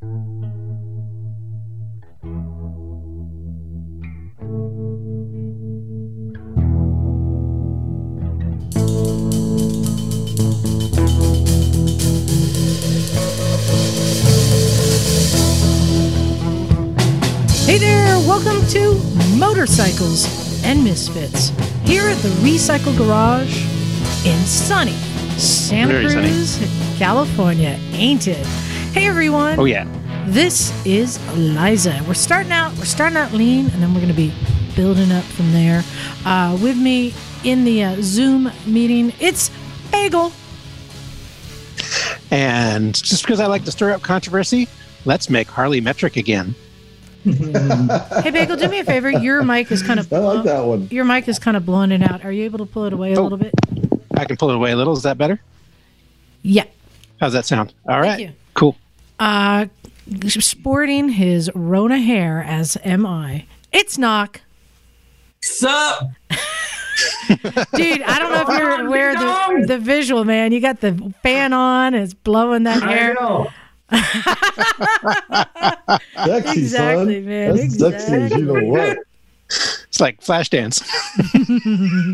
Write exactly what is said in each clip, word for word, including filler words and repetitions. Hey there, welcome to Motorcycles and Misfits here at the Recycle Garage in sunny Santa Very Cruz, sunny. California, ain't it? Hey everyone. Oh yeah. This is Eliza. We're starting out, we're starting out lean, and then we're going to be building up from there. Uh, with me in the uh, Zoom meeting, it's Bagel. And just because I like to stir up controversy, let's make Harley metric again. Hey Bagel, do me a favor. Your mic is kind of I like that one. Your mic is kind of blunted out. Are you able to pull it away a oh, little bit? I can pull it away a little. Is that better? Yeah. How's that sound? All right. Thank you. Cool. Uh, sporting his Rona hair, as am I. It's Nock. Sup? Dude, I don't know if you're aware of the, the visual, man. You got the fan on. It's blowing that hair. I know. Sexy, exactly, son. Man. That's exactly. Sexy as you know what. It's like Flashdance.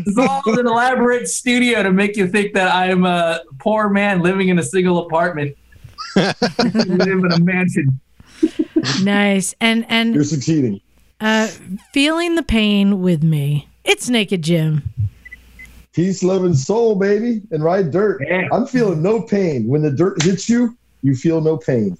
It's all an elaborate studio to make you think that I'm a poor man living in a single apartment. Living in a mansion. Nice. And and you're succeeding. Uh, feeling the pain with me. It's Naked Jim. Peace, love, and soul, baby, and ride dirt. Yeah. I'm feeling no pain when the dirt hits you. You feel no pain.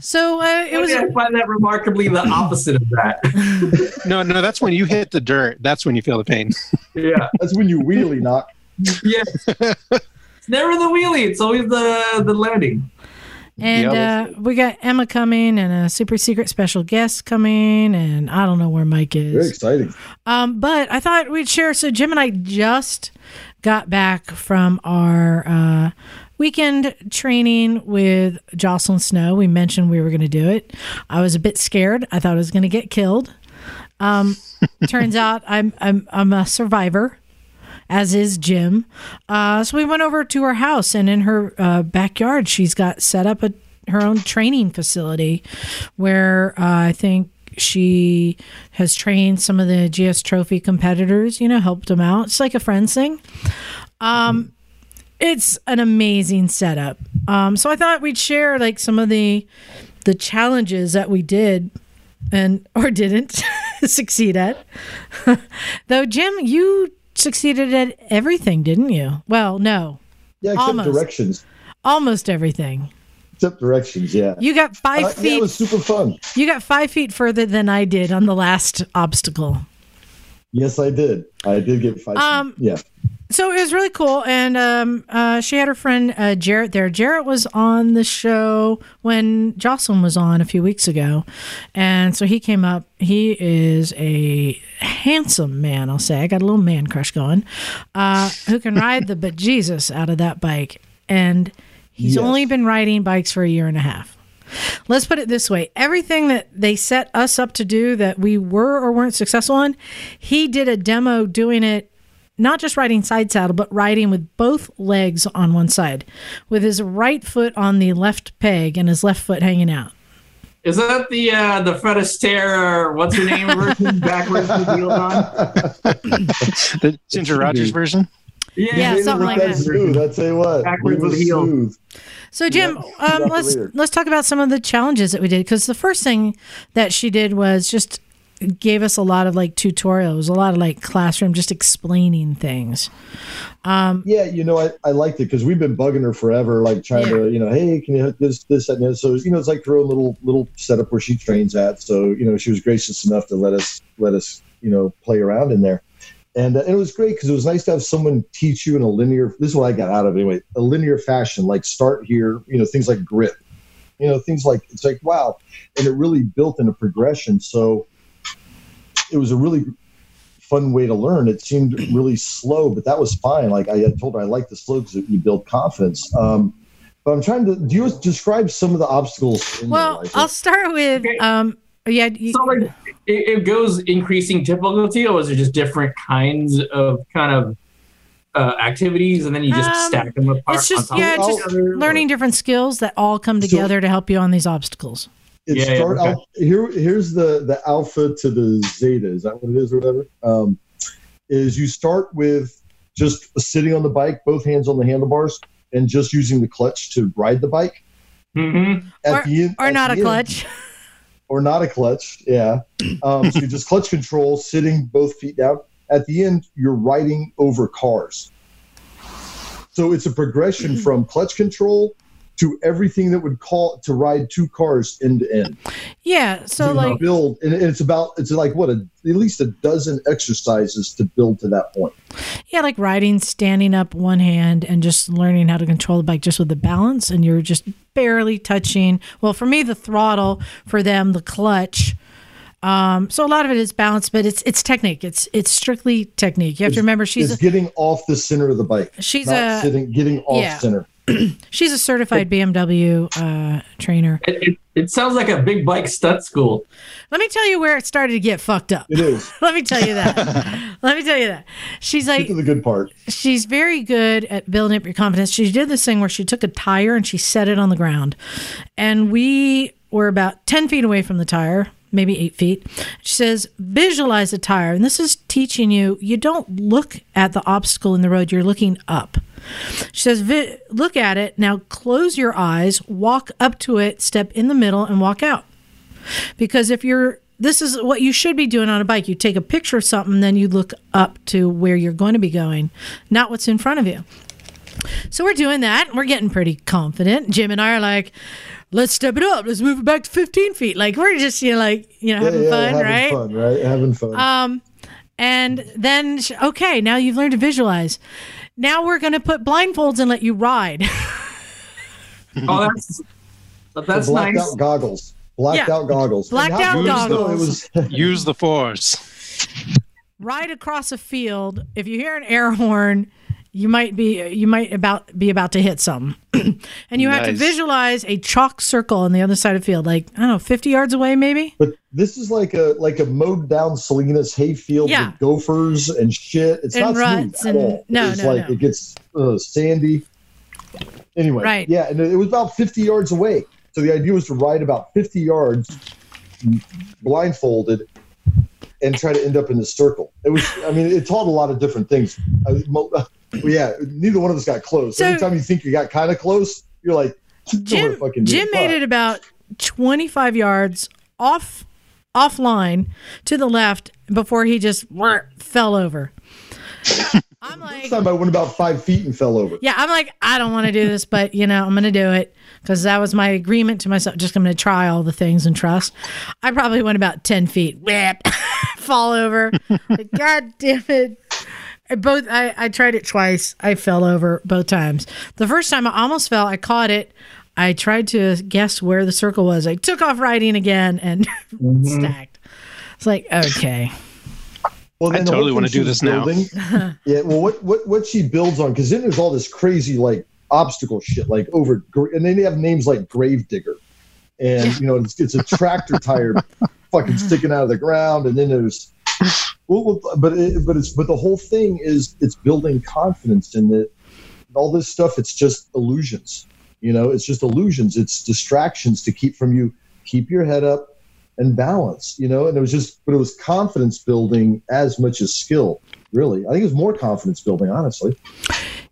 So uh, it was. I find that remarkably the opposite of that. no, no, that's when you hit the dirt. That's when you feel the pain. Yeah, that's when you wheelie knock. Yes, it's never the wheelie. It's always the the landing. And yep. uh, we got Emma coming, and a super secret special guest coming, and I don't know where Mike is. Very exciting. Um, but I thought we'd share. So Jim and I just got back from our uh, weekend training with Jocelyn Snow. We mentioned we were going to do it. I was a bit scared. I thought I was going to get killed. Um, turns out I'm, I'm I'm a survivor, as is Jim. Uh, so we went over to her house, and in her uh, backyard, she's got set up a her own training facility where uh, I think she has trained some of the G S Trophy competitors, you know, helped them out. It's like a friends thing. Um, it's an amazing setup. Um, so I thought we'd share like some of the, the challenges that we did and, or didn't succeed at. Though, Jim, you succeeded at everything, didn't you? Well, no. Yeah, except almost. Directions. Almost everything. Except directions, yeah. You got five uh, feet. Yeah, it was super fun. You got five feet further than I did on the last obstacle. Yes, I did. I did get five um, feet. Yeah. So it was really cool. And um, uh, she had her friend uh, Jarrett there. Jarrett was on the show when Jocelyn was on a few weeks ago. And so he came up. He is a handsome man, I'll say. I got a little man crush going. Uh, who can ride the bejesus out of that bike. And he's yes. only been riding bikes for a year and a half. Let's put it this way. Everything that they set us up to do that we were or weren't successful on, he did a demo doing it, not just riding side saddle, but riding with both legs on one side, with his right foot on the left peg and his left foot hanging out. Is that the uh, the Fred Astaire, what's her name, version, backwards with the wheels on? The Ginger Rogers version? Yeah, yeah, something like that. Smooth. I'd say what. Backwards with heel. So Jim, yeah, um, let's later. let's talk about some of the challenges that we did, because the first thing that she did was just gave us a lot of like tutorials, a lot of like classroom, just explaining things. Um, yeah, you know, I, I liked it because we've been bugging her forever, like trying yeah. to, you know, hey, can you hook this, this, that, and this. So you know, it's like her own little little setup where she trains at. So you know, she was gracious enough to let us let us you know play around in there. And, uh, and it was great because it was nice to have someone teach you in a linear, this is what I got out of it anyway, a linear fashion, like start here, you know, things like grip, you know, things like, it's like, wow. And it really built in a progression. So it was a really fun way to learn. It seemed really slow, but that was fine. Like I had told her, I like the slow because you build confidence. Um, but I'm trying to, do you describe some of the obstacles? In well, I'll start with, um, yeah. You, so like, it, it goes increasing difficulty, or is it just different kinds of kind of uh, activities, and then you just um, stack them up. It's just, on top yeah, of just learning different skills that all come together so, to help you on these obstacles. It yeah, start yeah, okay. al- here. Here's the, the alpha to the zeta. Is that what it is or whatever? Um, is you start with just sitting on the bike, both hands on the handlebars, and just using the clutch to ride the bike. Mm-hmm. At or the in- or at not the a end. clutch. Or not a clutch, yeah. Um, so you just clutch control, sitting both feet down. At the end, you're riding over cars. So it's a progression from clutch control to everything that would call to ride two cars end to end. Yeah, so, so like build, and it's about it's like what a, at least a dozen exercises to build to that point. Yeah, like riding, standing up one hand, and just learning how to control the bike just with the balance, and you're just barely touching. Well, for me, the throttle; for them, the clutch. Um, so a lot of it is balance, but it's it's technique. It's it's strictly technique. You have it's, to remember she's a, getting off the center of the bike. She's not a, sitting, getting off yeah. center. She's a certified B M W uh, trainer. It, it, it sounds like a big bike stunt school. Let me tell you where it started to get fucked up. It is. Let me tell you that. Let me tell you that. She's like, the good part. She's very good at building up your confidence. She did this thing where she took a tire and she set it on the ground. And we were about ten feet away from the tire, maybe eight feet. She says, visualize the tire. And this is teaching you, you don't look at the obstacle in the road. You're looking up. She says, look at it. Now close your eyes, walk up to it, step in the middle, and walk out. Because if you're, this is what you should be doing on a bike. You take a picture of something, then you look up to where you're going to be going, not what's in front of you. So we're doing that. We're getting pretty confident. Jim and I are like, let's step it up. Let's move it back to fifteen feet. Like we're just, you know, like, you know, yeah, having yeah, fun, having right? Having fun, right? Having fun. Um, and then, she, okay, now you've learned to visualize. Now we're going to put blindfolds and let you ride. oh, that's that's so blacked nice. Out goggles. Blacked yeah. out goggles. Blacked out use goggles. The, it was use the force. Ride across a field. If you hear an air horn, you might be you might about be about to hit something. And you nice. have to visualize a chalk circle on the other side of the field, like I don't know, fifty yards away, maybe. But this is like a like a mowed down Salinas hayfield yeah. with gophers and shit. It's and not ruts smooth and, at all. No, it's no, like no. It gets uh, sandy. Anyway, right. yeah, and it was about fifty yards away. So the idea was to ride about fifty yards, blindfolded, and try to end up in the circle. It was. I mean, it taught a lot of different things. I, mo- well, yeah, neither one of us got close. So, every time you think you got kind of close, you're like, Jim, fucking Jim made it about twenty-five yards off offline to the left before he just whar, fell over. I'm like, this time I went about five feet and fell over. Yeah, I'm like, I don't want to do this, but you know, I'm going to do it because that was my agreement to myself. Just I'm going to try all the things and trust. I probably went about ten feet, whip, fall over. Like, God damn it. Both, I, I tried it twice. I fell over both times. The first time I almost fell, I caught it. I tried to guess where the circle was. I took off riding again and mm-hmm. stacked. It's like, okay. Well, I totally want to do this building, now. yeah. Well, what, what, what she builds on, because then there's all this crazy like obstacle shit, like over, and then they have names like Gravedigger, and yeah. you know it's, it's a tractor tire fucking sticking out of the ground, and then there's. Well, but it, but it's but the whole thing is it's building confidence in that all this stuff. It's just illusions, you know. It's just illusions. It's distractions to keep from you. Keep your head up and balance, you know. And it was just, but it was confidence building as much as skill. Really, I think it was more confidence building, honestly.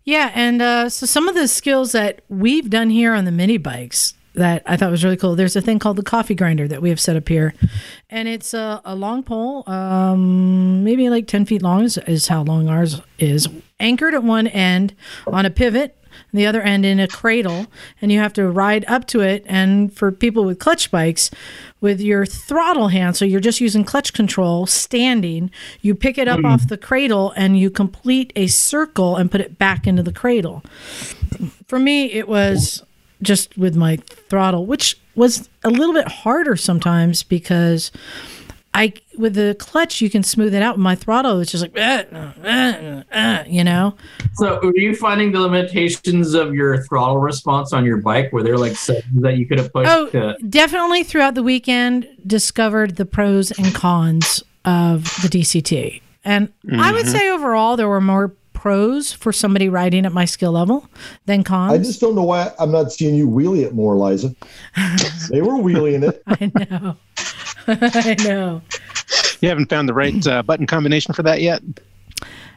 Yeah, and uh, so some of the skills that we've done here on the mini bikes that I thought was really cool. There's a thing called the coffee grinder that we have set up here. And it's a, a long pole, um, maybe like ten feet long is, is how long ours is, anchored at one end on a pivot, and the other end in a cradle. And you have to ride up to it. And for people with clutch bikes, with your throttle hand, so you're just using clutch control, standing, you pick it up mm-hmm. off the cradle and you complete a circle and put it back into the cradle. For me, it was... just with my throttle, which was a little bit harder sometimes because I, with the clutch, you can smooth it out. My throttle is just like, eh, eh, eh, you know? So were you finding the limitations of your throttle response on your bike? Were there like settings that you could have pushed? Oh, to- definitely throughout the weekend, discovered the pros and cons of the D C T. And mm-hmm. I would say overall, there were more pros for somebody riding at my skill level than cons. I just don't know why I'm not seeing you wheelie it more, Liza. They were wheeling it. I know. I know. You haven't found the right uh, button combination for that yet?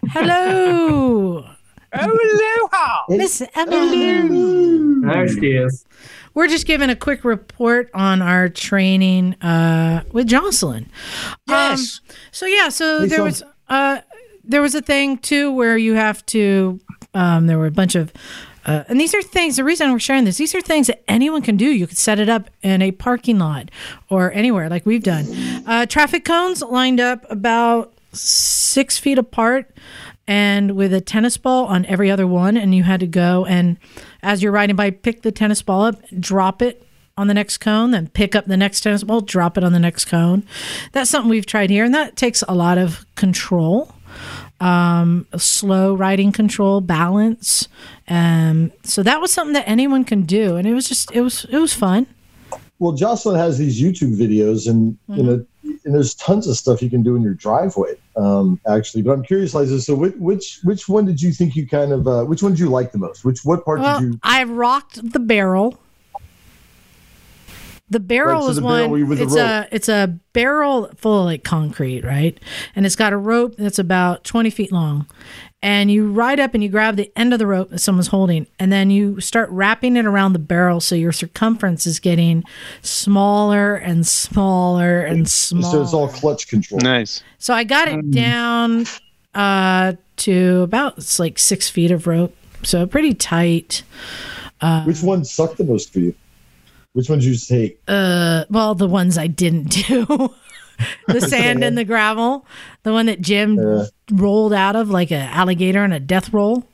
Hello. Aloha. Miss Emily. There she is. We're just giving a quick report on our training uh, with Jocelyn. Yes. Um, so, yeah, so there was... Uh, there was a thing too where you have to, um, there were a bunch of, uh, and these are things, the reason we're sharing this, these are things that anyone can do. You could set it up in a parking lot or anywhere like we've done. Uh, traffic cones lined up about six feet apart and with a tennis ball on every other one. And you had to go and as you're riding by, pick the tennis ball up, drop it on the next cone, then pick up the next tennis ball, drop it on the next cone. That's something we've tried here, and that takes a lot of control, um, slow riding control, balance. Um, so that was something that anyone can do, and it was just it was it was fun. Well, Jocelyn has these YouTube videos, and mm-hmm. you know, and there's tons of stuff you can do in your driveway, um, actually. But I'm curious, Liza. So, which which, which one did you think you kind of uh, which one did you like the most? Which what part well, did you? I rocked the barrel. The barrel right, so is the barrel one, it's a, it's a barrel full of like concrete, right? And it's got a rope that's about twenty feet long. And you ride up and you grab the end of the rope that someone's holding. And then you start wrapping it around the barrel so your circumference is getting smaller and smaller and smaller. So it's all clutch control. Nice. So I got it um, down uh, to about it's like six feet of rope. So pretty tight. Uh, which one sucked the most for you? Which ones did you take? Uh, well, the ones I didn't do. The sand and the gravel. The one that Jim uh, rolled out of like an alligator and a death roll.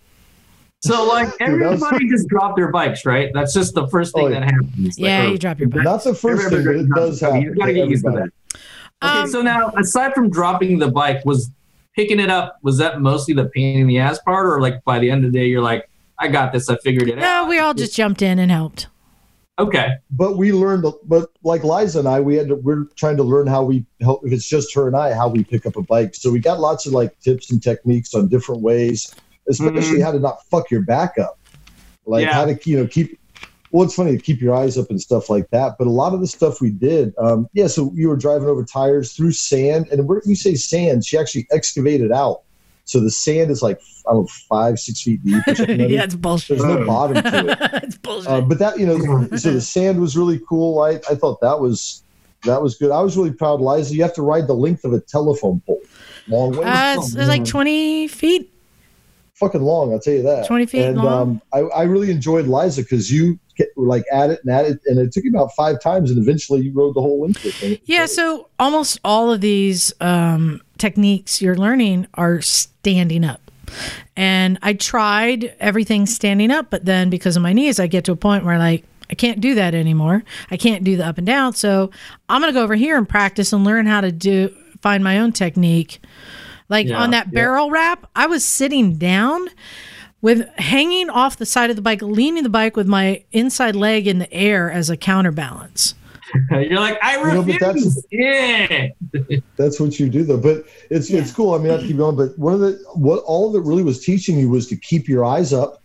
So, like, everybody just dropped their bikes, right? That's just the first thing oh, yeah. that happens. Like, yeah, oh, you drop your bike. Not the first thing, but it does happen. You've got to get used to that. Okay, um, so now, aside from dropping the bike, was picking it up, was that mostly the pain in the ass part? Or, like, by the end of the day, you're like, I got this. I figured it no, out. No, we all just jumped in and helped. Okay, but we learned. But like Liza and I, we had to. We're trying to learn how we help. If it's just her and I, how we pick up a bike. So we got lots of like tips and techniques on different ways, especially mm-hmm. how to not fuck your back up, like yeah. how to you know keep. Well, it's funny to keep your eyes up and stuff like that. But a lot of the stuff we did, um, yeah. So you were driving over tires through sand, and when you say sand, she actually excavated out. So the sand is like, I don't know, five, six feet deep. Or something. Yeah, it's bullshit. There's no bottom to it. It's bullshit. Uh, but that, you know, so the sand was really cool. I, I thought that was that was good. I was really proud, Liza. You have to ride the length of a telephone pole. Long way. Uh, it's, it's like twenty feet. Fucking long, I'll tell you that. twenty feet and, long. Um, I, I really enjoyed Liza because you were like at it and at it, and it took you about five times, and eventually you rode the whole length of it. Yeah, so almost all of these um, techniques you're learning are standing up. And I tried everything standing up, but then because of my knees, I get to a point where like, I can't do that anymore. I can't do the up and down. So I'm going to go over here and practice and learn how to do find my own technique. Like yeah, on that barrel yeah. wrap, I was sitting down with hanging off the side of the bike, leaning the bike with my inside leg in the air as a counterbalance. You're like, I refuse. You know, that's, yeah. That's what you do though. But it's yeah. it's cool. I mean, I have to keep going, but one of the what all of it really was teaching you was to keep your eyes up.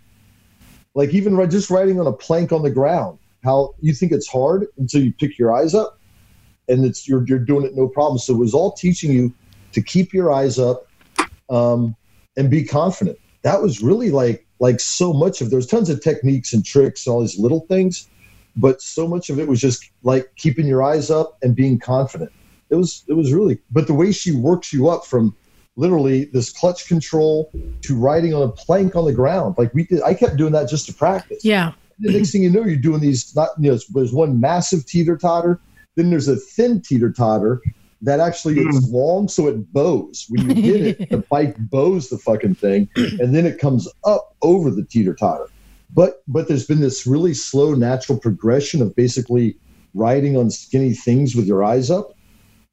Like even right, just riding on a plank on the ground, how you think it's hard until you pick your eyes up and it's you're you're doing it no problem. So it was all teaching you to keep your eyes up um, and be confident. That was really like like so much of there's tons of techniques and tricks and all these little things, but so much of it was just like keeping your eyes up and being confident. It was it was really, but the way she works you up from literally this clutch control to riding on a plank on the ground, like we did. I kept doing that just to practice. Yeah. The next thing you know, you're doing these. Not you know, there's one massive teeter totter, then there's a thin teeter totter. That actually is long, so it bows. When you get it, the bike bows the fucking thing, and then it comes up over the teeter-totter. But but there's been this really slow, natural progression of basically riding on skinny things with your eyes up,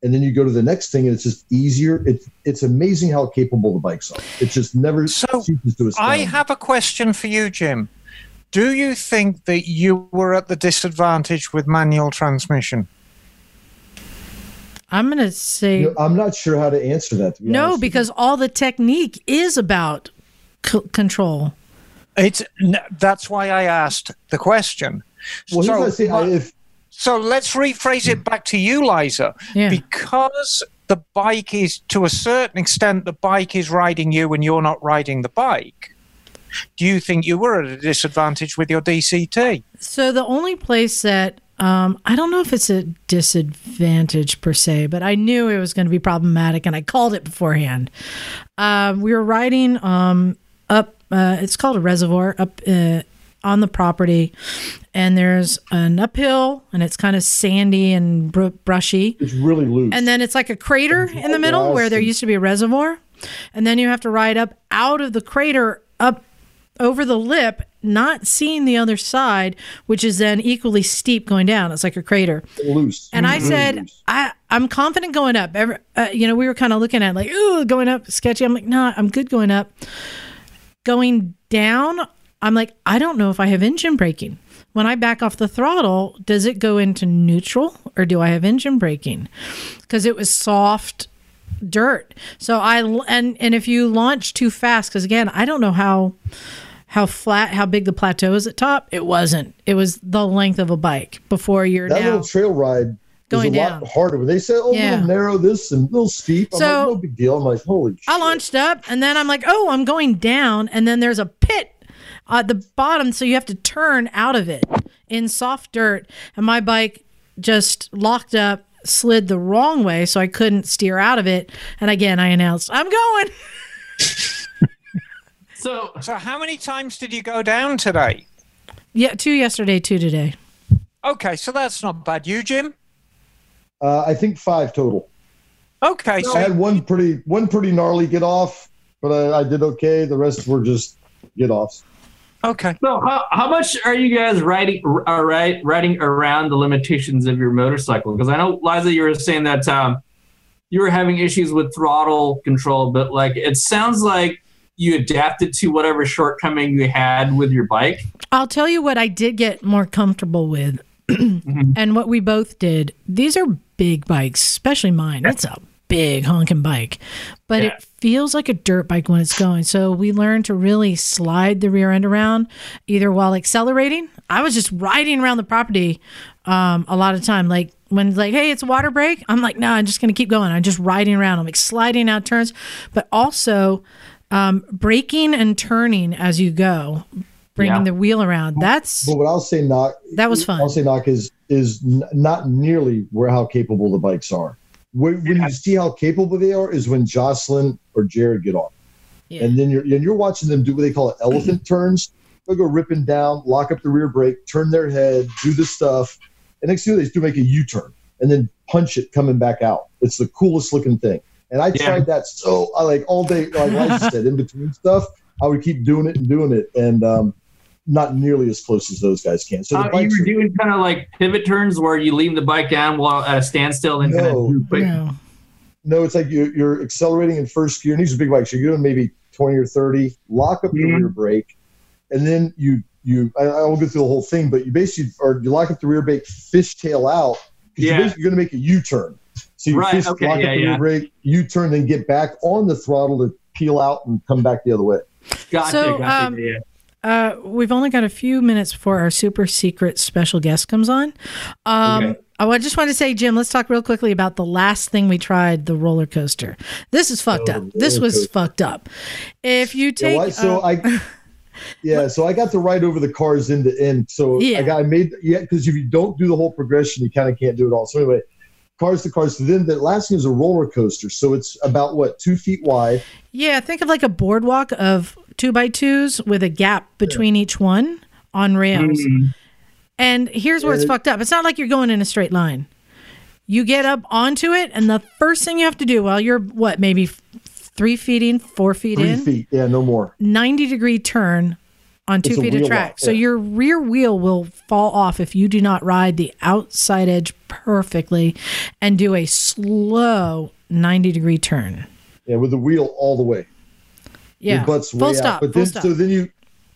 and then you go to the next thing, and it's just easier. It's, it's amazing how capable the bikes are. It's just never so ceases to astound. I have a question for you, Jim. Do you think that you were at the disadvantage with manual transmission? I'm going to say... You know, I'm not sure how to answer that. To be no, honest. Because all the technique is about c- control? It's that's why I asked the question. Well, so, see, uh, if- so let's rephrase it back to you, Liza, yeah. because the bike is, to a certain extent, the bike is riding you and you're not riding the bike. Do you think you were at a disadvantage with your D C T? So the only place that Um, I don't know if it's a disadvantage per se, but I knew it was going to be problematic, and I called it beforehand. Um, we were riding um, up, uh, it's called a reservoir, up uh, on the property, and there's an uphill, and it's kind of sandy and br- brushy. It's really loose. And then it's like a crater it's in the middle awesome. where there used to be a reservoir, and then you have to ride up out of the crater, up over the lip, not seeing the other side, which is then equally steep going down. It's like a crater. Loose. And I said, Loose. I, I'm confident going up. Every, uh, you know, we were kind of looking at it like, ooh, going up, sketchy. I'm like, no, nah, I'm good going up. Going down, I'm like, I don't know if I have engine braking. When I back off the throttle, does it go into neutral or do I have engine braking? Because it was soft dirt. So I, and, and if you launch too fast, because again, I don't know how... How flat, how big the plateau is at top? It wasn't. It was the length of a bike before you're that down. That little trail ride going was a down. lot harder. They said, oh, yeah. a little narrow this and a little steep. I'm so, like, no big deal. I'm like, holy shit. I launched up and then I'm like, oh, I'm going down. And then there's a pit at the bottom. So you have to turn out of it in soft dirt. And my bike just locked up, slid the wrong way. So I couldn't steer out of it. And again, I announced, I'm going. So, so how many times did you go down today? Yeah, two yesterday, two today. Okay, so that's not bad. You, Jim? Uh, I think five total. Okay, no, so I had one pretty one pretty gnarly get off, but I, I did okay. The rest were just get offs. Okay. So how how much are you guys riding uh, right riding around the limitations of your motorcycle? Because I know, Liza, you were saying that um, you were having issues with throttle control, but like it sounds like you adapted to whatever shortcoming you had with your bike. I'll tell you what I did get more comfortable with mm-hmm. and what we both did. These are big bikes, especially mine. That's a big honking bike, but yeah. it feels like a dirt bike when it's going. So we learned to really slide the rear end around either while accelerating. I was just riding around the property um, a lot of time. Like when like, hey, it's a water break. I'm like, no, I'm just going to keep going. I'm just riding around. I'm like sliding out turns, but also Um, braking and turning as you go, bringing yeah. the wheel around. That's. But what I'll say, Nock. That was fun. I'll say, Nock is is n- not nearly where how capable the bikes are. When, when yeah. you see how capable they are, is when Jocelyn or Jared get on, yeah. and then you're and you're watching them do what they call it elephant mm-hmm. turns. They'll go ripping down, lock up the rear brake, turn their head, do this stuff, and next thing they do, make a U-turn and then punch it coming back out. It's the coolest looking thing. And I yeah. tried that so I like all day, like I said, in between stuff, I would keep doing it and doing it, and um, not nearly as close as those guys can. So the uh, you were are, doing kind of like pivot turns where you leave the bike down while at a standstill and no, kind of do quick. No. no, it's like you, you're accelerating in first gear, and these are big bikes. You're doing maybe twenty or thirty. Lock up mm-hmm. the rear brake, and then you you I, I won't go through the whole thing, but you basically or you lock up the rear brake, fishtail out. Yeah. You're, you're going to make a U-turn. So you right, just okay, lock yeah, up the yeah. brake, you turn and get back on the throttle to peel out and come back the other way. Gotcha, so, gotcha, um, yeah. Uh, we've only got a few minutes before our super secret special guest comes on. Um, okay. I just wanted to say, Jim, let's talk real quickly about the last thing we tried, the roller coaster. This is fucked oh, up. This was coaster. fucked up. If you take... Yeah, well, so uh, I... Yeah, so I got to ride over the cars end to end. So yeah. I, got, I made... Yeah, because if you don't do the whole progression, you kind of can't do it all. So anyway... Cars to cars. Then the last thing is a roller coaster. So it's about, what, two feet wide? Yeah, think of like a boardwalk of two-by-twos with a gap between yeah. each one on rails. Mm-hmm. And here's where and it's it, fucked up. It's not like you're going in a straight line. You get up onto it, and the first thing you have to do while you're, what, maybe three feet in, four feet three in? Three feet, yeah, no more. ninety-degree turn on two it's feet of track. Off, yeah. So your rear wheel will fall off if you do not ride the outside edge perfectly and do a slow ninety-degree turn. Yeah, with the wheel all the way. Yeah, your butt's way full out. Stop, but full then, stop. So, then you,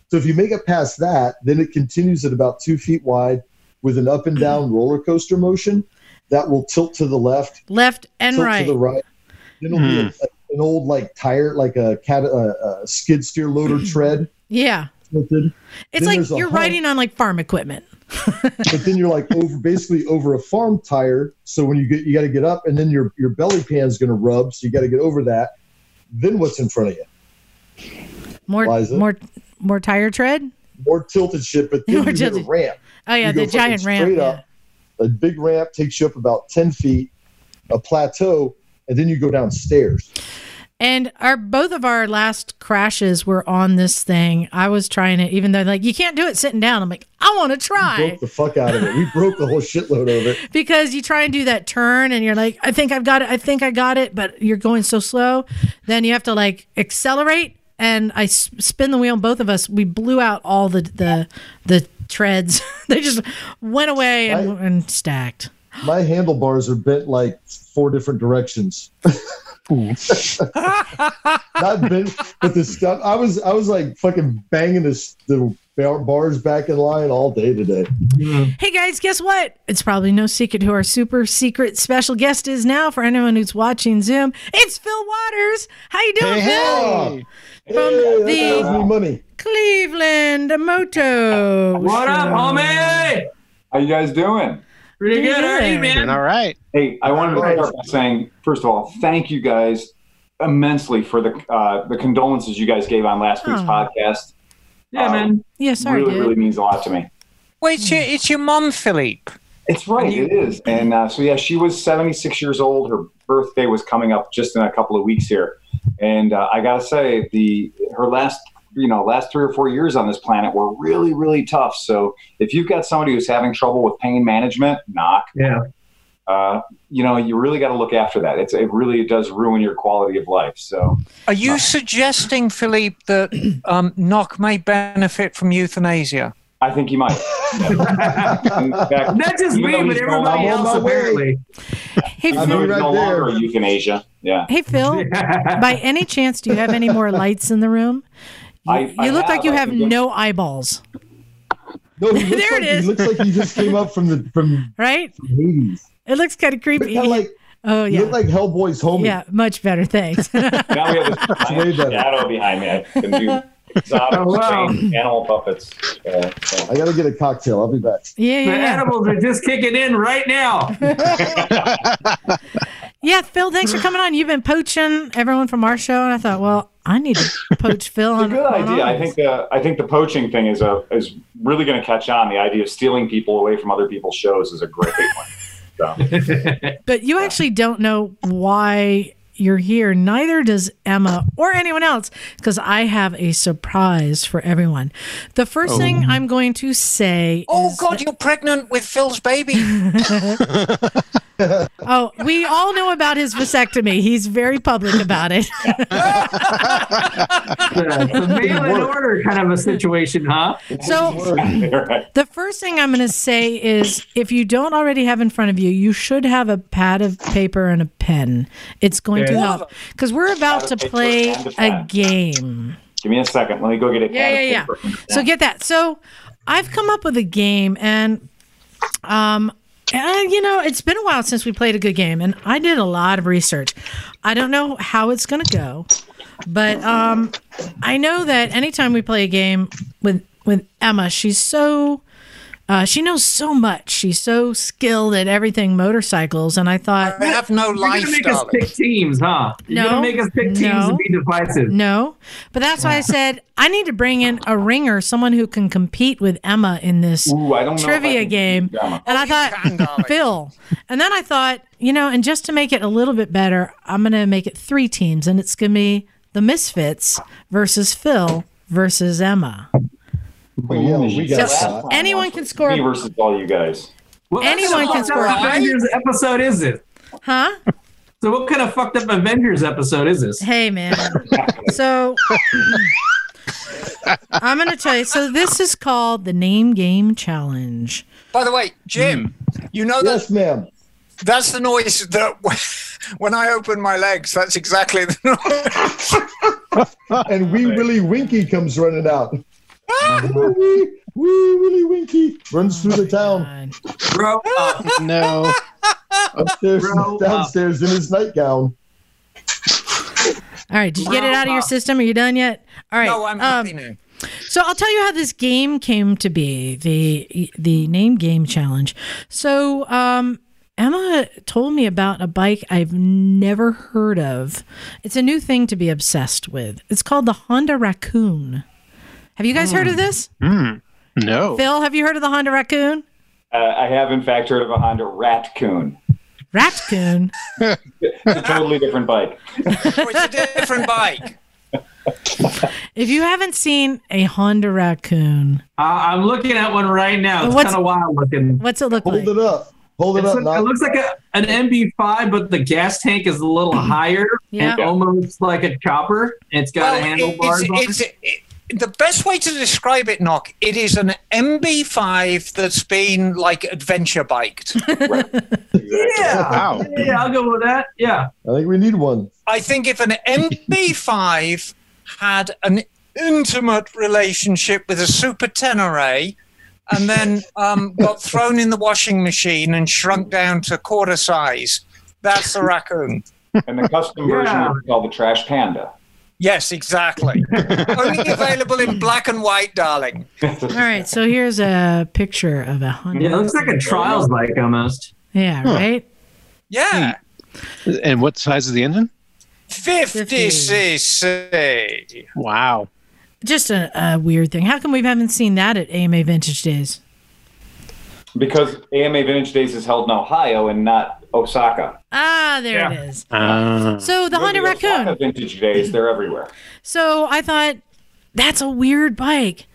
so if you make it past that, then it continues at about two feet wide with an up and down mm-hmm. roller coaster motion that will tilt to the left. Left and tilt right. Tilt to the right. Then it'll mm. be a, a an old like tire, like a, cat, a, a skid steer loader tread. Yeah. Tilted. It's then like you're riding on like farm equipment. But then you're like over, basically over a farm tire. So when you get, you got to get up, and then your, your belly pan's going to rub. So you got to get over that. Then what's in front of you? More, Liza? more, more tire tread, more tilted shit. But then more you tilted. Hit a ramp. Oh yeah. The giant ramp. Yeah. Up. A big ramp takes you up about ten feet, a plateau. And then you go downstairs. And our both of our last crashes were on this thing. I was trying it, even though like you can't do it sitting down. I'm like, I want to try. We broke the fuck out of it. We broke the whole shitload of it. Because you try and do that turn, and you're like, I think I've got it. I think I got it, but you're going so slow. Then you have to like accelerate, and I s- spin the wheel. And both of us, we blew out all the the the treads. They just went away and, I, and stacked. My handlebars are bent like four different directions. Not bent, but the stuff I was I was like fucking banging this, the bars back in line all day today. Hey guys, guess what? It's probably no secret who our super secret special guest is now. For anyone who's watching Zoom, it's Phil Waters. How you doing, hey, Phil? Hey. From hey, the money. Cleveland Moto. What show. Up, homie? How you guys doing? Pretty good, all right, man. All right. Hey, I wanted to start by saying, first of all, thank you guys immensely for the uh, the condolences you guys gave on last week's oh. podcast. Yeah, um, man. Yeah, sorry, really, dude. really means a lot to me. Well, it's your, it's your mom, Philippe. It's right, it is. And uh, so, yeah, she was seventy-six years old. Her birthday was coming up just in a couple of weeks here. And uh, I got to say, the her last... you know, last three or four years on this planet were really, really tough. So if you've got somebody who's having trouble with pain management, knock. Yeah. Uh, you know, you really got to look after that. It's, it really does ruin your quality of life. So are you uh, suggesting, Philippe, that um, knock may benefit from euthanasia? I think he might. Fact, not just me, but everybody no else, apparently. Hey, Phil, no right longer euthanasia. Yeah. Hey, Phil, by any chance, do you have any more lights in the room? You, I, I you look have, like you have no eyeballs. No, he there like, it is. He looks like he just came up from the from right. From Hades. It looks kind of creepy. Like, oh yeah, you look like Hellboy's homie. Yeah, much better. Thanks. Now we have this way better. Shadow behind me. I can do exotic oh, wow. animal puppets. Uh, so. I gotta get a cocktail. I'll be back. Yeah, yeah. The animals are just kicking in right now. Yeah, Phil, thanks for coming on. You've been poaching everyone from our show, and I thought, well, I need to poach Phil. It's a good on, idea. On I think the I think the poaching thing is a is really going to catch on. The idea of stealing people away from other people's shows is a great one. So. But you actually don't know why you're here. Neither does Emma or anyone else, because I have a surprise for everyone. The first oh. thing I'm going to say Oh, is God, that- you're pregnant with Phil's baby. Oh, we all know about his vasectomy. He's very public about it. It's a mail in order kind of a situation, huh? So the first thing I'm going to say is, if you don't already have in front of you, you should have a pad of paper and a pen. It's going yeah. to help, because we're about to play a game. Give me a second. Let me go get it. Yeah, yeah, yeah. yeah. So get that. So I've come up with a game, and um. And, you know, it's been a while since we played a good game, and I did a lot of research. I don't know how it's going to go, but um, I know that anytime we play a game with, with Emma, she's so, uh, she knows so much. She's so skilled at everything motorcycles, and I thought... I have no life, You're going to make us pick teams, huh? You're no, going to make us pick teams no, and be divisive. No, but that's why I said I need to bring in a ringer, someone who can compete with Emma in this Ooh, I don't trivia know game. And I thought, Phil. And then I thought, you know, and just to make it a little bit better, I'm going to make it three teams. And it's going to be the Misfits versus Phil versus Emma. Well, yeah, we got so anyone can score. Me versus all you guys. Well, anyone can score. What Avengers episode is it? Huh? So what kind of fucked up Avengers episode is this? Hey, man. So... I'm going to tell you. So this is called the Name Game Challenge. By the way, Jim, you know that. Yes, ma'am. That's the noise that when I open my legs, that's exactly the noise. And Wee Willie Winky comes running out. Wee Willie Winky runs through the town. Bro up. No. Upstairs, Bro downstairs up. In his nightgown. All right. Did you get it out of your system? Are you done yet? All right. No, I'm not um, finished. So I'll tell you how this game came to be, the the name game challenge. So um, Emma told me about a bike I've never heard of. It's a new thing to be obsessed with. It's called the Honda Raccoon. Have you guys mm. heard of this? Mm. No. Phil, have you heard of the Honda Raccoon? Uh, I have, in fact, heard of a Honda Ratcoon. Ratcoon? It's a totally different bike. It's a different bike. If you haven't seen a Honda Raccoon, uh, I'm looking at one right now. It's kind of wild looking. What's it look Hold like? Hold it up. Hold it it's up. Like, it looks like a, an M B five, but the gas tank is a little higher yeah. and almost like a chopper. It's got well, a handlebar. It's, it's, it's, it, the best way to describe it, Nock, it is an M B five that's been like adventure biked. Right. Yeah. Wow. Yeah, I'll go with that. Yeah. I think we need one. I think if an M B five had an intimate relationship with a Super Tenere and then um, got thrown in the washing machine and shrunk down to quarter size. That's the Raccoon. And the custom yeah. version is called the Trash Panda. Yes, exactly. Only available in black and white, darling. All right, so here's a picture of a Honda. Yeah, it looks like a trials bike almost. Yeah, huh. right? Yeah. And what size is the engine? fifty cc. Wow. Just a, a weird thing. How come we haven't seen that at A M A Vintage Days? Because A M A Vintage Days is held in Ohio and not Osaka. Ah, there yeah. it is. Uh, so the Honda Raccoon. Osaka Vintage Days, they're everywhere. So I thought, that's a weird bike.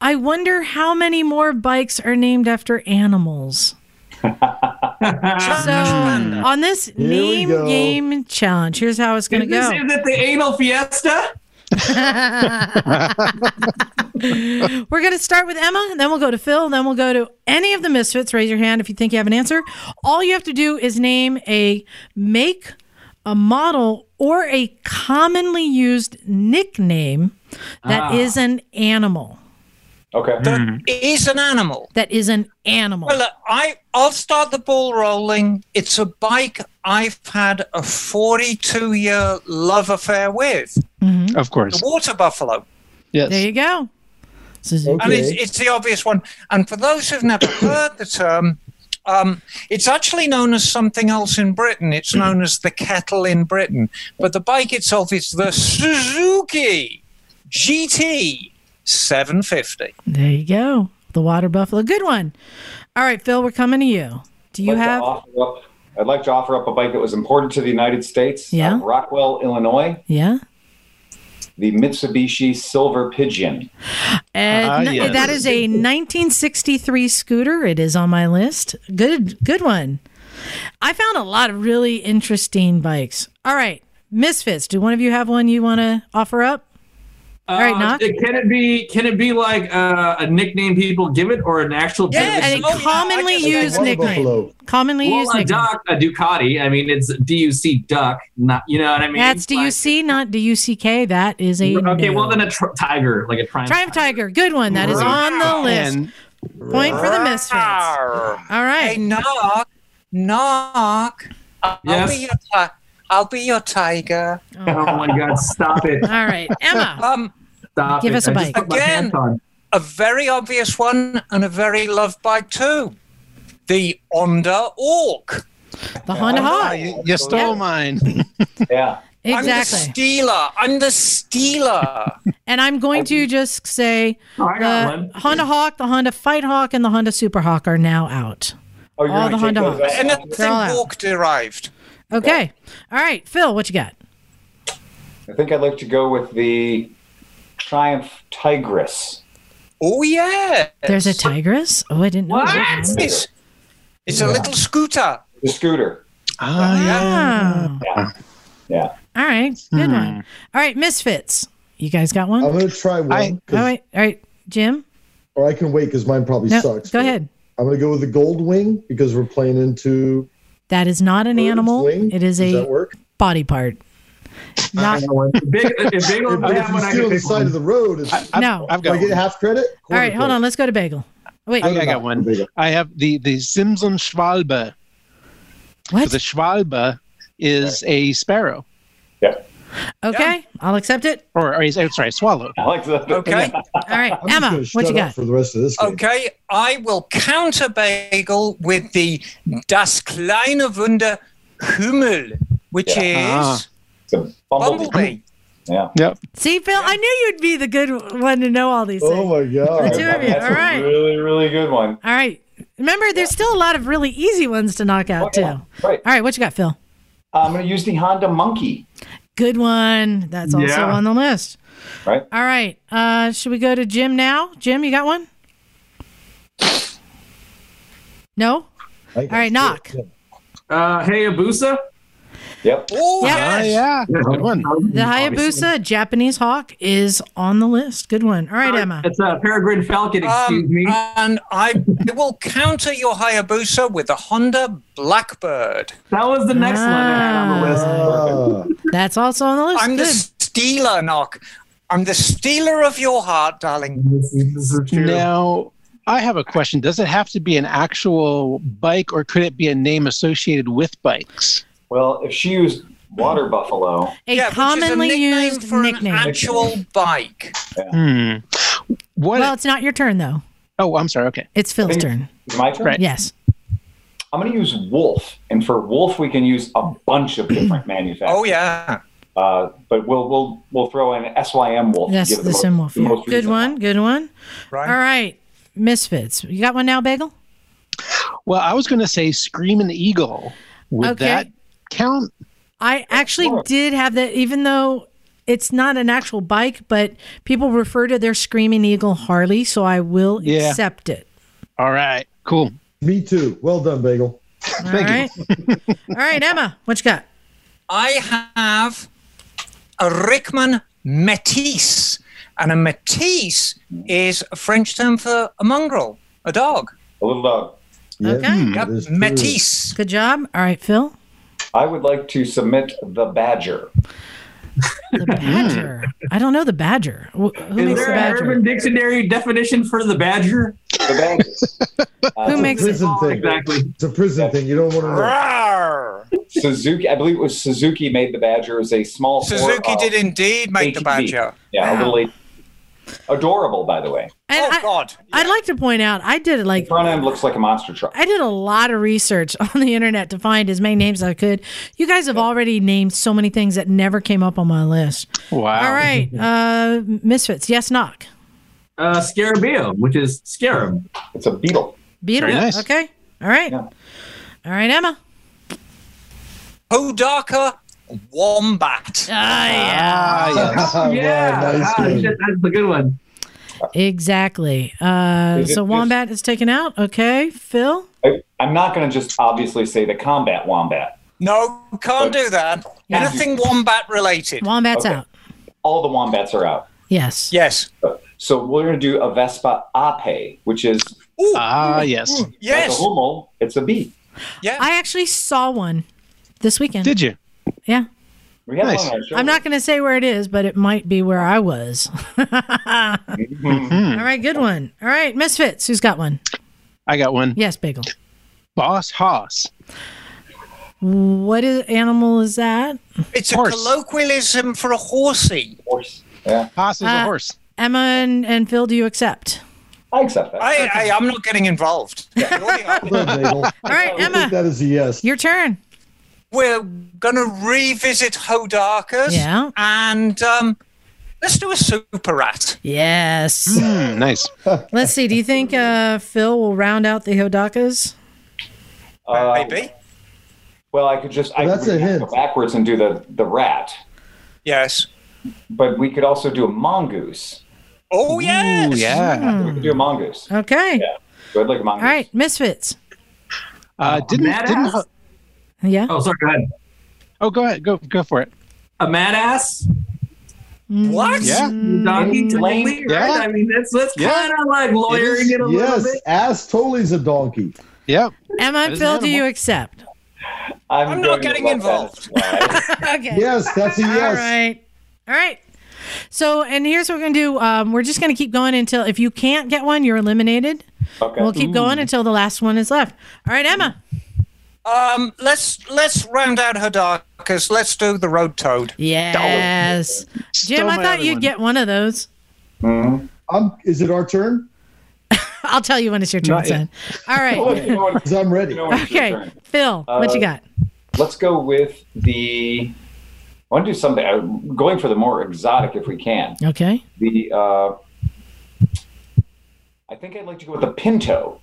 I wonder how many more bikes are named after animals. So on this here name game challenge, here's how it's going to go. Is it the anal fiesta? We're going to start with Emma, and then we'll go to Phil, and then we'll go to any of the misfits. Raise your hand if you think you have an answer. All you have to do is name a make, a model, or a commonly used nickname that ah. is an animal. Okay. That mm. is an animal. That is an animal. Well, look, I, I'll start the ball rolling. It's a bike I've had a forty-two year love affair with. Mm-hmm. Of course. The water buffalo. Yes. There you go. Okay. And it's, it's the obvious one. And for those who've never heard the term, um, it's actually known as something else in Britain. It's known as the kettle in Britain. But the bike itself is the Suzuki G T seven fifty. There you go. The water buffalo. Good one. All right, Phil, we're coming to you. Do you I'd like have? Up, I'd like to offer up a bike that was imported to the United States. Yeah. Out of Rockwell, Illinois. Yeah. The Mitsubishi Silver Pigeon. And uh, yes. That is a nineteen sixty-three scooter. It is on my list. Good, good one. I found a lot of really interesting bikes. All right, misfits. Do one of you have one you want to offer up? Uh, All right, Nock. Can it be? Can it be like uh, a nickname people give it, or an actual? Yeah, a oh, commonly yeah, used nickname. Buffalo. Commonly well, used. Well, a duck, a Ducati. I mean, it's D U C duck. Not, you know what I mean. That's D U C, like, not D U C K. That is a. Okay, no. Well then a tr- tiger, like a Triumph. Triumph tiger. tiger, good one. That is on the list. Point for the misfits. All right, hey, Nock, Nock. Yes. I'll, I'll be your tiger. Oh. Oh my God! Stop it. All right, Emma. Um. Stop Give it. us a bike. Again, a very obvious one and a very loved bike too. The Honda Orc. The Honda Hawk. You, you stole yeah. mine. Yeah. Exactly. I'm the stealer. I'm the stealer. And I'm going to just say oh, the Honda Hawk, the Honda Fight Hawk, and the Honda Super Hawk are now out. Oh, all the Honda Hawks. Anything Orc derived. Okay. All right. Phil, what you got? I think I'd like to go with the Triumph Tigress. Oh, yeah. There's a Tigress? Oh, I didn't know. What? It's, it's a yeah. little scooter. The scooter. Oh, yeah. Yeah. yeah. All right. Good hmm. one. All right. Misfits. You guys got one? I'm going to try one. I, all right. All right. Jim? Or I can wait because mine probably no, sucks. Go ahead. I'm going to go with the Gold Wing because we're playing into. That is not an animal. Wing? It is a body part. Not if they, if they don't if, have one, I can on the side one. Of the road. I, I've, no, I've got. Do I get half credit? All right, hold on. Let's go to Bagel. Wait, I, I got one. Bagel. I have the the Simson Schwalbe. What? So the Schwalbe is right. a sparrow. Yeah. Okay, yeah. I'll accept it. Or, or sorry, I swallowed. I'll accept it. Okay. All right, Emma, what you got? For the rest of this game. Okay, I will counter bagel with the Das kleine Wunder Hummel, which yeah. is uh, Bumblebee. Bumblebee. Yeah. Yep. See, Phil, yeah. I knew you'd be the good one to know all these things. Oh, my God. The two of you. That's all right. A really, really good one. All right. Remember, there's yeah. still a lot of really easy ones to knock out, oh, yeah. too. Right. All right, what you got, Phil? I'm going to use the Honda Monkey. Good one. That's also yeah. on the list. Right. All right. Uh, should we go to Jim now? Jim, you got one? No? All right, knock. Uh, hey, Hayabusa. Yep. Oh, yes. uh, yeah. Good one. The Hayabusa, Japanese hawk, is on the list. Good one. All right, Emma. It's a peregrine falcon, excuse um, me. And I will counter your Hayabusa with a Honda Blackbird. That was the next ah, one I had on the list. Oh. That's also on the list. I'm Good. the stealer, Nock. I'm the stealer of your heart, darling. This is, this is true. Now, I have a question. Does it have to be an actual bike, or could it be a name associated with bikes? Well, if she used water buffalo, a yeah, commonly which is a nickname used for nickname. An actual bike. Yeah. Hmm. What well, it, it's not your turn though. Oh, I'm sorry. Okay, it's Phil's turn. My turn. Right. Yes. I'm going to use wolf, and for wolf, we can use a bunch of different manufacturers. Oh yeah. Uh, but we'll we'll we'll throw in S Y M wolf. Yes, the Sim wolf. The yeah. Good one. Good one. Right. All right, Misfits. You got one now, Bagel? Well, I was going to say Screamin' Eagle. Would okay. that count? I actually sure. did have that, even though it's not an actual bike, but people refer to their Screaming Eagle Harley, so I will yeah. accept it. All right, cool. Me too. Well done, Bagel. All Thank right. you. All right, Emma, what you got? I have a Rickman Métis, and a Métis is a French term for a mongrel, a dog. A little dog. Yes. Okay. Yep. Métis. Good job. All right, Phil. I would like to submit the badger. The badger? I don't know the badger. Who Is makes there the badger? An Urban Dictionary definition for the badger? The badger. Uh, Who makes it? Oh, exactly. It's a prison yeah. thing. You don't want to know. Rawr! Suzuki, I believe it was Suzuki made the badger as a small Suzuki four, uh, did indeed make H P. The badger. Yeah, wow. a little late. Adorable, by the way. And oh, I, God. Yeah. I'd like to point out, I did like... The front end looks like a monster truck. I did a lot of research on the internet to find as many names as I could. You guys have yeah. already named so many things that never came up on my list. Wow. All right. Uh, Misfits. Yes, Knock. Uh, Scarabeo, which is scarab. It's a beetle. Beetle. Nice. Okay. All right. Yeah. All right, Emma. Hodaka. Wombat. Oh, yeah. Ah, yes. yeah. Wow, nice ah, shit, that's a good one. Exactly. Uh, so Wombat is taken out. Okay, Phil? I, I'm not going to just obviously say the combat wombat. No, can't but, do that. Yeah. Anything wombat related. Wombat's okay. out. All the wombats are out. Yes. Yes. So, so we're going to do a Vespa Ape, which is... Ah, uh, yes. Ooh, yes. Like a hummel, it's a bee. Yeah. I actually saw one this weekend. Did you? Yeah. Nice. I'm not going to say where it is, but it might be where I was. mm-hmm. All right, good one. All right, Misfits, who's got one? I got one. Yes, Bagel. Boss hoss. What is, animal is that? It's horse. A colloquialism for a horsey. Horse. Yeah. Hoss is uh, a horse. Emma and, and Phil, do you accept? I accept that. I, okay. I, I'm not getting involved. Yeah. All right, Emma. That is a yes. Your turn. We're going to revisit Hodakas. Yeah. And um, let's do a super rat. Yes. Mm, nice. Let's see. Do you think uh, Phil will round out the Hodakas? Uh, Maybe. Well, I could just well, I that's could, a hint. Go backwards and do the, the rat. Yes. But we could also do a mongoose. Oh, yes. Ooh, yeah. Mm. We could do a mongoose. Okay. Yeah. So I'd like a mongoose. All right. Misfits. Uh, didn't. Mad didn't ho- Yeah. Oh, sorry. Go ahead. Oh, go ahead. Go go for it. A mad ass. What? Yeah. Donkey technically, right? Yeah. I mean, that's that's yeah. kind of like lawyering it, is, it a yes, little bit. Ass totally is a donkey. Yep. Emma and Phil, do you accept? I'm, I'm not getting involved. Okay. Yes, that's a yes. All right. All right. So, and here's what we're going to do. Um, we're just going to keep going until if you can't get one, you're eliminated. Okay. We'll keep Ooh. going until the last one is left. All right, Emma. Um, let's let's round out Hadakas. Let's do the road toad. Yes, oh, Jim. I thought you'd one. get one of those. Mm-hmm. Um, is it our turn? I'll tell you when it's your turn, son. All right. Well, you know when, I'm ready. You know okay, Phil, uh, what you got? Let's go with the. I want to do something. I'm going for the more exotic if we can. Okay. The. Uh, I think I'd like to go with the Pinto.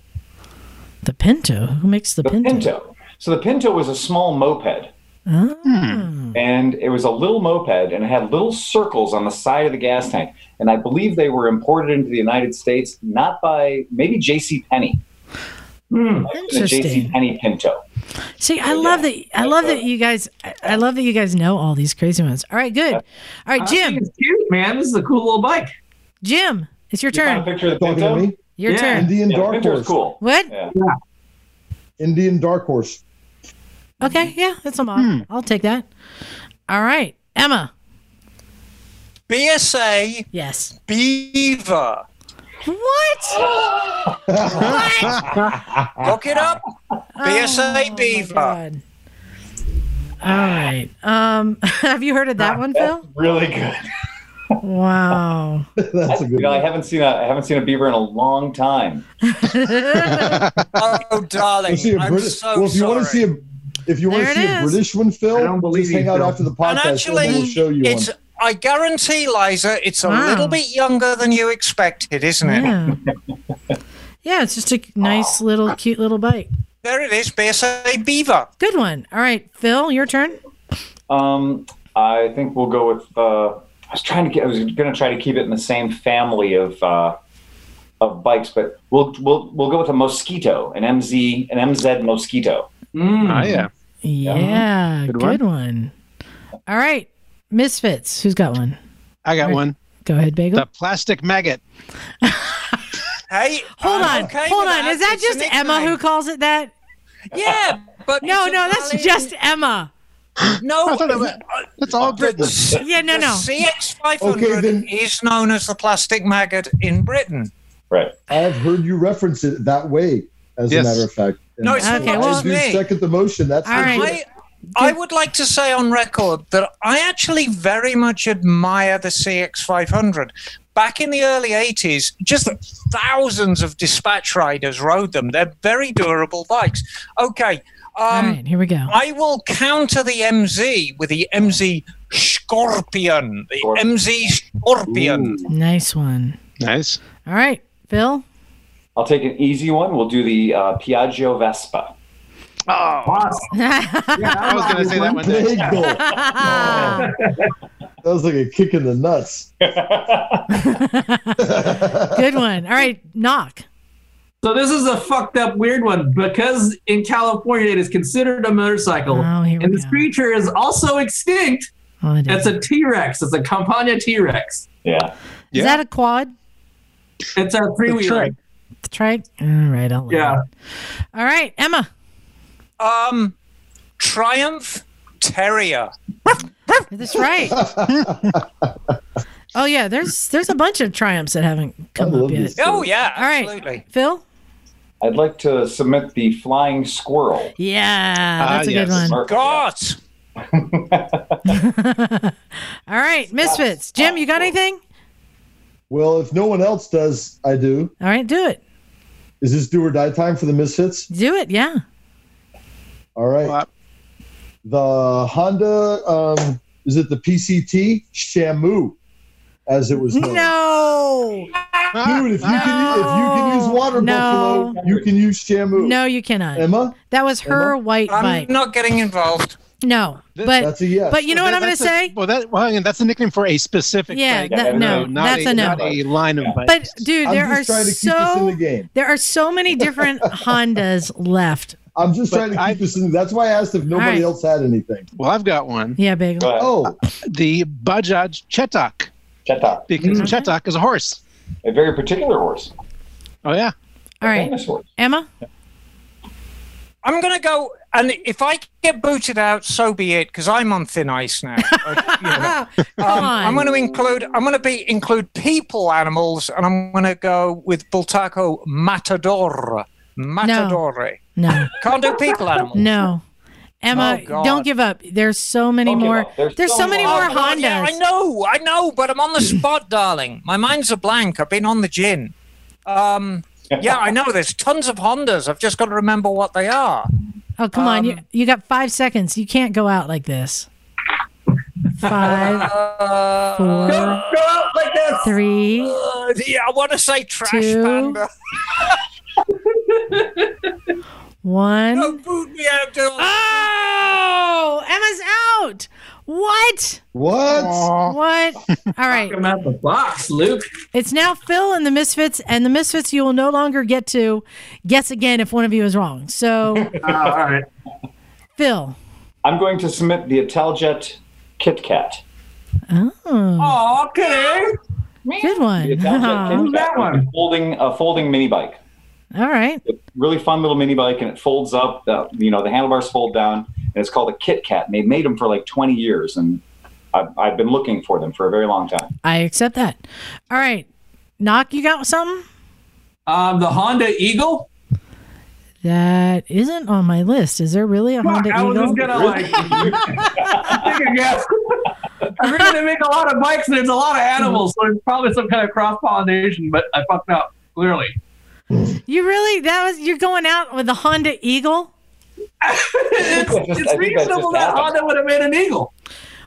The Pinto? Who makes the, the Pinto? Pinto? So the Pinto was a small moped. Oh. And it was a little moped, and it had little circles on the side of the gas tank. And I believe they were imported into the United States, not by, maybe J C Penney. Mm, interesting. J C Penney Pinto. See, I love that. I love that you guys. I love that you guys know all these crazy ones. All right, good. All right, Jim. It's cute, man. This is a cool little bike. Jim, it's your turn. You found a picture of the Pinto? Your yeah. turn. Indian yeah, Dark Horse. Cool. What? Yeah. Yeah. Indian Dark Horse. Okay, yeah, that's a mod. Hmm. I'll take that. All right, Emma. B S A. Yes. Beaver. What? What? Look it up. B S A oh, Beaver. God. All right. Um, have you heard of that ah, one, that's Phil? Really good. Wow. That's a good you know, one. I haven't seen a I haven't seen a beaver in a long time. Oh, darling. We'll I'm British, so well, if sorry. You want to see a If you there want to see is. a British one, Phil, just hang out after the podcast, and actually, and we'll show you it's, one. I guarantee, Liza, it's a wow. little bit younger than you expected, isn't it? Yeah, yeah it's just a nice oh. little, cute little bike. There it is, B S A Beaver. Good one. All right, Phil, your turn. Um, I think we'll go with. Uh, I was trying to get. I was going to try to keep it in the same family of uh, of bikes, but we'll we'll we'll go with a Mosquito, an M Z, an M Z Mosquito. Mm. Oh yeah. Yeah, good, good one. one. All right, Misfits, who's got one? I got right. one. Go ahead, Bagel. The plastic maggot. Hey, hold on, okay hold on. That. Is that it's just Emma who calls it that? Yeah, but no, no, that's Italian. Just Emma. No, that's all Britain. Yeah, no, no. The C X five hundred okay, then, is known as the plastic maggot in Britain. Right. I've heard you reference it that way, as yes. a matter of fact. And no, it's okay, not well, just me. Second the motion. That's all right. I, I would like to say on record that I actually very much admire the C X five hundred. Back in the early eighties, just thousands of dispatch riders rode them. They're very durable bikes. Okay. Um, all right, here we go. I will counter the M Z with the M Z Scorpion. The M Z Scorpion. Ooh. Nice one. Nice. All right, Bill. I'll take an easy one. We'll do the uh, Piaggio Vespa. Oh, awesome. Yeah, I was going to say that one day. Oh. That was like a kick in the nuts. Good one. All right, Knock. So this is a fucked up weird one because in California it is considered a motorcycle. Oh, here we and this go. Creature is also extinct. Oh, it is. It's a T-Rex. It's a Campagna T-Rex. Yeah. yeah. Is that a quad? It's a three-wheeler. The trike? All right, I'll yeah. It. All right, Emma. Um, Triumph Terrier. That's right. Oh yeah, there's there's a bunch of Triumphs that haven't come up yet. Oh yeah, absolutely. All right, Phil. I'd like to submit the Flying Squirrel. Yeah, that's uh, a yes. good one. Gosh. All right, Misfits. Jim, you got anything? Well, if no one else does, I do. All right, do it. Is this do or die time for the Misfits? Do it, yeah. All right. Uh, the Honda, um, is it the P C T? Shamu, as it was known. No. Dude, if you, no. Can, if you can use water no. buffalo, you can use Shamu. No, you cannot. Emma? That was her Emma? White I'm bike. I'm not getting involved. No, but that's a yes. But you know well, what that, I'm going to say? Well, that well, that's a nickname for a specific yeah, bike. That, no, no that's a, a no. Not a line of yeah. bikes. But dude, I'm there are so the there are so many different Hondas left. I'm just but trying to keep I, this in. That's why I asked if nobody right. else had anything. Well, I've got one. Yeah, Bagel. Oh, the Bajaj Chetak. Chetak. Because mm-hmm. Chetak is a horse. A very particular horse. Oh yeah. All right. Emma. Yeah. I'm going to go, and if I get booted out, so be it, because I'm on thin ice now. uh, you know. um, I'm going to include, I'm going to be include people animals, and I'm going to go with Bultaco Matador. Matadore. No. Can't do people animals. No. Emma, oh, don't give up. There's so many don't more. There's, There's so, so many more, more Hondas. God, yeah, I know, I know, but I'm on the spot, darling. My mind's a blank. I've been on the gin. Um, yeah, I know. There's tons of Hondas. I've just got to remember what they are. Oh, come um, on. You, you got five seconds. You can't go out like this. Five, uh, four, go, go out like this. Three. Uh, yeah, I want to say trash two, panda. One. Don't boot me out, don't. Oh, Emma's out. What? What? Aww. What? All right. Talk about the box, Luke. It's now Phil and the Misfits, and the Misfits you will no longer get to guess again if one of you is wrong. So, uh, all right. Phil. I'm going to submit the Italjet Kit Kat. Oh. Oh, okay. Good one. The Italjet Kit Kat one. Folding, a folding mini bike. All right. A really fun little mini bike, and it folds up. The, you know, the handlebars fold down, and it's called a Kit Kat. And they made them for like twenty years, and I've, I've been looking for them for a very long time. I accept that. All right. Knock, you got something? Um, the Honda Eagle? That isn't on my list. Is there really a Fuck, Honda I Eagle? I was just gonna like take a guess. We're gonna make a lot of bikes, and there's a lot of animals, so it's probably some kind of cross pollination. But I fucked up clearly. You really? That was you're going out with the Honda Eagle? it's it's reasonable that Honda would have made an eagle.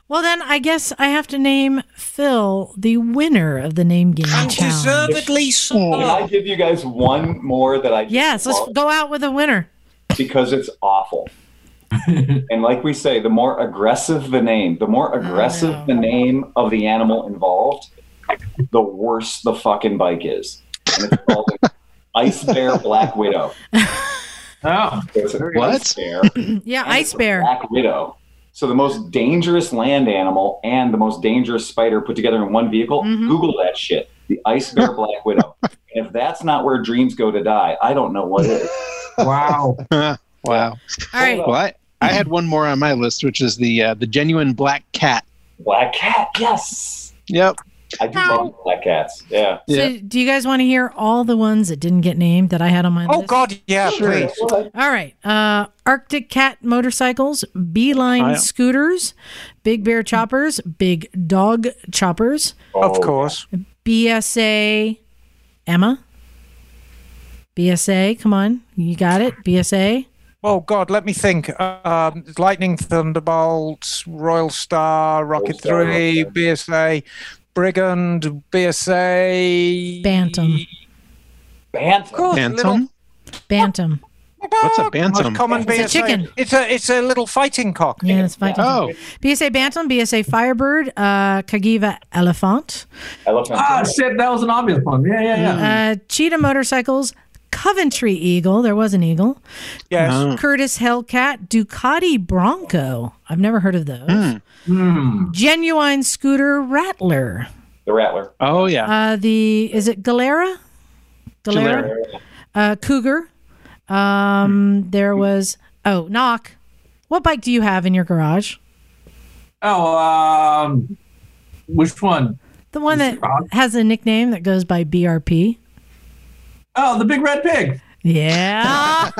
Well, then I guess I have to name Phil the winner of the name game challenge. Deservedly so. Can I give you guys one more that I? Just yes, let's go out with a winner. Because it's awful. And like we say, the more aggressive the name, the more aggressive oh. the name of the animal involved, the worse the fucking bike is. And it's called Ice Bear Black Widow. Oh, what? Ice bear, yeah, Ice Bear. Black Widow. So the most dangerous land animal and the most dangerous spider put together in one vehicle. Mm-hmm. Google that shit. The Ice Bear Black Widow. And if that's not where dreams go to die, I don't know what is. Wow. Wow. All right. Well, I, I had one more on my list, which is the uh, the genuine black cat. Black cat. Yes. Yep. I do Ow. love black cats. Yeah. So yeah. Do you guys want to hear all the ones that didn't get named that I had on my oh, list? Oh, God, yeah, sure. Please. All right. Uh, Arctic Cat motorcycles, Beeline oh, yeah. scooters, Big Bear choppers, Big Dog choppers. Oh, of course. B S A. Emma? B S A, come on. You got it. B S A. Oh, God, let me think. Um, Lightning, Thunderbolt, Royal Star, Rocket Star, three, Rocket. B S A... Brigand, B S A... Bantam. Bantam? Course, Bantam? Little... Bantam. What's a Bantam? Common it's B S A. A chicken. It's a, it's a little fighting cock. Yeah, it's fighting cock. Oh. B S A Bantam, B S A Firebird, uh, Kagiva Elephant. Elephant. Ah, shit, that was an obvious one. Yeah, yeah, yeah. Uh, Cheetah Motorcycles, Coventry Eagle. There was an eagle. Yes. No. Curtis Hellcat, Ducati Bronco. I've never heard of those. Mm. Mm. Genuine scooter Rattler. The Rattler. Oh yeah. Uh, the is it Galera? Galera. Galera. Uh, Cougar. Um, there was oh knock. What bike do you have in your garage? Oh, um, which one? The one that has a nickname that goes by B R P. Oh, the Big Red Pig. Yeah.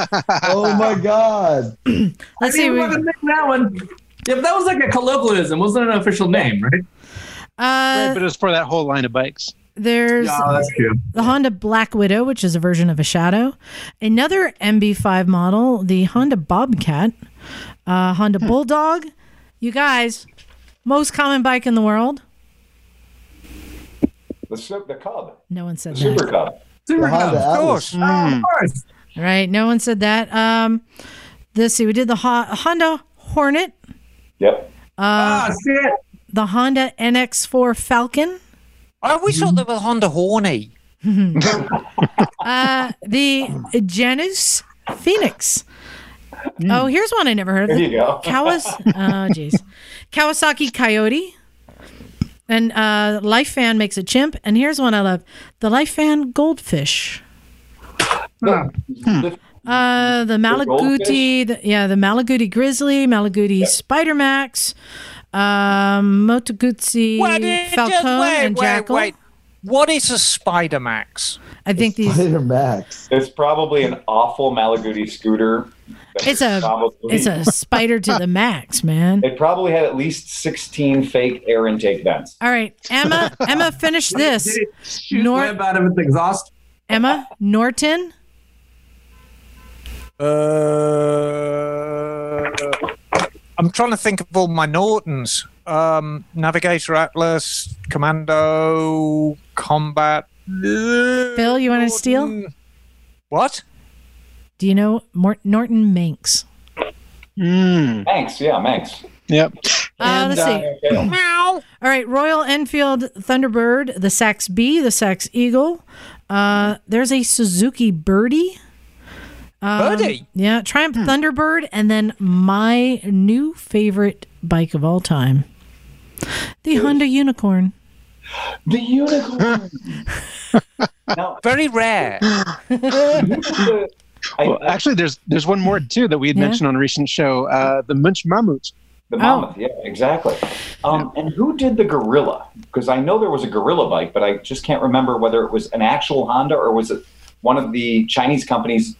Oh my God. Let's see. We want to that one. Yeah, but that was like a colloquialism. Wasn't an official name, right? Uh, right, but it was for that whole line of bikes. There's oh, that's true. the Honda Black Widow, which is a version of a Shadow. Another M B five model, the Honda Bobcat, uh, Honda hmm. Bulldog. You guys, most common bike in the world? The, the Cub. No one said the that. Super Cub. Super the Cub, of course. Mm. Of course. All right, no one said that. Um, let's see, we did the Ho- Honda Hornet. Yep. Uh, oh, shit. The Honda N X four Falcon. I always thought they were Honda Horny. uh, the Janus Phoenix. Mm. Oh, here's one I never heard of. There you go. Kawas- oh, jeez. Kawasaki Coyote. And uh, Life Fan makes a chimp. And here's one I love. The Life Fan Goldfish. No. Hmm. Uh, the Malaguti, the, yeah, the Malaguti Grizzly, Malaguti yep. Spider Max, um, Motoguzzi, Falcone, and Jackal. Wait, What is a Spider-Max? I think these Spider-Max. It's probably an awful Malaguti scooter. It's a probably, it's a spider to the max, man. It probably had at least sixteen fake air intake vents. All right, Emma, Emma, finish this. Did it shoot Nor- web out of its exhaust? Emma Norton. Uh, I'm trying to think of all my Nortons. Um, Navigator Atlas, Commando, Combat. Phil, you want to steal? What? Do you know Mort- Norton Manx? Mm. Manx, yeah, Manx. Yep. Uh, and, let's uh, see. Okay. All right, Royal Enfield Thunderbird, the Sax Bee, the Sax Eagle. Uh, there's a Suzuki Birdie. Um, Birdie? Yeah, Triumph hmm. Thunderbird, and then my new favorite bike of all time, the Honda Unicorn. The unicorn. Now, very rare. Well, actually, there's there's one more too that we had yeah. mentioned on a recent show. Uh, the Munch Mammut. The Mammoth, oh. yeah, exactly. Um, and who did the Gorilla? Because I know there was a Gorilla bike, but I just can't remember whether it was an actual Honda or was it one of the Chinese companies.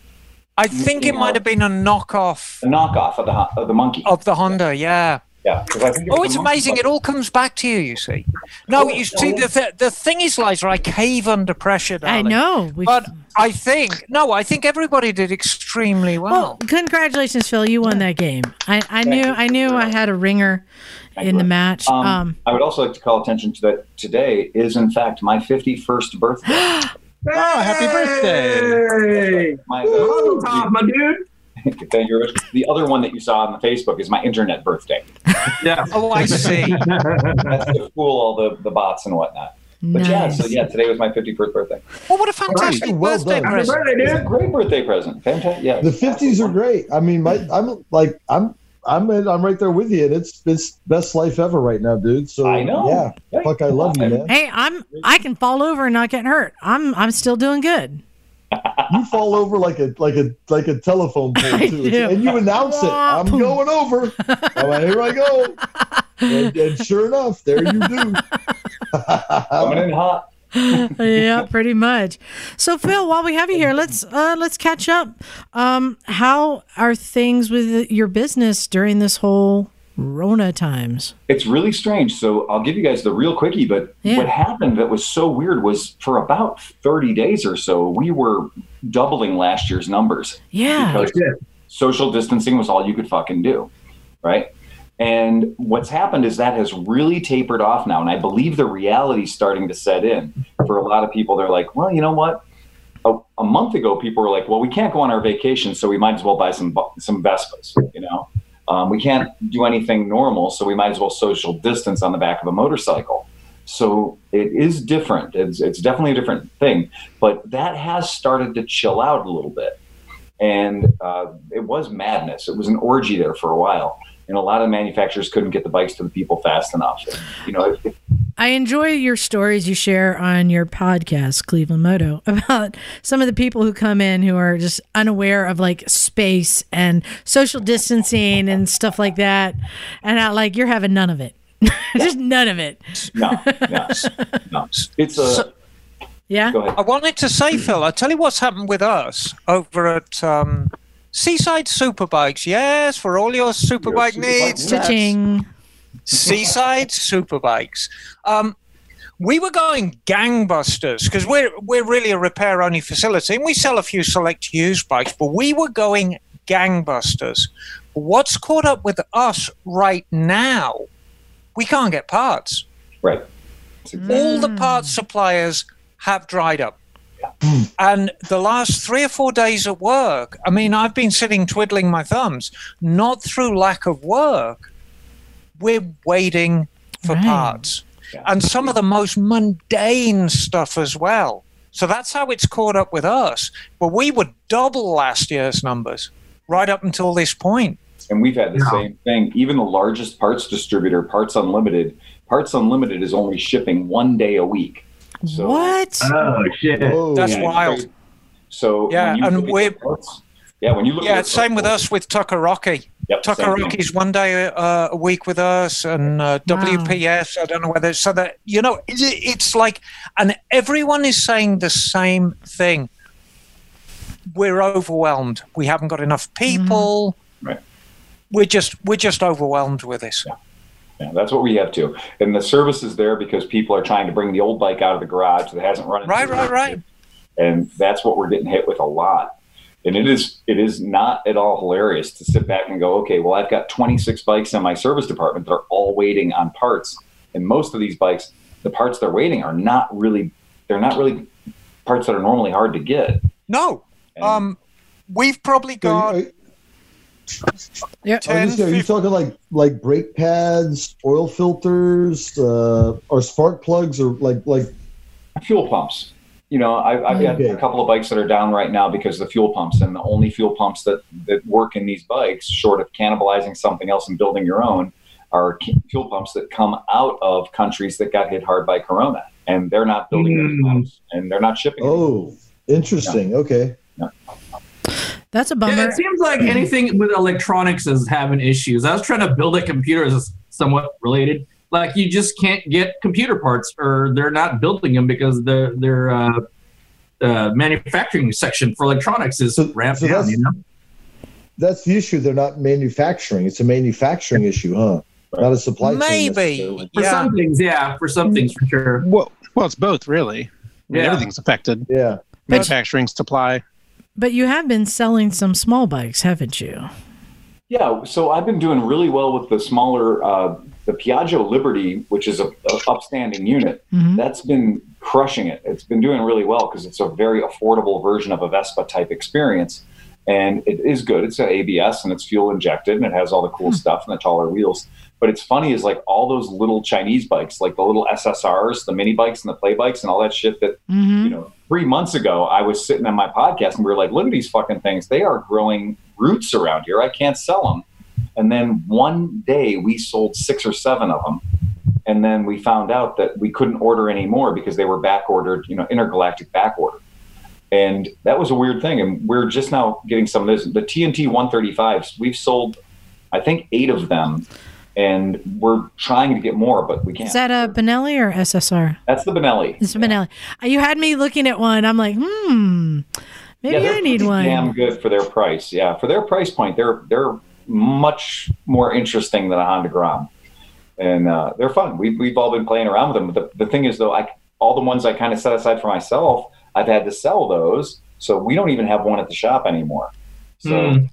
I think it might have been a knockoff. A knockoff of the of the monkey. Of the Honda, yeah. Yeah. I think it oh, it's amazing. Monkey. It all comes back to you, you see. No, oh, you see, the, th- the thing is, Liza, I cave under pressure, darling. I know. We've... But I think, no, I think everybody did extremely well. Well, congratulations, Phil. You won that game. I, I knew I knew I had a ringer Thank in you. the match. Um, um, I would also like to call attention to that today is, in fact, my fifty-first birthday. Hey! Oh, happy birthday! My, uh, Woo, Tom, my dude. The other one that you saw on the Facebook is my internet birthday. Yeah. Oh, I see. That's to fool all the, the bots and whatnot. But nice. yeah, so yeah, today was my fifty-first birthday. Well, what a fantastic right. well birthday done. present! Happy birthday, dude. It's a great birthday present. Fantastic. Yeah. The fifties are great. I mean, my, I'm like, I'm, I'm, I'm right there with you, and it's it's best life ever right now, dude. So I know. Yeah. Right. Fuck, I love you, man. Hey, I'm I can fall over and not get hurt. I'm I'm still doing good. You fall over like a like a like a telephone pole too, and you announce it. I'm going over. All right, here I go. And, and sure enough, there you do. Coming in hot. Yeah, pretty much. So, Phil, while we have you here, let's uh, let's catch up. Um, how are things with your business during this whole Rona times? It's really strange. So, I'll give you guys the real quickie. But yeah. what happened that was so weird was for about thirty days or so, we were doubling last year's numbers. Yeah, because social distancing was all you could fucking do, right? And what's happened is that has really tapered off now. And I believe the reality's starting to set in for a lot of people. They're like, well, you know what? A, a month ago, people were like, well, we can't go on our vacation, so we might as well buy some some Vespas, you know? Um, we can't do anything normal, so we might as well social distance on the back of a motorcycle. So it is different. It's, it's definitely a different thing. But that has started to chill out a little bit. And uh, it was madness. It was an orgy there for a while. And a lot of manufacturers couldn't get the bikes to the people fast enough. And, you know, if, if, I enjoy your stories you share on your podcast, Cleveland Moto, about some of the people who come in who are just unaware of like space and social distancing and stuff like that. And I, like you're having none of it, just none of it. No, no, no. It's a so, yeah. I wanted to say, Phil, I tell you what's happened with us over at. Um, Seaside Superbikes, yes, for all your Superbike your needs. Cha-ching. Seaside Superbikes. Um, we were going gangbusters because we're we're really a repair-only facility, and we sell a few select used bikes, but we were going gangbusters. What's caught up with us right now, we can't get parts. Right. Exactly. All the parts suppliers have dried up. And the last three or four days at work, I mean, I've been sitting twiddling my thumbs, not through lack of work. We're waiting for right. parts and some of the most mundane stuff as well. So that's how it's caught up with us. But we would double last year's numbers right up until this point. And we've had the no. same thing. Even the largest parts distributor, Parts Unlimited, Parts Unlimited is only shipping one day a week. So, what? Oh shit! Whoa. That's yeah, wild. So yeah, and we're parts, yeah, when you look yeah, at it's same with us with Tucker Rocky. Yep, Tucker Rocky's one day uh, a week with us, and uh, wow. W P S. I don't know whether so that you know it, it's like, and everyone is saying the same thing. We're overwhelmed. We haven't got enough people. Mm-hmm. Right. We're just we're just overwhelmed with this. Yeah. Yeah, that's what we have to. And the service is there because people are trying to bring the old bike out of the garage that hasn't run. Right, right, right. And that's what we're getting hit with a lot. And it is it is not at all hilarious to sit back and go, okay, well, I've got twenty-six bikes in my service department that are all waiting on parts. And most of these bikes, the parts they're waiting are not really, they're not really parts that are normally hard to get. No. And um, we've probably got... I, yeah. ten, just, are you talking like like brake pads, oil filters, uh, or spark plugs, or like like fuel pumps? You know, I've, I've got okay. a couple of bikes that are down right now because of the fuel pumps, and the only fuel pumps that, that work in these bikes, short of cannibalizing something else and building your own, are fuel pumps that come out of countries that got hit hard by Corona, and they're not building mm. their pumps, and they're not shipping. Oh, them. Interesting. Yeah. Okay. Yeah. That's a bummer. Yeah, it seems like anything with electronics is having issues. I was trying to build a computer as somewhat related. Like you just can't get computer parts, or they're not building them because the their uh, uh, manufacturing section for electronics is so, ramped so down. You know, that's the issue. They're not manufacturing. It's a manufacturing issue, huh? Not a supply chain. Maybe for yeah. some things, yeah. For some things, for sure. Well, well, it's both, really. I mean, yeah. Everything's affected. Yeah, manufacturing, supply. But you have been selling some small bikes, haven't you? Yeah, so I've been doing really well with the smaller, uh, the Piaggio Liberty, which is a, a upstanding unit. Mm-hmm. That's been crushing it. It's been doing really well because it's a very affordable version of a Vespa type experience, and it is good. It's an A B S and it's fuel injected, and it has all the cool mm-hmm. stuff and the taller wheels. But it's funny is like all those little Chinese bikes, like the little S S Rs, the mini bikes and the play bikes and all that shit that, mm-hmm. you know, three months ago I was sitting on my podcast and we were like, look at these fucking things. They are growing roots around here. I can't sell them. And then one day we sold six or seven of them. And then we found out that we couldn't order any more because they were back ordered, you know, intergalactic back order. And that was a weird thing. And we're just now getting some of this. The T N T one thirty-fives, we've sold, I think, eight of them. And we're trying to get more, but we can't. Is that a Benelli or S S R? That's the Benelli. It's the Benelli. You had me looking at one. I'm like, hmm, maybe yeah, I need one. Damn good for their price. Yeah, for their price point, they're they're much more interesting than a Honda Gram, and uh, they're fun. We've we've all been playing around with them. But the the thing is, though, I all the ones I kind of set aside for myself, I've had to sell those, so we don't even have one at the shop anymore. So. Mm.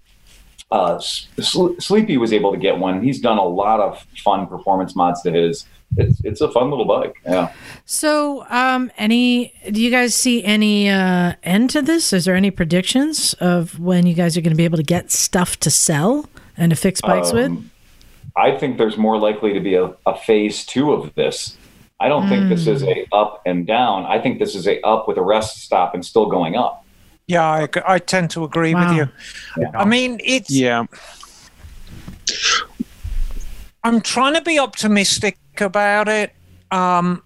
Uh, Sleepy was able to get one. He's done a lot of fun performance mods to his. It's it's a fun little bike. Yeah. So, um, any? Do you guys see any uh, end to this? Is there any predictions of when you guys are going to be able to get stuff to sell and to fix bikes um, with? I think there's more likely to be a, a phase two of this. I don't mm. think this is a up and down. I think this is a up with a rest stop and still going up. Yeah, I, I tend to agree wow. with you. Yeah. I mean, it's... Yeah. I'm trying to be optimistic about it um,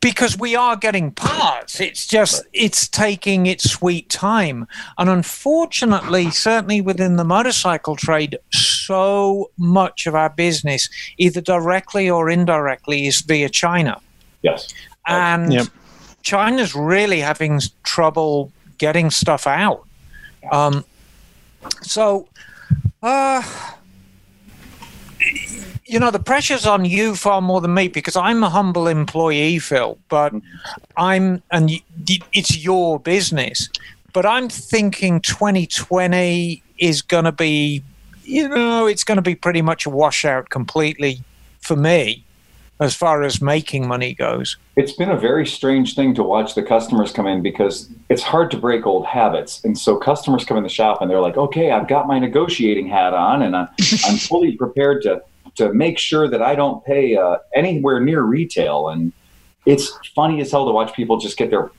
because we are getting parts. It's just, it's taking its sweet time. And unfortunately, certainly within the motorcycle trade, so much of our business, either directly or indirectly, is via China. Yes. And yep. China's really having trouble... getting stuff out. Um, so, uh, you know, the pressure's on you far more than me because I'm a humble employee, Phil, but I'm, and it's your business, but I'm thinking twenty twenty is going to be, you know, it's going to be pretty much a washout completely for me. As far as making money goes. It's been a very strange thing to watch the customers come in because it's hard to break old habits. And so customers come in the shop and they're like, okay, I've got my negotiating hat on and I'm, I'm fully prepared to, to make sure that I don't pay uh, anywhere near retail. And it's funny as hell to watch people just get their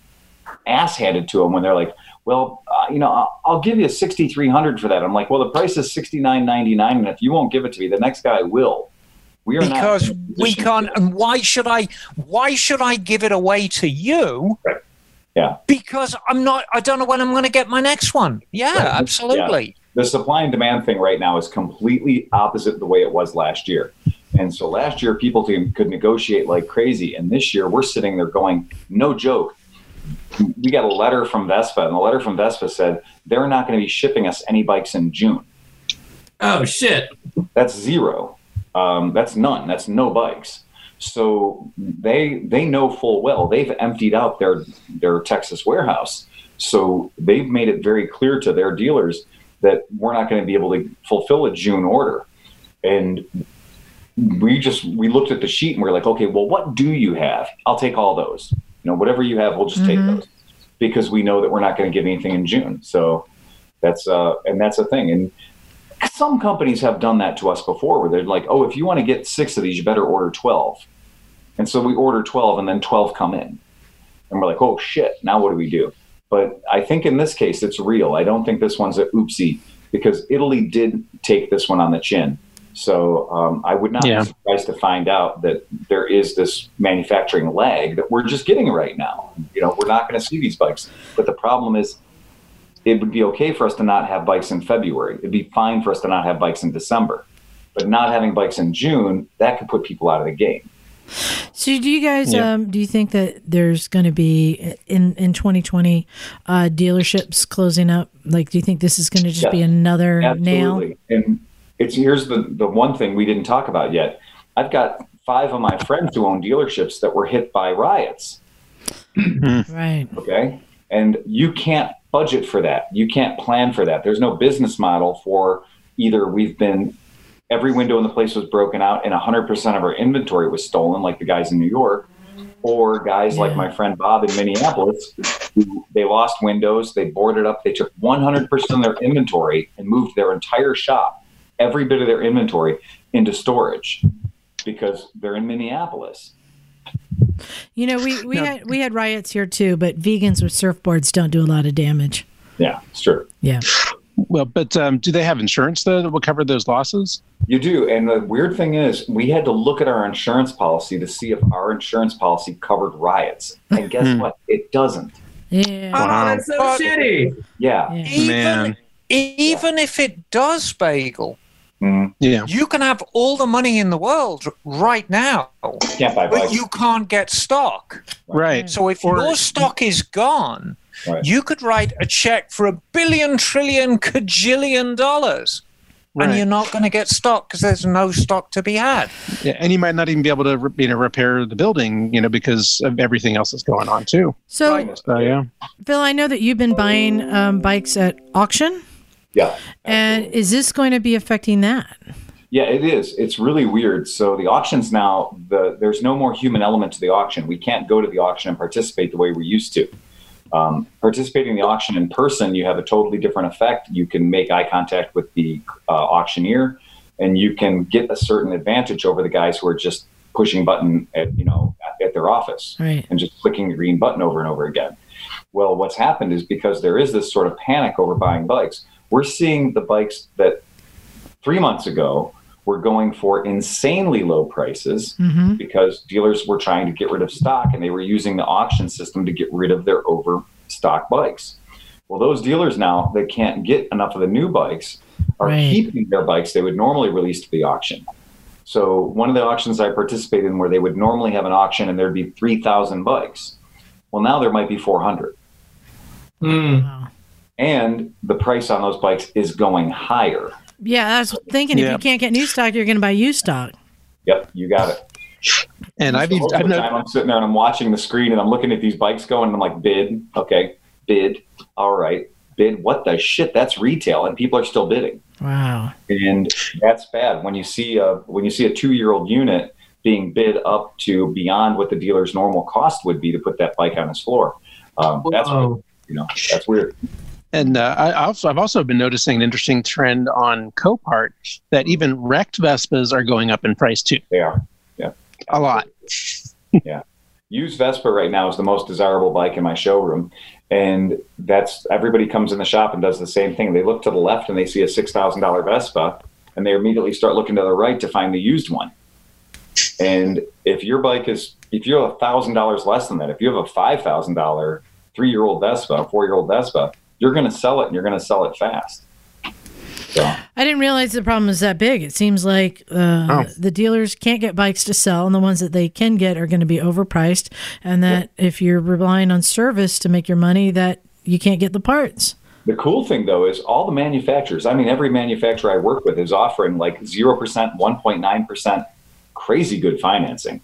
ass handed to them when they're like, well, uh, you know, I'll, I'll give you a sixty-three hundred for that. I'm like, well, the price is sixty-nine ninety-nine and if you won't give it to me, the next guy will. We because we can't, and why should I? Why should I give it away to you? Right. Yeah. Because I'm not, I don't know when I'm going to get my next one. Yeah, right. Absolutely. Yeah. The supply and demand thing right now is completely opposite the way it was last year. And so last year, people could negotiate like crazy. And this year, we're sitting there going, no joke. We got a letter from Vespa, and the letter from Vespa said they're not going to be shipping us any bikes in June. Oh, shit. That's zero. Um, that's none. That's no bikes. So they they know full well they've emptied out their their Texas warehouse. So they've made it very clear to their dealers that we're not going to be able to fulfill a June order. And we just we looked at the sheet and we're like, okay, well, what do you have? I'll take all those. You know, whatever you have, we'll just mm-hmm. take those, because we know that we're not going to get anything in June. So that's uh, and that's a thing. And some companies have done that to us before, where they're like, oh, if you want to get six of these, you better order twelve. And so we order twelve and then twelve come in. And we're like, oh, shit, now what do we do? But I think in this case, it's real. I don't think this one's a oopsie, because Italy did take this one on the chin. So um, I would not yeah. be surprised to find out that there is this manufacturing lag that we're just getting right now. You know, we're not going to see these bikes. But the problem is, it would be okay for us to not have bikes in February. It'd be fine for us to not have bikes in December. But not having bikes in June, that could put people out of the game. So do you guys, yeah. um, do you think that there's going to be, in, in twenty twenty, uh, dealerships closing up? Like, do you think this is going to just yeah. be another Absolutely. nail? And It's here's the, the one thing we didn't talk about yet. I've got five of my friends who own dealerships that were hit by riots. Right. Okay. And you can't budget for that. You can't plan for that. There's no business model for either. We've been, every window in the place was broken out and one hundred percent of our inventory was stolen, like the guys in New York, or guys yeah. like my friend Bob in Minneapolis, who they lost windows, they boarded up, they took one hundred percent of their inventory and moved their entire shop, every bit of their inventory, into storage because they're in Minneapolis. You know, we, we no. had we had riots here too, but vegans with surfboards don't do a lot of damage. Yeah, sure. Yeah. Well, but um, do they have insurance though that will cover those losses? You do. And the weird thing is, we had to look at our insurance policy to see if our insurance policy covered riots. And guess what? It doesn't. Yeah. Wow. Oh, that's so but, shitty. Yeah. yeah. Even, Man. Even yeah. if it does, Bagel. Mm. Yeah. You can have all the money in the world right now, can't buy but you can't get stock. Right. So if or, your stock is gone, right. you could write a check for a billion, trillion, cajillion dollars, right. and you're not going to get stock because there's no stock to be had. Yeah, and you might not even be able to, you know, repair the building, you know, because of everything else that's going on too. So, right. so yeah. Phil, I know that you've been buying um, bikes at auction. Yeah. And absolutely. Is this going to be affecting that? Yeah, it is. It's really weird. So the auctions now, the, there's no more human element to the auction. We can't go to the auction and participate the way we used to. Um, participating in the auction in person, you have a totally different effect. You can make eye contact with the uh, auctioneer, and you can get a certain advantage over the guys who are just pushing button at, you know, at their office right. and just clicking the green button over and over again. Well, what's happened is because there is this sort of panic over buying bikes, we're seeing the bikes that three months ago were going for insanely low prices mm-hmm. because dealers were trying to get rid of stock and they were using the auction system to get rid of their overstock bikes. Well, those dealers now that can't get enough of the new bikes are right. keeping their bikes they would normally release to the auction. So one of the auctions I participated in where they would normally have an auction and there'd be three thousand bikes. Well, now there might be four hundred. Mm. Wow. And the price on those bikes is going higher. Yeah, I was thinking yeah. if you can't get new stock, you're going to buy used stock. Yep, you got it. And I've been time I'm sitting there and I'm watching the screen and I'm looking at these bikes going and I'm like, bid, okay, bid, all right, bid. What the shit? That's retail, and people are still bidding. Wow. And that's bad when you see a when you see a two-year-old unit being bid up to beyond what the dealer's normal cost would be to put that bike on his floor. Um, that's weird, you know that's weird. And uh, I also, I've also been noticing an interesting trend on Copart that even wrecked Vespas are going up in price too. They are, yeah, a lot. yeah, used Vespa right now is the most desirable bike in my showroom, and that's everybody comes in the shop and does the same thing. They look to the left and they see a six thousand dollar Vespa, and they immediately start looking to the right to find the used one. And if your bike is, if you're a thousand dollars less than that, if you have a five thousand dollar three-year-old Vespa, a four-year-old Vespa, you're going to sell it, and you're going to sell it fast. So. I didn't realize the problem was that big. It seems like uh, oh. the dealers can't get bikes to sell, and the ones that they can get are going to be overpriced, and that yeah. if you're relying on service to make your money, that you can't get the parts. The cool thing, though, is all the manufacturers, I mean, every manufacturer I work with is offering like zero percent, one point nine percent crazy good financing.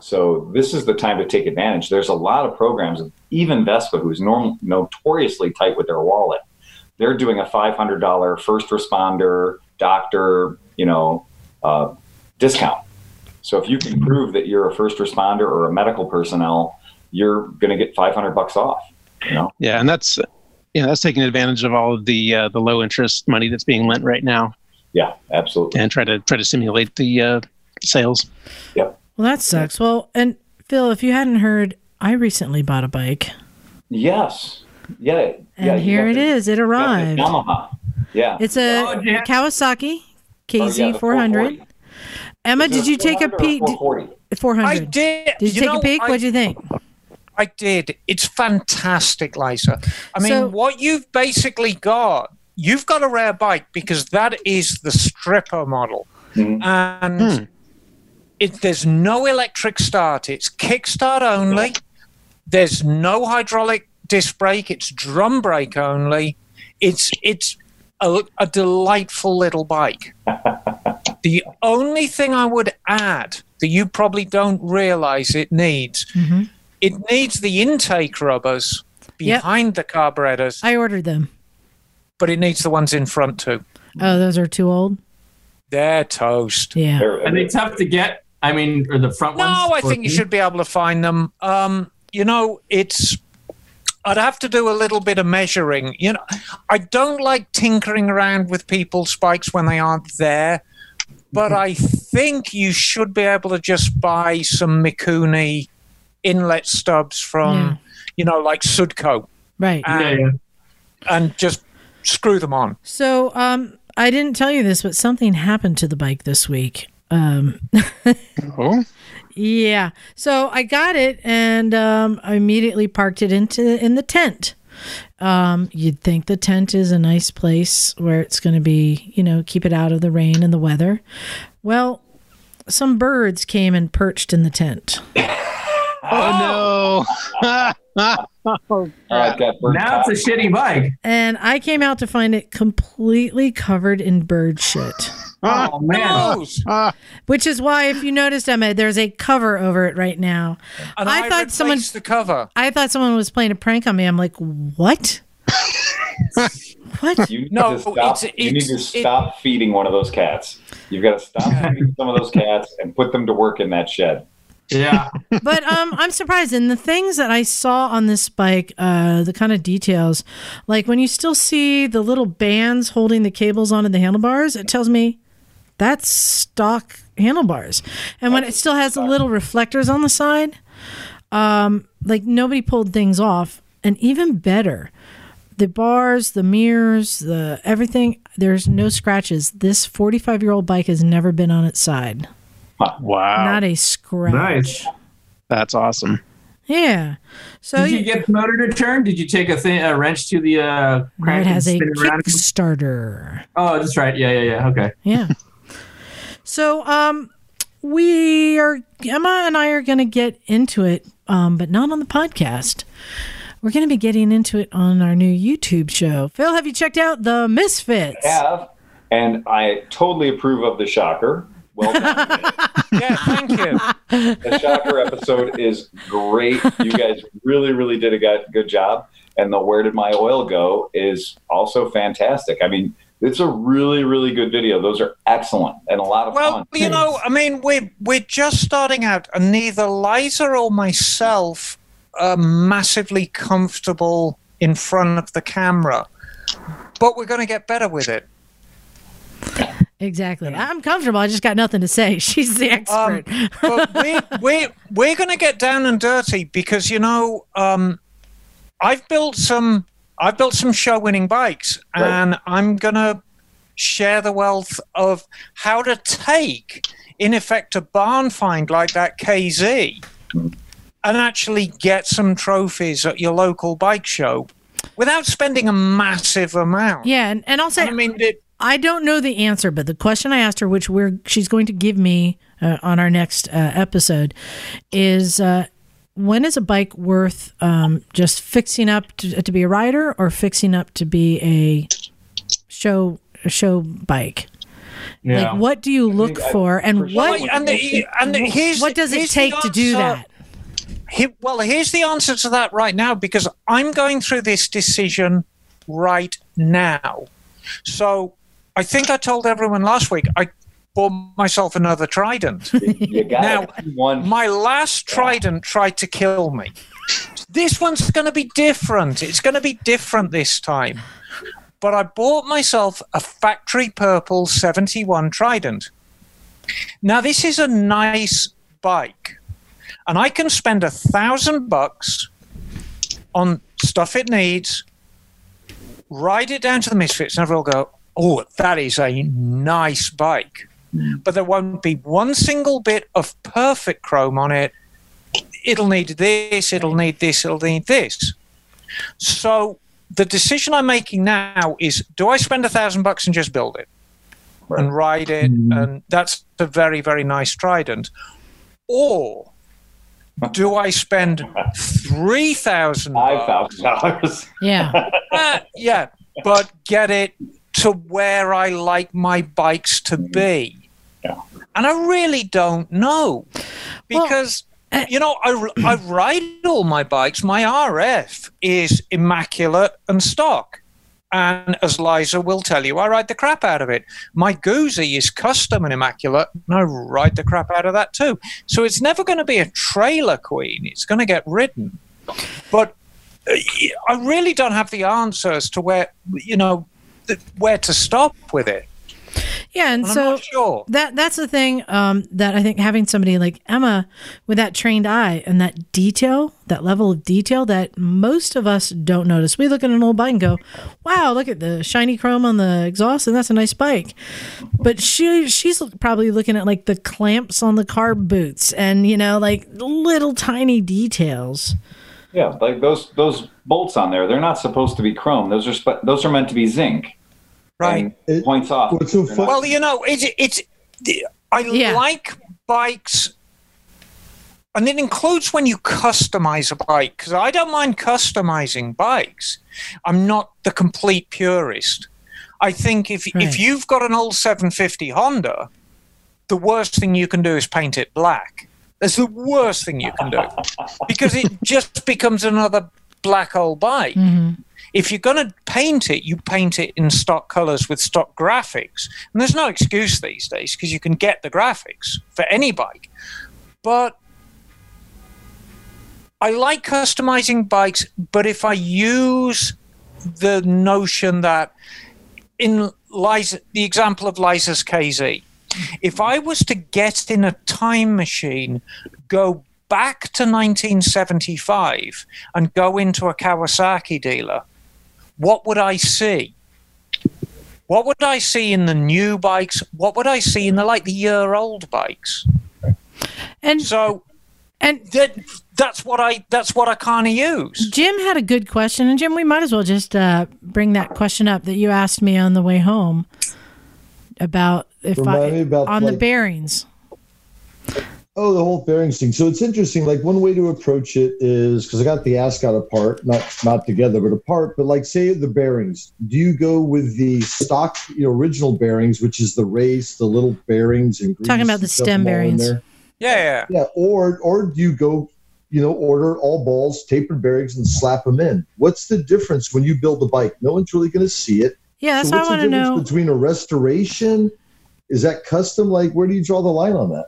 So this is the time to take advantage. There's a lot of programs, even Vespa, who's norm- notoriously tight with their wallet. They're doing a five hundred dollars first responder, doctor, you know, uh, discount. So if you can prove that you're a first responder or a medical personnel, you're going to get five hundred bucks off. You know? Yeah, and that's... Yeah, that's taking advantage of all of the uh, the low interest money that's being lent right now. Yeah, absolutely. And try to try to simulate the uh, sales. Yep. Well, that sucks. Well, and Phil, if you hadn't heard, I recently bought a bike. Yes. Yeah. And yeah, here it the, is. It arrived. Yamaha. Yeah. It's a oh, yeah. Kawasaki K Z four hundred. Emma, did you take a peek? four hundred. I did. Did you, you take know, a peek? I, What'd you think? I did. It's fantastic, Lisa. I mean, so, what you've basically got, you've got a rare bike because that is the stripper model. Mm-hmm. And mm-hmm. It, there's no electric start. It's kickstart only. There's no hydraulic disc brake. It's drum brake only. It's, it's a, a delightful little bike. The only thing I would add that you probably don't realize it needs mm-hmm. It needs the intake rubbers behind yep. the carburetors. I ordered them. But it needs the ones in front, too. Oh, those are too old? They're toast. Yeah. Are they tough to get? I mean, are the front no, ones? No, I think you should be able to find them. Um, you know, it's... I'd have to do a little bit of measuring. You know, I don't like tinkering around with people's bikes when they aren't there, but I think you should be able to just buy some Mikuni inlet stubs from, yeah. you know, like Sudco. Right. And, yeah. and just screw them on. So um, I didn't tell you this, but something happened to the bike this week. Um, oh? Yeah. So I got it and um, I immediately parked it into in the tent. Um, you'd think the tent is a nice place where it's going to be, you know, keep it out of the rain and the weather. Well, some birds came and perched in the tent. Oh, oh no! oh, now it's a shitty bike. And I came out to find it completely covered in bird shit. Oh man! No. Which is why, if you noticed, Emma, there's a cover over it right now. And I, I thought someone the cover. I thought someone was playing a prank on me. I'm like, what? What? You no, need to stop, it's, it's, you need to stop it, feeding one of those cats. You've got to stop feeding some of those cats and put them to work in that shed. Yeah. But um, I'm surprised. And the things that I saw on this bike, uh, the kind of details, like when you still see the little bands holding the cables onto the handlebars, it tells me that's stock handlebars. And when it still has the little reflectors on the side, um, like nobody pulled things off. And even better, the bars, the mirrors, the everything, there's no scratches. This forty-five-year-old bike has never been on its side. Wow. Not a scratch. Nice. That's awesome. Yeah. So did you, you get the motor to turn? Did you take a, thing, a wrench to the uh, crank? It has a Kickstarter. Oh, that's right. Yeah, yeah, yeah. Okay. Yeah. So um, we are, Emma and I are going to get into it, um, but not on the podcast. We're going to be getting into it on our new YouTube show. Phil, have you checked out The Misfits? I have, and I totally approve of the shocker. Well done. Yeah, thank you. The shocker episode is great. You guys really, really did a good job. And the Where Did My Oil Go is also fantastic. I mean, it's a really, really good video. Those are excellent and a lot of well, fun. Well, you know, I mean, we're, we're just starting out, and neither Liza or myself are massively comfortable in front of the camera. But we're going to get better with it. Exactly. I'm comfortable. I just got nothing to say. She's the expert. Um, but we're, we're, we're going to get down and dirty because, you know, um, I've built some I've built some show-winning bikes, and right. I'm going to share the wealth of how to take, in effect, a barn find like that K Z and actually get some trophies at your local bike show without spending a massive amount. Yeah, and, and also, and I mean, it, I don't know the answer, but the question I asked her, which we're she's going to give me uh, on our next uh, episode, is uh, when is a bike worth um, just fixing up to, to be a rider or fixing up to be a show a show bike? Yeah. Like, what do you look for, and what and the, and the, here's, what does it take to do that? He, well, here's the answer to that right now, because I'm going through this decision right now. So I think I told everyone last week I bought myself another Trident. You got now, one. My last Trident tried to kill me. This one's going to be different. It's going to be different this time. But I bought myself a factory purple seventy-one Trident. Now, this is a nice bike. And I can spend a thousand bucks on stuff it needs, ride it down to the Misfits, and everyone will go, oh, that is a nice bike. But there won't be one single bit of perfect chrome on it. It'll need this, it'll need this, it'll need this. So the decision I'm making now is, do I spend a thousand bucks and just build it and ride it? And that's a very, very nice Trident. Or do I spend three thousand dollars? Five thousand dollars. Yeah, uh, yeah, but get it to where I like my bikes to be. Yeah. And I really don't know, because well, uh, you know I, I ride all my bikes. My R F is immaculate and stock, and as Liza will tell you, I ride the crap out of it. My Guzzi is custom and immaculate, and I ride the crap out of that too. So it's never going to be a trailer queen. It's going to get ridden. But I really don't have the answers to where, you know, where to stop with it. Yeah, and, and so I'm not sure. that that's the thing um, that I think having somebody like Emma with that trained eye and that detail, that level of detail that most of us don't notice. We look at an old bike and go, wow, look at the shiny chrome on the exhaust, and that's a nice bike. But she she's probably looking at like the clamps on the carb boots and, you know, like little tiny details. Yeah, like those those bolts on there, they're not supposed to be chrome. Those are sp- those are meant to be zinc. Right. It points off. Well, you know, it's, it's, I yeah. like bikes, and it includes when you customize a bike, because I don't mind customizing bikes. I'm not the complete purist. I think if right. if you've got an old seven fifty Honda, the worst thing you can do is paint it black. That's the worst thing you can do, because it just becomes another black old bike. Mm-hmm. If you're going to paint it, you paint it in stock colors with stock graphics. And there's no excuse these days, because you can get the graphics for any bike. But I like customizing bikes, but if I use the notion that in Liza, the example of Liza's K Z, if I was to get in a time machine, go back to nineteen seventy-five and go into a Kawasaki dealer, what would I see? What would I see in the new bikes? What would I see in the like the year-old bikes? And so, and that, that's what I that's what I kind of use. Jim had a good question, and Jim, we might as well just uh, bring that question up that you asked me on the way home about if I, about on like, the bearings. Oh, the whole bearings thing. So it's interesting. Like one way to approach it is, because I got the Ascot apart, not not together, but apart. But like, say the bearings. Do you go with the stock, you know, original bearings, which is the race, the little bearings, and talking about the stem bearings? Yeah, yeah, yeah. Or or do you go, you know, order all balls, tapered bearings, and slap them in? What's the difference when you build a bike? No one's really going to see it. Yeah, that's so what I want to know. Between a restoration, is that custom? Like, where do you draw the line on that?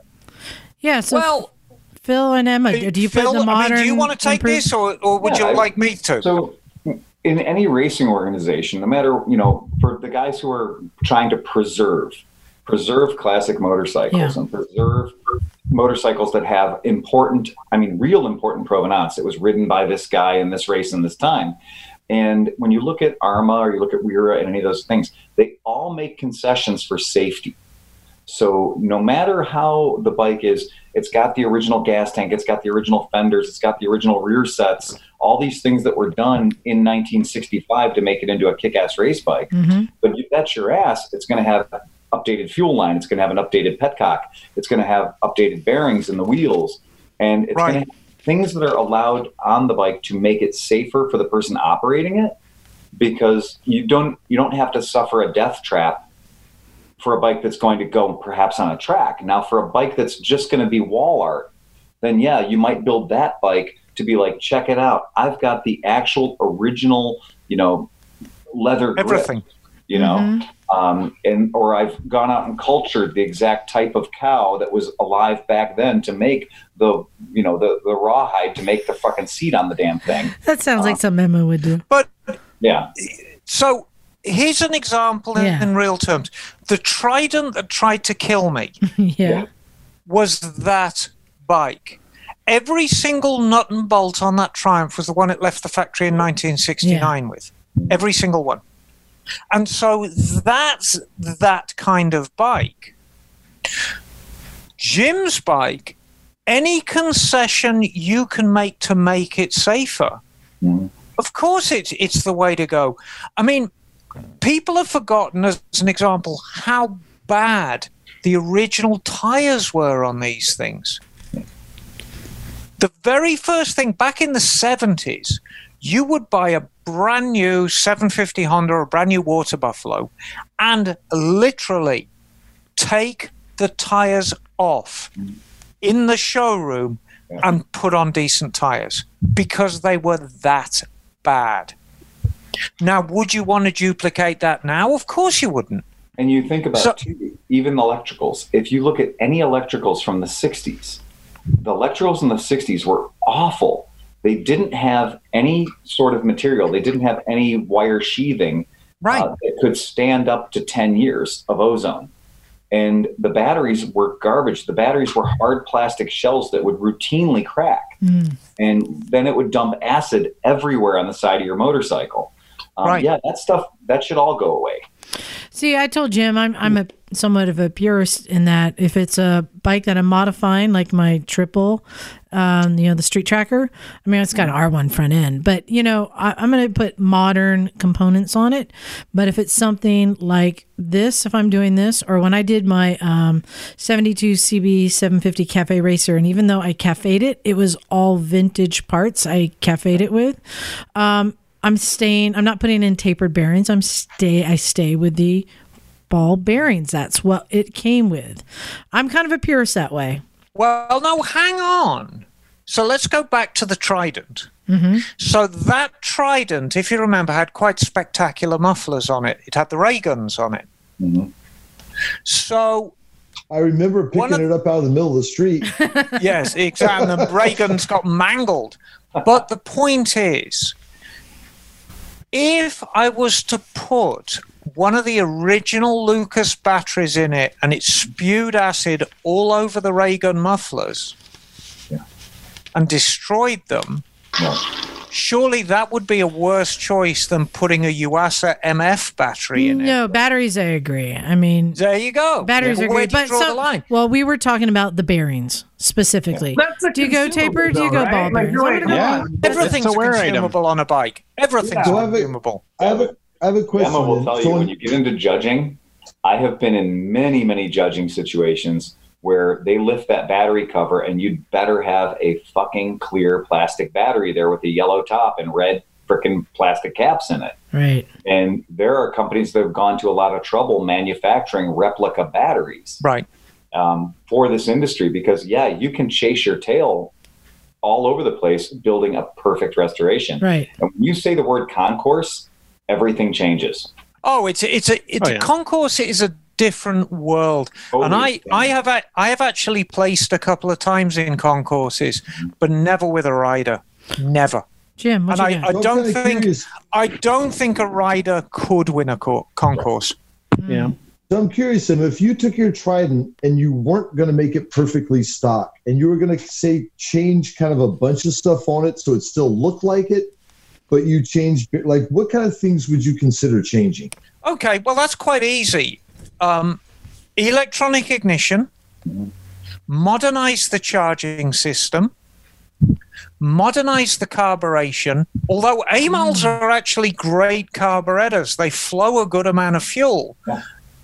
Yeah, so well, Phil and Emma, do you Phil, put the modern? I mean, do you want to take improve? this, or, or would yeah, you like me to? So, in any racing organization, no matter, you know, for the guys who are trying to preserve, preserve classic motorcycles yeah. and preserve motorcycles that have important, I mean, real important provenance. It was ridden by this guy in this race in this time. And when you look at ARMA or you look at WERA and any of those things, they all make concessions for safety. So no matter how the bike is, it's got the original gas tank, it's got the original fenders, it's got the original rear sets, all these things that were done in nineteen sixty-five to make it into a kick-ass race bike. Mm-hmm. But you bet your ass it's going to have an updated fuel line, it's going to have an updated petcock, it's going to have updated bearings in the wheels, and it's right. going to have things that are allowed on the bike to make it safer for the person operating it, because you don't you don't have to suffer a death trap for a bike that's going to go perhaps on a track. Now, for a bike that's just going to be wall art, then yeah, you might build that bike to be like, check it out, I've got the actual original, you know, leather grip, everything, you know, mm-hmm. um, and or I've gone out and cultured the exact type of cow that was alive back then to make the, you know, the the rawhide to make the fucking seat on the damn thing. That sounds um, like something Emma would do. But yeah, so. Here's an example in, yeah. in real terms. The Trident that tried to kill me yeah. was that bike. Every single nut and bolt on that Triumph was the one it left the factory in nineteen sixty-nine yeah. with. Every single one. And so that's that kind of bike. Jim's bike, any concession you can make to make it safer, mm. of course it's, it's the way to go. I mean, people have forgotten, as an example, how bad the original tires were on these things. The very first thing, back in the seventies, you would buy a brand new seven fifty Honda or a brand new Water Buffalo and literally take the tires off in the showroom and put on decent tires because they were that bad. Now, would you want to duplicate that now? Of course you wouldn't. And you think about so, it too, even electricals. If you look at any electricals from the sixties, the electricals in the sixties were awful. They didn't have any sort of material. They didn't have any wire sheathing right. uh, that could stand up to ten years of ozone. And the batteries were garbage. The batteries were hard plastic shells that would routinely crack. Mm. And then it would dump acid everywhere on the side of your motorcycle. Um, right. Yeah, that stuff, that should all go away. See, I told Jim, I'm I'm a, somewhat of a purist in that if it's a bike that I'm modifying, like my triple, um, you know, the Street Tracker, I mean, it's got an R one front end, but, you know, I, I'm going to put modern components on it. But if it's something like this, if I'm doing this, or when I did my um, seventy-two C B seven fifty Cafe Racer, and even though I cafe'd it, it was all vintage parts I cafe'd it with. Um, I'm staying, I'm not putting in tapered bearings. I'm stay, I stay with the ball bearings. That's what it came with. I'm kind of a purist that way. Well, no, hang on. So let's go back to the Trident. Mm-hmm. So that Trident, if you remember, had quite spectacular mufflers on it. It had the ray guns on it. Mm-hmm. So I remember picking of, it up out of the middle of the street. Yes, exactly. And the ray guns got mangled. But the point is, if I was to put one of the original Lucas batteries in it and it spewed acid all over the ray gun mufflers yeah. and destroyed them, yeah. surely that would be a worse choice than putting a U A S A M F battery in no, it. No, batteries, I agree. I mean, there you go. Batteries yeah. are great. But so, line? Well, we were talking about the bearings specifically. Yeah. Do you go tapered? Do you go right? ball bearings? Like, yeah. Everything's consumable on a bike. Everything's yeah. consumable. I have a, I have a question. Emma will tell you, when you get into judging, I have been in many, many judging situations where they lift that battery cover and you'd better have a fucking clear plastic battery there with a yellow top and red frickin' plastic caps in it. Right. And there are companies that have gone to a lot of trouble manufacturing replica batteries. Right. Um, for this industry, because yeah, you can chase your tail all over the place building a perfect restoration. Right. And when you say the word concourse, everything changes. Oh, it's a, it's a it's oh, yeah. a concourse is a different world. Holy and I, I have a, I have actually placed a couple of times in concourses, but never with a rider. Never. Jim, what and you I, I don't really think curious. I don't think a rider could win a co- concourse. Mm. Yeah. So I'm curious, Sam, if you took your Trident and you weren't going to make it perfectly stock and you were going to say change kind of a bunch of stuff on it so it still looked like it, but you changed, like what kind of things would you consider changing? Okay, well, that's quite easy. Um, electronic ignition, modernize the charging system, modernize the carburation, although A M O Ls are actually great carburetors. They flow a good amount of fuel.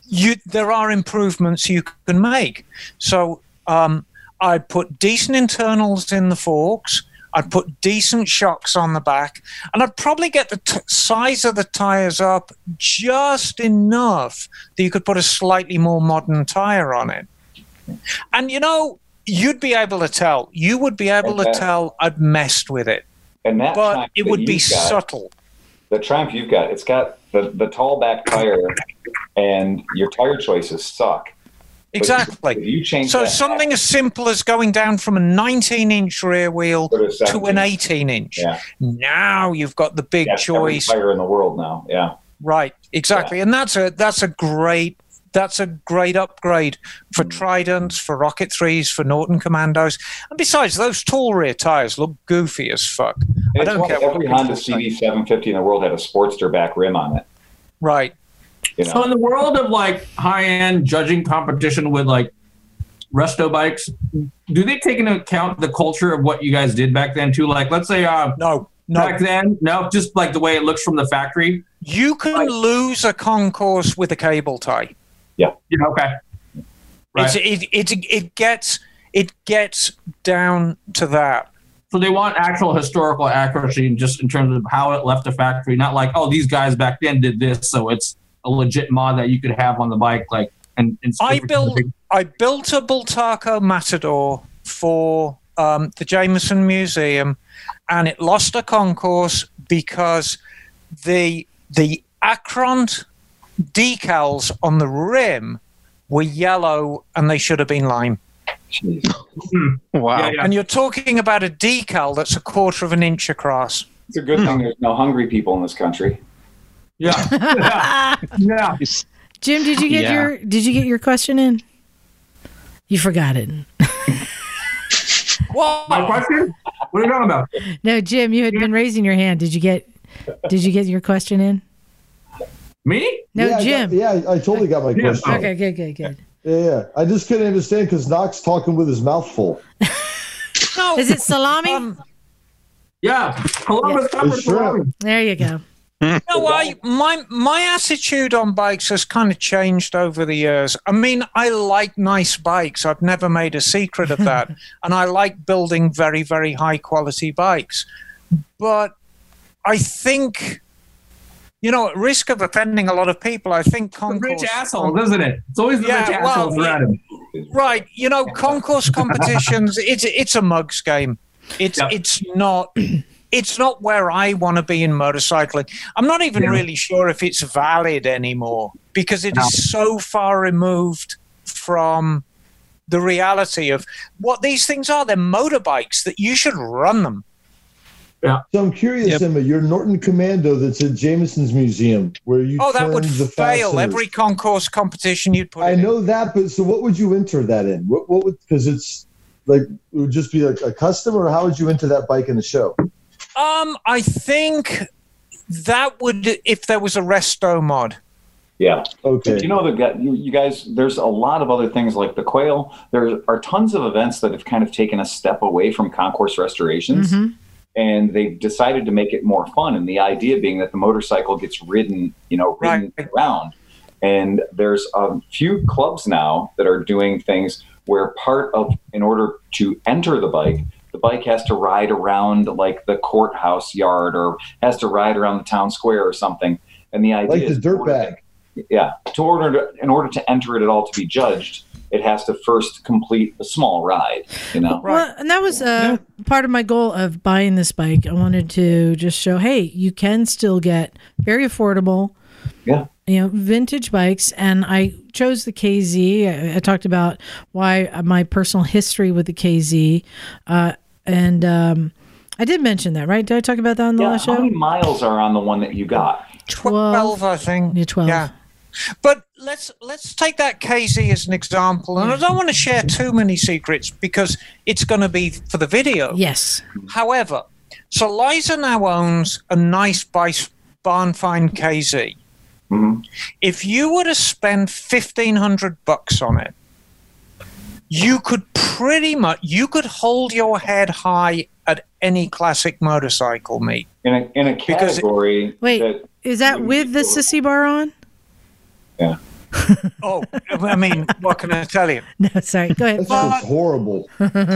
You, there are improvements you can make. So um, I'd put decent internals in the forks. I'd put decent shocks on the back, and I'd probably get the t- size of the tires up just enough that you could put a slightly more modern tire on it. And, you know, you'd be able to tell. You would be able okay. to tell I'd messed with it. And that but it would be got, subtle. The Triumph you've got, it's got the, the tall back tire, and your tire choices suck. Exactly. If you change so something as simple as going down from a nineteen-inch rear wheel to an eighteen-inch. Yeah. Now you've got the big that's choice. Every tire in the world now. Yeah. Right. Exactly. Yeah. And that's a that's a great that's a great upgrade for mm-hmm. Tridents, for Rocket threes, for Norton Commandos. And besides, those tall rear tires look goofy as fuck. And I don't one, care. Every Honda C B seven fifty in the world had a Sportster back rim on it. Right. You know. So in the world of like high-end judging competition with like resto bikes, do they take into account the culture of what you guys did back then too? Like, let's say uh, no, no. back then, no, just like the way it looks from the factory. You can like, lose a concourse with a cable tie. Yeah. Yeah. Okay. Right. It's, it it it gets it gets down to that. So they want actual historical accuracy, just in terms of how it left the factory, not like, oh, these guys back then did this, so it's a legit mod that you could have on the bike. Like, and, and I built I built a Bultaco Matador for um, the Jameson Museum, and it lost a concourse because the the Acront decals on the rim were yellow and they should have been lime. Wow! Yeah, yeah. And you're talking about a decal that's a quarter of an inch across. It's a good thing there's no hungry people in this country. Yeah. yeah. yeah. Jim, did you get yeah. your did you get your question in? You forgot it. What? My question? What are you talking about? No, Jim, you had yeah. been raising your hand. Did you get did you get your question in? Me? No, yeah, Jim. I got, yeah, I totally got my Jim. question. Okay, good, good, good. Yeah, yeah. I just couldn't understand because Knox talking with his mouth full. No. Is it salami? Um, yeah. Columbus yeah. salami. There you go. You know, I, my my attitude on bikes has kind of changed over the years. I mean, I like nice bikes. I've never made a secret of that. And I like building very, very high-quality bikes. But I think, you know, at risk of offending a lot of people, I think concourse... It's a rich asshole, isn't it? It's always the yeah, rich assholes well, around him. Right. You know, concourse competitions, it's it's a mug's game. It's yep. It's not... It's not where I want to be in motorcycling. I'm not even yeah. really sure if it's valid anymore because it no. is so far removed from the reality of what these things are. They're motorbikes that you should run them. Yeah. So I'm curious, yep. Emma, your Norton Commando that's at Jameson's Museum where you oh, that would the fail fasteners. Every concourse competition you'd put I in. I know that, but so what would you enter that in? What, what would because it's like it would just be like a custom, or how would you enter that bike in the show? Um, I think that would if there was a resto mod. Yeah. Okay. You know, you guys, there's a lot of other things like the Quail. There are tons of events that have kind of taken a step away from concourse restorations, mm-hmm. and they've decided to make it more fun. And the idea being that the motorcycle gets ridden, you know, ridden right. around. And there's a few clubs now that are doing things where part of, in order to enter the bike, the bike has to ride around like the courthouse yard or has to ride around the town square or something. And the idea like the dirt bag. To, yeah. To order to, in order to enter it at all to be judged, it has to first complete a small ride, you know? Right. Well, and that was uh, yeah. part of my goal of buying this bike. I wanted to just show, hey, you can still get very affordable, yeah, you know, vintage bikes. And I chose the K Z. I, I talked about why my personal history with the K Z, uh, and um, I did mention that, right? Did I talk about that on the yeah, last show? How many miles are on the one that you got? Twelve, Twelve I think. Yeah, twelve. Yeah. But let's let's take that K Z as an example. And I don't want to share too many secrets because it's going to be for the video. Yes. However, so Liza now owns a nice barn find K Z. Mm-hmm. If you were to spend fifteen hundred bucks on it, you could pretty much, you could hold your head high at any classic motorcycle meet. In a, in a category. It, wait, that is that with the sissy bar on? Yeah. Oh, I mean, what can I tell you? No, sorry, go ahead. That's horrible.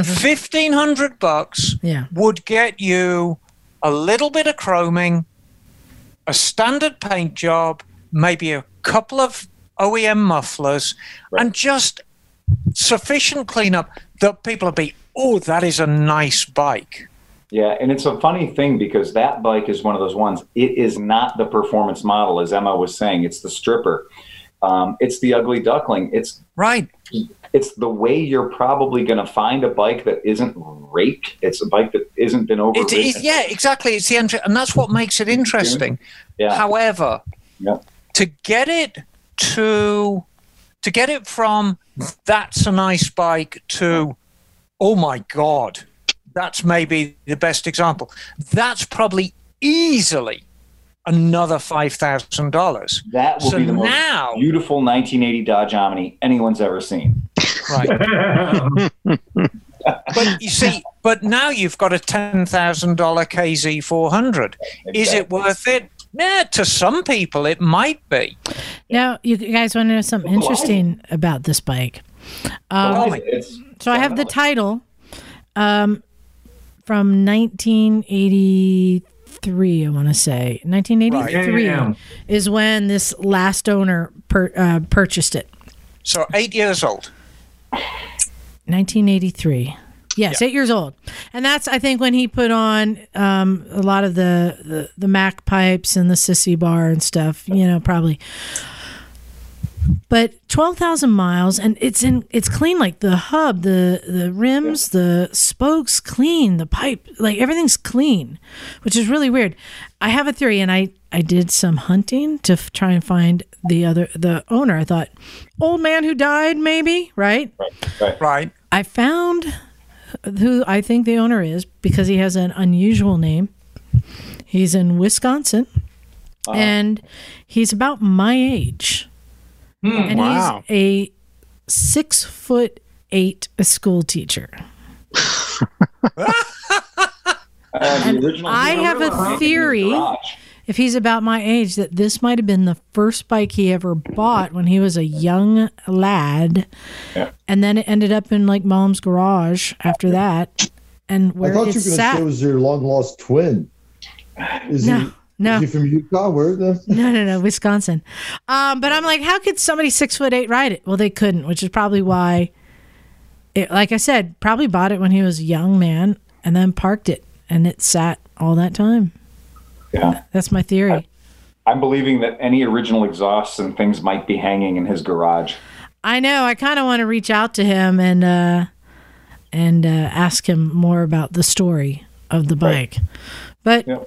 fifteen hundred bucks yeah. would get you a little bit of chroming, a standard paint job, maybe a couple of O E M mufflers, right. and just sufficient cleanup that people would be, oh, that is a nice bike. Yeah, and it's a funny thing because that bike is one of those ones. It is not the performance model, as Emma was saying. It's the stripper. Um, it's the ugly duckling. It's right. It's the way you're probably going to find a bike that isn't raked. It's a bike that isn't been overridden. It, it, yeah, exactly. It's the entry, and that's what makes it interesting. Yeah. However, yeah. to get it to to get it from that's a nice bike to oh my god, that's maybe the best example. That's probably easily another five thousand dollars. That will so be the most now, beautiful nineteen eighty Dodge Omni anyone's ever seen. Right. But you see, but now you've got a ten thousand dollar K Z four hundred. Exactly. Is it worth it? Nah, to some people it might be. Now, you guys want to know something interesting about this bike? Um, so I have the title um, from nineteen eighty-three. Three, I want to say nineteen eighty-three right. yeah, yeah, yeah. is when this last owner per, uh, purchased it. So eight years old. nineteen eighty-three. Yes, yeah. eight years old, and that's I think when he put on um, a lot of the, the the Mac pipes and the sissy bar and stuff. You know, probably. But twelve thousand miles, and it's in it's clean, like the hub, the the rims, yeah. the spokes clean, the pipe, like everything's clean, which is really weird. I have a theory, and I, I did some hunting to f- try and find the other the owner. I thought, old man who died, maybe, right? Right. Right. right. I found who I think the owner is because he has an unusual name. He's in Wisconsin, uh-huh. and he's about my age. Mm, and wow. he's a six foot eight school teacher. And I have a theory, if he's about my age, that this might have been the first bike he ever bought when he was a young lad. Yeah. And then it ended up in like mom's garage after that. And where I thought it you were going to say it was your long lost twin. Is no. He- No. Is he from Utah? Where? No, no, no, Wisconsin. Um, but I'm like, how could somebody six foot eight ride it? Well, they couldn't, which is probably why, it, like I said, probably bought it when he was a young man and then parked it, and it sat all that time. Yeah. That's my theory. I, I'm believing that any original exhausts and things might be hanging in his garage. I know. I kind of want to reach out to him and, uh, and uh, ask him more about the story of the bike. Right. But... Yeah.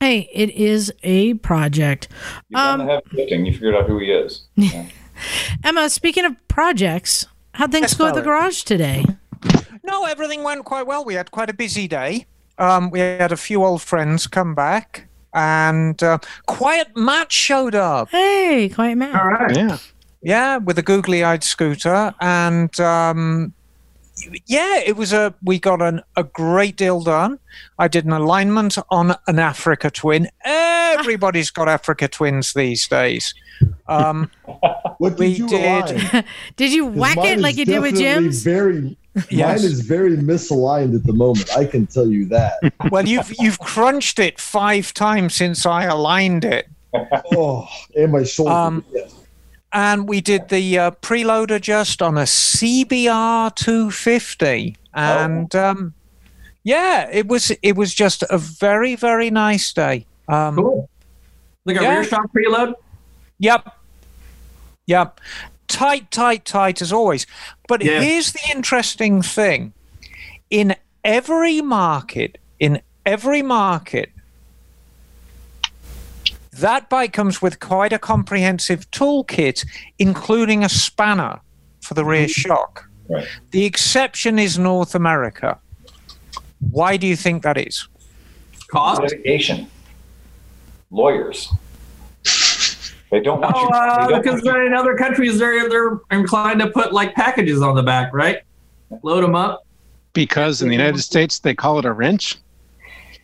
Hey, it is a project. You've um, done the heavy lifting. You figured out who he is. Yeah. Emma, speaking of projects, how'd things That's go at the garage today? No, everything went quite well. We had quite a busy day. Um, we had a few old friends come back, and uh, Quiet Matt showed up. Hey, Quiet Matt. All right. Yeah, yeah, with a googly-eyed scooter, and... Um, Yeah, it was a. We got an, a great deal done. I did an alignment on an Africa Twin. Everybody's got Africa Twins these days. Um, what did you did, did you whack it like you did with Jim's? Very, yes. Mine is very misaligned at the moment. I can tell you that. Well, you've you've crunched it five times since I aligned it. Oh, and my shoulder. Um, yes. And we did the uh, preload adjust on a C B R two fifty, and oh. um, yeah, it was it was just a very very nice day. Um, cool. Like a yeah. rear shock preload. Yep. Yep. Tight, tight, tight as always. But yeah. here's the interesting thing: in every market, in every market. That bike comes with quite a comprehensive toolkit, including a spanner for the rear shock. Right. The exception is North America. Why do you think that is? Cost? Litigation. Lawyers. They don't want oh, you. Uh, don't because want you. In other countries, they're they're inclined to put like packages on the back, right? Load them up. Because in the United States, they call it a wrench.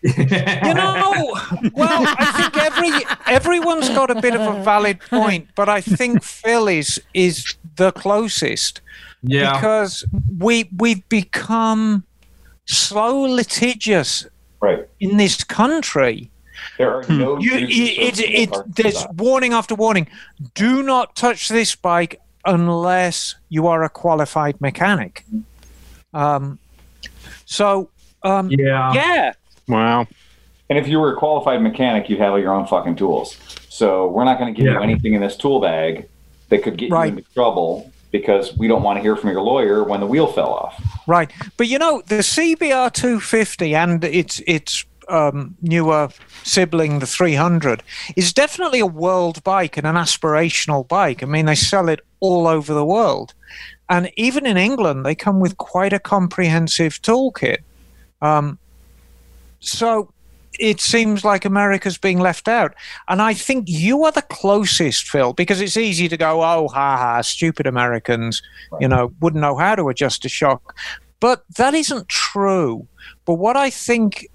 You know, well, I think every everyone's got a bit of a valid point, but I think Phil is is the closest. Yeah. Because we we've become so litigious, right, in this country. There are no. You, it, it, it, there's warning after warning. Do not touch this bike unless you are a qualified mechanic. Um, so, um, yeah. yeah. Wow. And if you were a qualified mechanic, you'd have all your own fucking tools. So we're not going to give yeah. you anything in this tool bag that could get right. you into trouble, because we don't want to hear from your lawyer when the wheel fell off. Right. But, you know, the C B R two fifty and its its Um, newer sibling, the three hundred, is definitely a world bike and an aspirational bike. I mean, they sell it all over the world. And even in England, they come with quite a comprehensive toolkit. Um, so it seems like America's being left out. And I think you are the closest, Phil, because it's easy to go, oh, ha ha, stupid Americans, right. you know, wouldn't know how to adjust a shock. But that isn't true. But what I think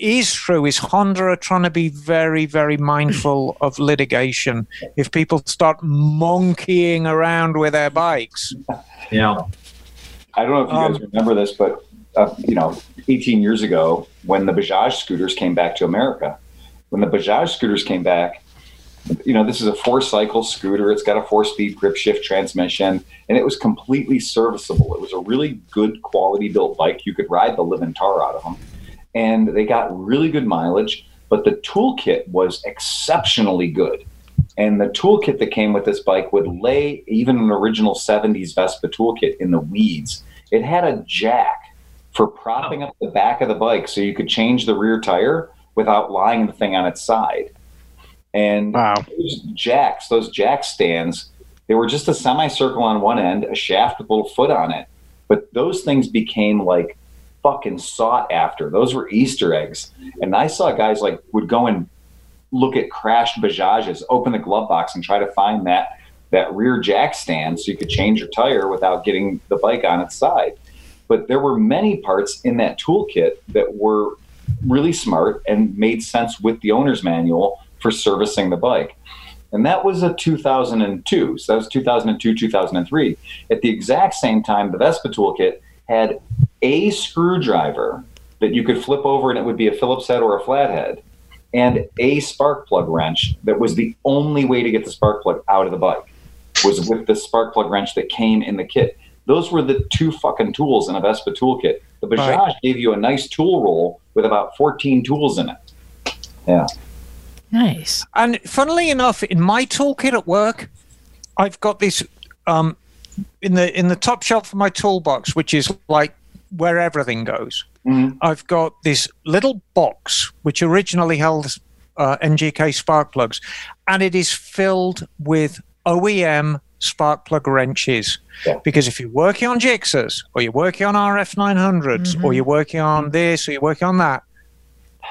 is true is Honda are trying to be very, very mindful of litigation. If people start monkeying around with their bikes, yeah. I don't know if you um, guys remember this, but uh, you know, eighteen years ago, when the Bajaj scooters came back to America, when the Bajaj scooters came back, you know, this is a four-cycle scooter. It's got a four-speed grip shift transmission, and it was completely serviceable. It was a really good quality-built bike. You could ride the living tar out of them. And they got really good mileage, but the toolkit was exceptionally good. And the toolkit that came with this bike would lay even an original seventies Vespa toolkit in the weeds. It had a jack for propping up the back of the bike so you could change the rear tire without lying the thing on its side. And wow. those jacks, those jack stands, they were just a semicircle on one end, a shaft with a little foot on it. But those things became like fucking sought after. Those were Easter eggs. And I saw guys like would go and look at crashed Bajajes, open the glove box and try to find that that rear jack stand so you could change your tire without getting the bike on its side. But there were many parts in that toolkit that were really smart and made sense with the owner's manual for servicing the bike. And that was a two thousand two. So that was two thousand two, two thousand three. At the exact same time, the Vespa toolkit had a screwdriver that you could flip over and it would be a Phillips head or a flathead, and a spark plug wrench that was the only way to get the spark plug out of the bike was with the spark plug wrench that came in the kit. Those were the two fucking tools in a Vespa toolkit. The Bajaj right. gave you a nice tool roll with about fourteen tools in it. Yeah. Nice. And funnily enough, in my toolkit at work, I've got this um, in the in the top shelf of my toolbox, which is like where everything goes. Mm-hmm. I've got this little box which originally held uh, N G K spark plugs, and it is filled with O E M spark plug wrenches. Yeah. Because if you're working on Gixxers, or you're working on R F nine hundreds, mm-hmm. or you're working on this, or you're working on that,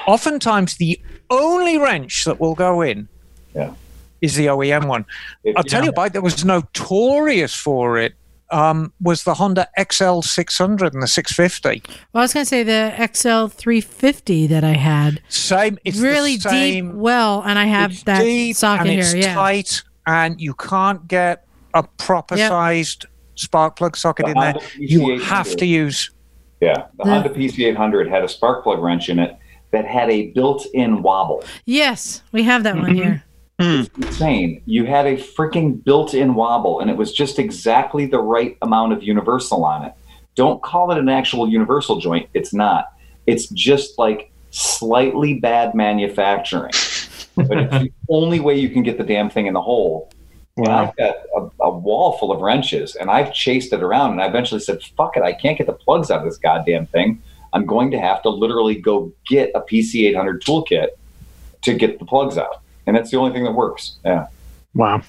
oftentimes the only wrench that will go in yeah. is the O E M one. If, I'll tell know. you a bike that was notorious for it Um, was the Honda X L six hundred and the six fifty. Well, I was going to say the X L three fifty that I had. Same. It's really the same, deep well, and I have that deep, socket and it's here. It's yeah. tight, and you can't get a proper yep. sized spark plug socket the in Honda there. You have to use... Yeah. The, the Honda P C eight hundred had a spark plug wrench in it that had a built-in wobble. Yes, we have that mm-hmm. one here. It's insane. You had a freaking built-in wobble, and it was just exactly the right amount of universal on it. Don't call it an actual universal joint. It's not. It's just like slightly bad manufacturing. But it's the only way you can get the damn thing in the hole. Wow. And I've got a, a wall full of wrenches, and I've chased it around, and I eventually said, fuck it, I can't get the plugs out of this goddamn thing. I'm going to have to literally go get a P C eight hundred toolkit to get the plugs out. And that's the only thing that works. Yeah. Wow.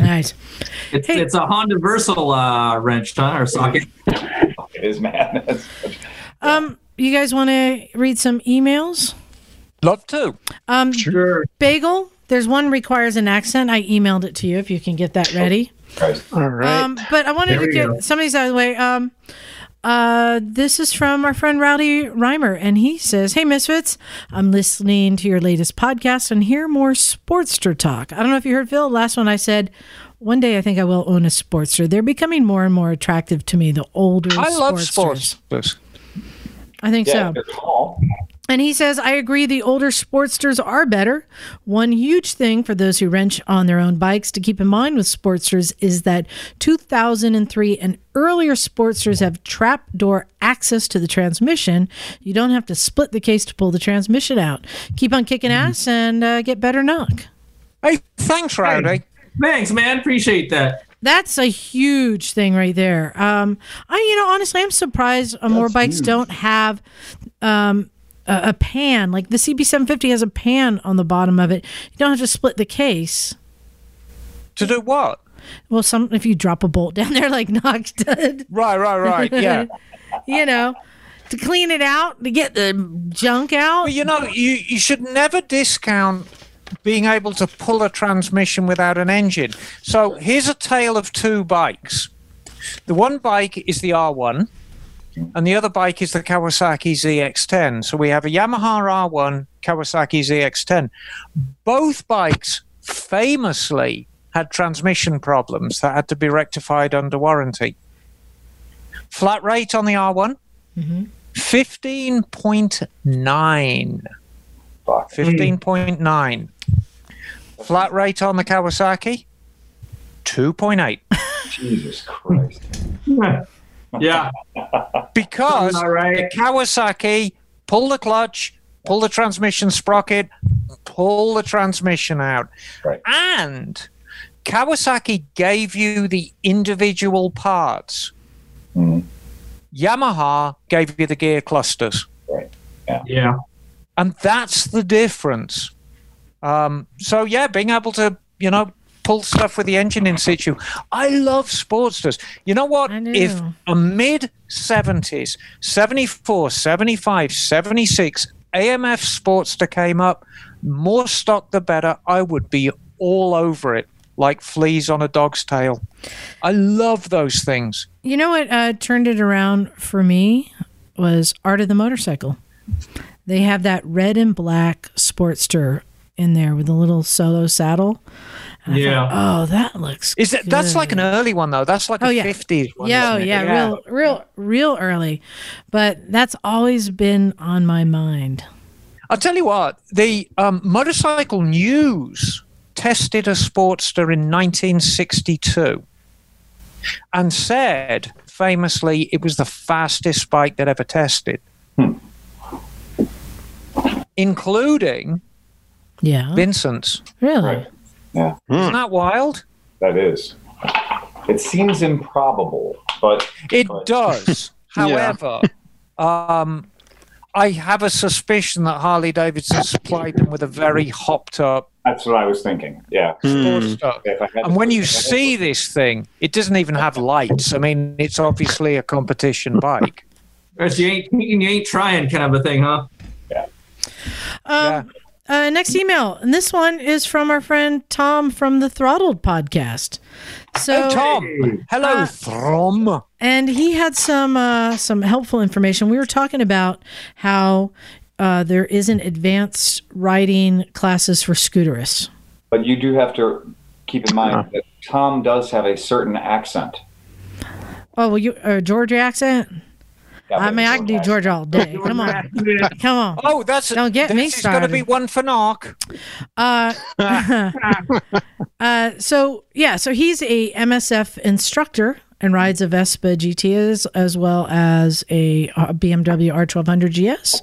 Nice. It's, hey. it's a Honda Versal uh, wrench, huh, or socket. It is madness. Um, you guys want to read some emails? Love to. Um, sure. Bagel There's one requires an accent. I emailed it to you if you can get that ready. Okay. All right. Um, but I wanted there to get go. some of these out of the way. Um, uh, this is from our friend Rowdy Reimer, and he says, "Hey, Misfits, I'm listening to your latest podcast and hear more Sportster talk. I don't know if you heard, Phil. Last one I said, one day I think I will own a Sportster. They're becoming more and more attractive to me, the older I Sportsters. love Sportsters. I think yeah, so. And he says, I agree, the older Sportsters are better. One huge thing for those who wrench on their own bikes to keep in mind with Sportsters is that two thousand three and earlier Sportsters have trapdoor access to the transmission. You don't have to split the case to pull the transmission out. Keep on kicking ass and uh, get better knock." Hey, thanks, Rowdy. Hey, thanks, man. Appreciate that. That's a huge thing right there. Um, I, you know, honestly, I'm surprised uh, more bikes huge. don't have um, a, a pan. Like the C B seven fifty has a pan on the bottom of it. You don't have to split the case. To do what? Well, some if you drop a bolt down there, like Knox did. Right, right, right. Yeah. You know, to clean it out, to get the junk out. Well, you know, you, you should never discount being able to pull a transmission without an engine. So here's a tale of two bikes. The one bike is the R one, and the other bike is the Kawasaki Z X ten. So we have a Yamaha R one, Kawasaki Z X ten. Both bikes famously had transmission problems that had to be rectified under warranty. Flat rate on the R one, mm-hmm. fifteen point nine. fifteen point nine. Flat rate on the Kawasaki, two point eight. Jesus Christ. Yeah. Because right. the Kawasaki, pull the clutch, pull the transmission sprocket, pull the transmission out. Right. And Kawasaki gave you the individual parts. Mm. Yamaha gave you the gear clusters. Right. Yeah. Yeah. And that's the difference. Um, so, yeah, being able to, you know, pull stuff with the engine in situ. I love Sportsters. You know what? If a mid-seventies, seventy-four, seventy-five, seventy-six A M F Sportster came up, more stock the better, I would be all over it, like fleas on a dog's tail. I love those things. You know what uh, turned it around for me was Art of the Motorcycle. They have that red and black Sportster in there with a little solo saddle. And yeah. Thought, oh, that looks Is that, good. That's like an early one, though. That's like oh, a yeah. fifties one. Yeah, isn't it? yeah, yeah, real, real, real early. But that's always been on my mind. I'll tell you what, the um, Motorcycle News tested a Sportster in nineteen sixty-two and said, famously, it was the fastest bike they'd ever tested. Hmm. Including yeah. Vincent's. Really? Right. Yeah. Isn't that wild? That is. It seems improbable, but... It but. does. However, um, I have a suspicion that Harley-Davidson supplied them with a very hopped-up... That's what I was thinking, yeah. Mm. Stuff. And when you see this thing, it doesn't even have lights. I mean, it's obviously a competition bike. You ain't, you ain't trying kind of a thing, huh? Um, yeah. uh, next email, and this one is from our friend Tom from the Throttled podcast. So, hey, Tom, hello, uh, Tom. And he had some uh, some helpful information. We were talking about how uh, there isn't advanced riding classes for scooters, but you do have to keep in mind uh-huh. that Tom does have a certain accent. Oh, well, you a uh, Georgia accent. I mean, I can do Georgia all day. Come on. Come on. Oh, that's Don't get me started. Going to be one for knock. Uh, uh, so, yeah, so he's a M S F instructor and rides a Vespa G T as, as well as a B M W R twelve hundred G S.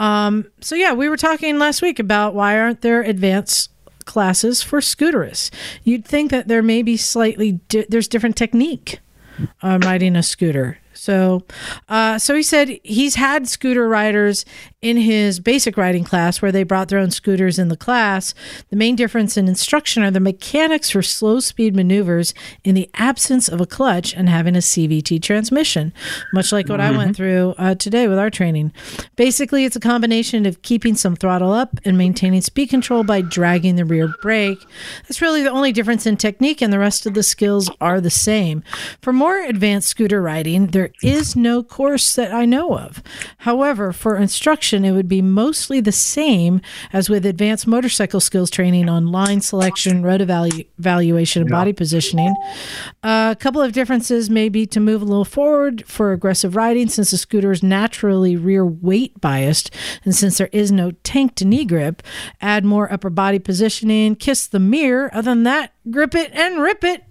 Um, so, yeah, we were talking last week about why aren't there advanced classes for scooterists. You'd think that there may be slightly di- – there's different technique um, riding a scooter. So, uh, so he said he's had scooter riders in his basic riding class, where they brought their own scooters in the class, the main difference in instruction are the mechanics for slow speed maneuvers in the absence of a clutch and having a C V T transmission, much like what mm-hmm. I went through uh, today with our training. Basically, it's a combination of keeping some throttle up and maintaining speed control by dragging the rear brake. That's really the only difference in technique, and the rest of the skills are the same. For more advanced scooter riding, there is no course that I know of. However, for instruction, it would be mostly the same as with advanced motorcycle skills training on line selection, road evalu- evaluation, and yeah. body positioning. Uh, a couple of differences may be to move a little forward for aggressive riding, since the scooter is naturally rear weight biased, and since there is no tank to knee grip. Add more upper body positioning, kiss the mirror. Other than that, grip it and rip it.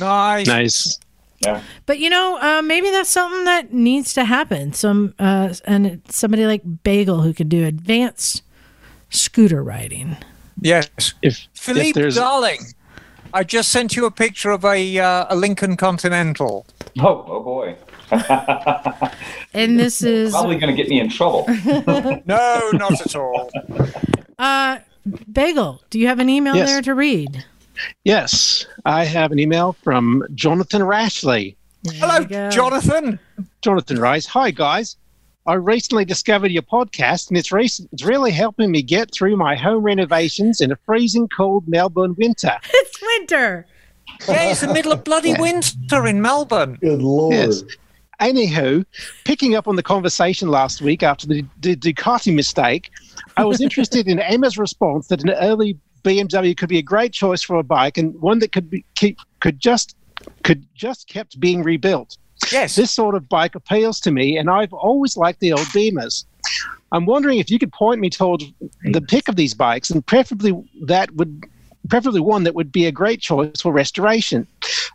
Nice. Nice. Yeah. But, you know, uh, maybe that's something that needs to happen. Some uh, and somebody like Bagel who could do advanced scooter riding. Yes. If Philippe, if darling, I just sent you a picture of a uh, a Lincoln Continental. Oh, oh boy. And this is probably going to get me in trouble. No, not at all. Uh, Bagel, do you have an email yes. there to read? Yes, I have an email from Jonathan Rashley. Hello, Jonathan. Jonathan Rice. Hi, guys. I recently discovered your podcast, and it's, recent, it's really helping me get through my home renovations in a freezing cold Melbourne winter. It's winter. Yeah, it's the middle of bloody yeah. winter in Melbourne. Good Lord. Yes. Anywho, picking up on the conversation last week after the, the Ducati mistake, I was interested in Emma's response that an early B M W could be a great choice for a bike, and one that could be keep, could just could just kept being rebuilt. Yes, this sort of bike appeals to me, and I've always liked the old Beamers. I'm wondering if you could point me towards the pick of these bikes, and preferably that would preferably one that would be a great choice for restoration.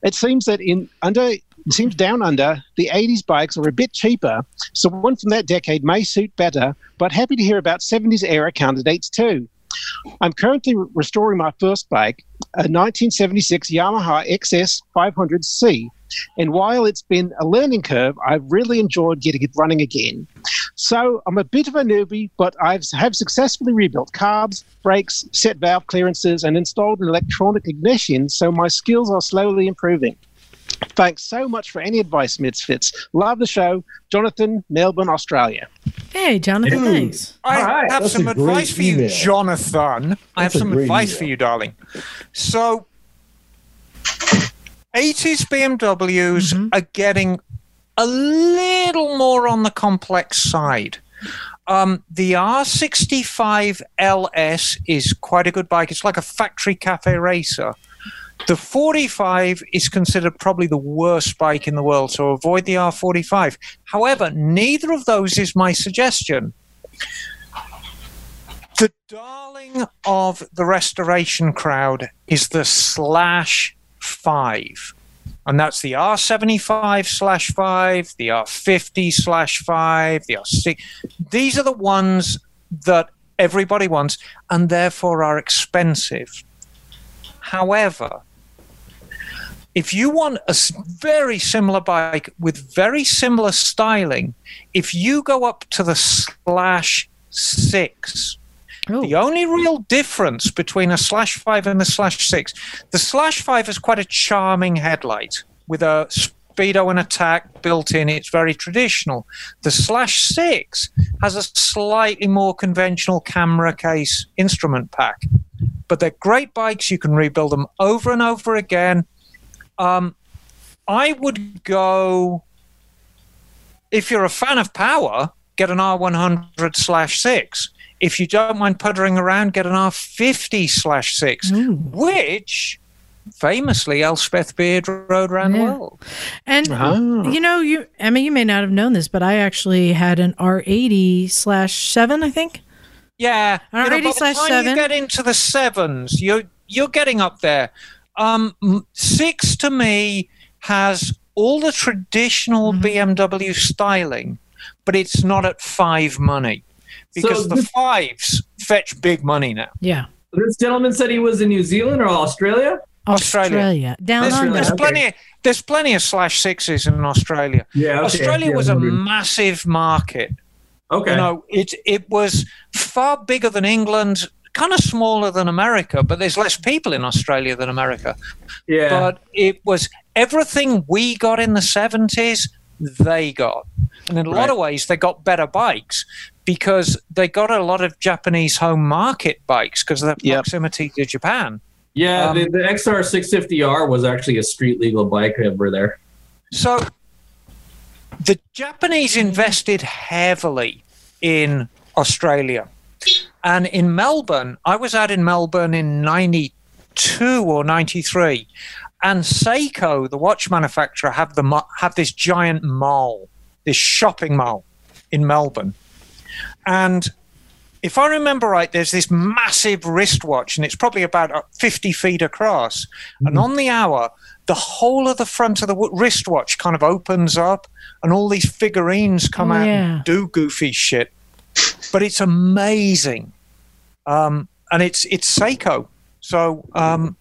It seems that in under it seems down under the eighties bikes are a bit cheaper, so one from that decade may suit better. But happy to hear about seventies era candidates too. I'm currently re- restoring my first bike, a nineteen seventy-six Yamaha X S five hundred C, and while it's been a learning curve, I've really enjoyed getting it running again. So I'm a bit of a newbie, but I have successfully rebuilt carbs, brakes, set valve clearances, and installed an electronic ignition, so my skills are slowly improving. Thanks so much for any advice, Misfits. Love the show. Jonathan, Melbourne, Australia. Hey, Jonathan, hey. Thanks. I right. have That's some advice for you, Jonathan. That's I have some advice email. for you, darling. So, eighties B M Ws mm-hmm. are getting a little more on the complex side. Um, the R sixty-five L S is quite a good bike. It's like a factory cafe racer. The forty-five is considered probably the worst bike in the world, so avoid the R forty-five. However, neither of those is my suggestion. The darling of the restoration crowd is the Slash five, and that's the R seventy-five slash five, the R fifty slash five, the R sixty. These are the ones that everybody wants and therefore are expensive. However, if you want a very similar bike with very similar styling, if you go up to the Slash six, oh. the only real difference between a Slash five and the Slash six, the Slash five has quite a charming headlight with a speedo and a tack built in. It's very traditional. The Slash six has a slightly more conventional camera case instrument pack. But they're great bikes. You can rebuild them over and over again. Um, I would go, if you're a fan of power, get an R one hundred slash six. If you don't mind puttering around, get an R fifty slash six, mm. which famously Elspeth Beard rode around yeah. the world. And, oh. you know, you Emma, you may not have known this, but I actually had an R eighty slash seven, I think. Yeah, you know, by the time seven. you get into the sevens, you're, you're getting up there. Um, six, to me, has all the traditional mm-hmm. B M W styling, but it's not at five money, because so the this, fives fetch big money now. Yeah. This gentleman said he was in New Zealand or Australia? Australia. Australia. Down there's, on there's, okay. plenty of, there's plenty of slash sixes in Australia. Yeah, okay. Australia yeah, was a massive market. Okay. You know, it it was far bigger than England, kind of smaller than America, but there's less people in Australia than America. Yeah. But it was everything we got in the seventies, they got. And in a right. lot of ways, they got better bikes because they got a lot of Japanese home market bikes because of their yep. proximity to Japan. Yeah, um, the, the X R six fifty R was actually a street legal bike over there. So the Japanese invested heavily in Australia. And in Melbourne, I was out in Melbourne in ninety-two or ninety-three, and Seiko, the watch manufacturer, have the have this giant mall, this shopping mall in Melbourne. And if I remember right, there's this massive wristwatch, and it's probably about fifty feet across. Mm-hmm. And on the hour, the whole of the front of the wristwatch kind of opens up, and all these figurines come yeah. out and do goofy shit. But it's amazing. Um, and it's it's Seiko. So, um,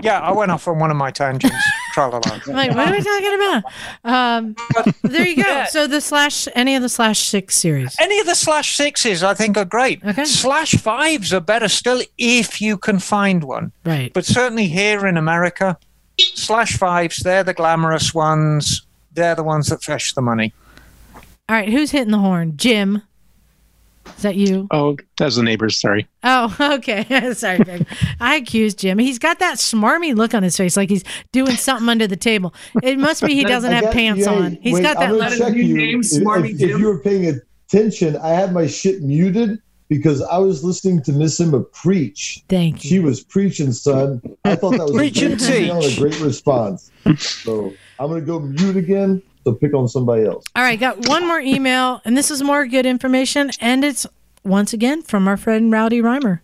yeah, I went off on one of my tangents. Like, what are we talking about? Um, there you go. Yeah. So the slash, any of the slash six series. Any of the slash sixes I think are great. Okay. Slash fives are better still if you can find one. Right. But certainly here in America, slash fives, they're the glamorous ones. They're the ones that fetch the money. All right, who's hitting the horn? Jim. Is that you? Oh, that's the neighbors. Sorry. Oh, okay. Sorry, Greg. I accused Jim. He's got that smarmy look on his face, like he's doing something under the table. It must be he doesn't have got, pants yeah, on. He's wait, got that letter new name, Smarmy Jim. If you were paying attention, I had my shit muted because I was listening to Miss Emma preach. Thank you. She was preaching, son. I thought that was preach a, great and a great response. So I'm going to go mute again. So pick on somebody else. All right, got one more email, and this is more good information, and it's once again from our friend Rowdy Reimer.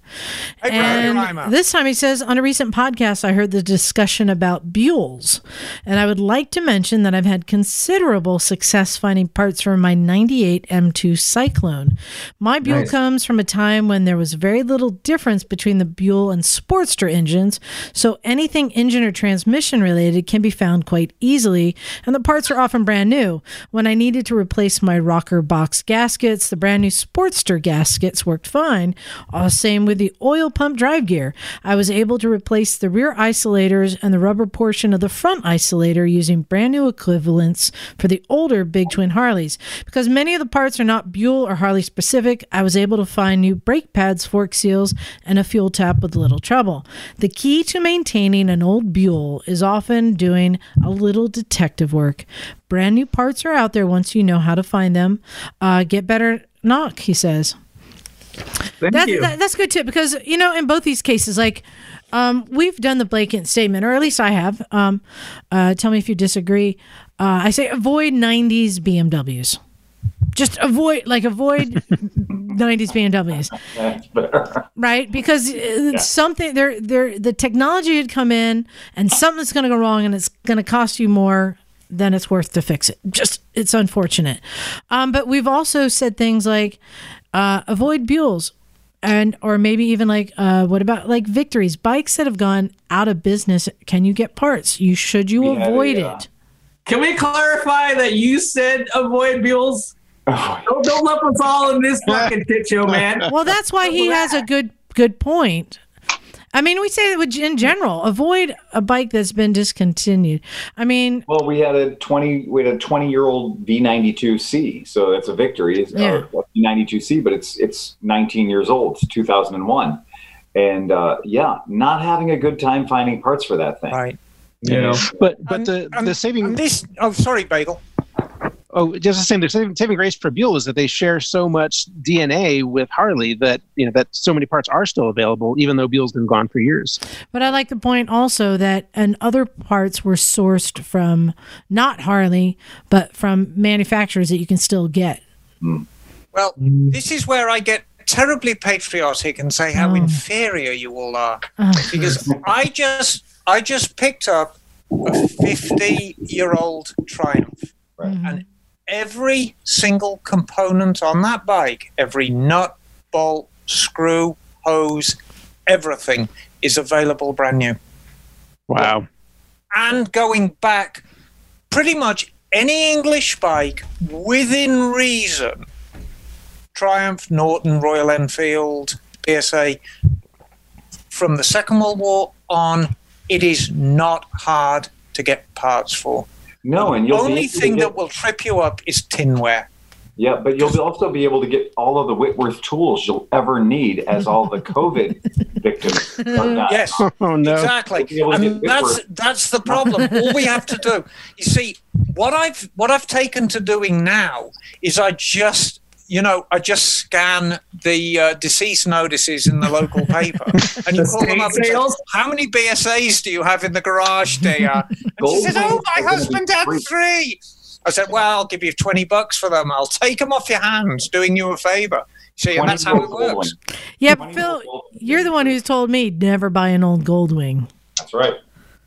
Hey, and Rowdy Reimer. This time he says, on a recent podcast, I heard the discussion about Buells, and I would like to mention that I've had considerable success finding parts for my ninety-eight M two Cyclone. My Buell nice. comes from a time when there was very little difference between the Buell and Sportster engines, so anything engine or transmission related can be found quite easily, and the parts are often brand new. When I needed to replace my rocker box gaskets, the brand new Sportster gaskets worked fine. All same with the oil pump drive gear. I was able to replace the rear isolators and the rubber portion of the front isolator using brand new equivalents for the older big twin Harleys. Because many of the parts are not Buell or Harley specific, I was able to find new brake pads, fork seals, and a fuel tap with little trouble. The key to maintaining an old Buell is often doing a little detective work. Brand new parts are out there once you know how to find them. Uh, get better knock, he says. Thank that's, you. That, that's a good tip because, you know, in both these cases, like um, we've done the blanket statement, or at least I have. Um, uh, tell me if you disagree. Uh, I say avoid nineties B M Ws. Just avoid, like avoid nineties B M Ws, right? Because yeah. something there, there, the technology had come in, and something's going to go wrong, and it's going to cost you more than it's worth to fix it. Just it's unfortunate, um, but we've also said things like. Uh, avoid Buells, and or maybe even like uh, what about like Victories, bikes that have gone out of business? Can you get parts? You should you yeah, avoid yeah. it? Can we clarify that you said avoid Buells? Oh. Don't don't lump us all in this fucking shit show, man. Well, that's why he has a good good point. I mean, we say that in general, avoid a bike that's been discontinued. I mean, well, we had a twenty, we had a twenty-year-old V ninety-two C, so that's a Victory, yeah. or V ninety-two C, but it's it's nineteen years old, it's two thousand one, and uh, yeah, not having a good time finding parts for that thing, right? You yeah. know, but but um, the um, the saving um, this. Oh, sorry, Bagel. Oh, just the same. The saving grace for Buell is that they share so much D N A with Harley that you know that so many parts are still available, even though Buell's been gone for years. But I like the point also that and other parts were sourced from not Harley, but from manufacturers that you can still get. Well, this is where I get terribly patriotic and say how oh. inferior you all are, oh, because I just I just picked up a fifty-year-old Triumph, right. mm-hmm. and every single component on that bike, every nut, bolt, screw, hose, everything is available brand new. Wow. And going back, pretty much any English bike within reason Triumph, Norton, Royal Enfield, P S A. From the Second World War on, it is not hard to get parts for. No, and you'll the only thing get... that will trip you up is tinware. Yeah, but you'll also be able to get all of the Whitworth tools you'll ever need, as all the COVID victims are not. Yes, oh, no. Exactly. I mean, that's that's the problem. All we have to do, you see, what I've what I've taken to doing now is I just, you know, I just scan the uh, deceased notices in the local paper, and you call them up and say, "How many B S As do you have in the garage, dear?" And she says, "Oh, my husband had three." I said, well, I'll give you twenty bucks for them. I'll take them off your hands, doing you a favor. See, and that's how it works. Yeah, but Phil, you're the one who's told me never buy an old Goldwing. That's right.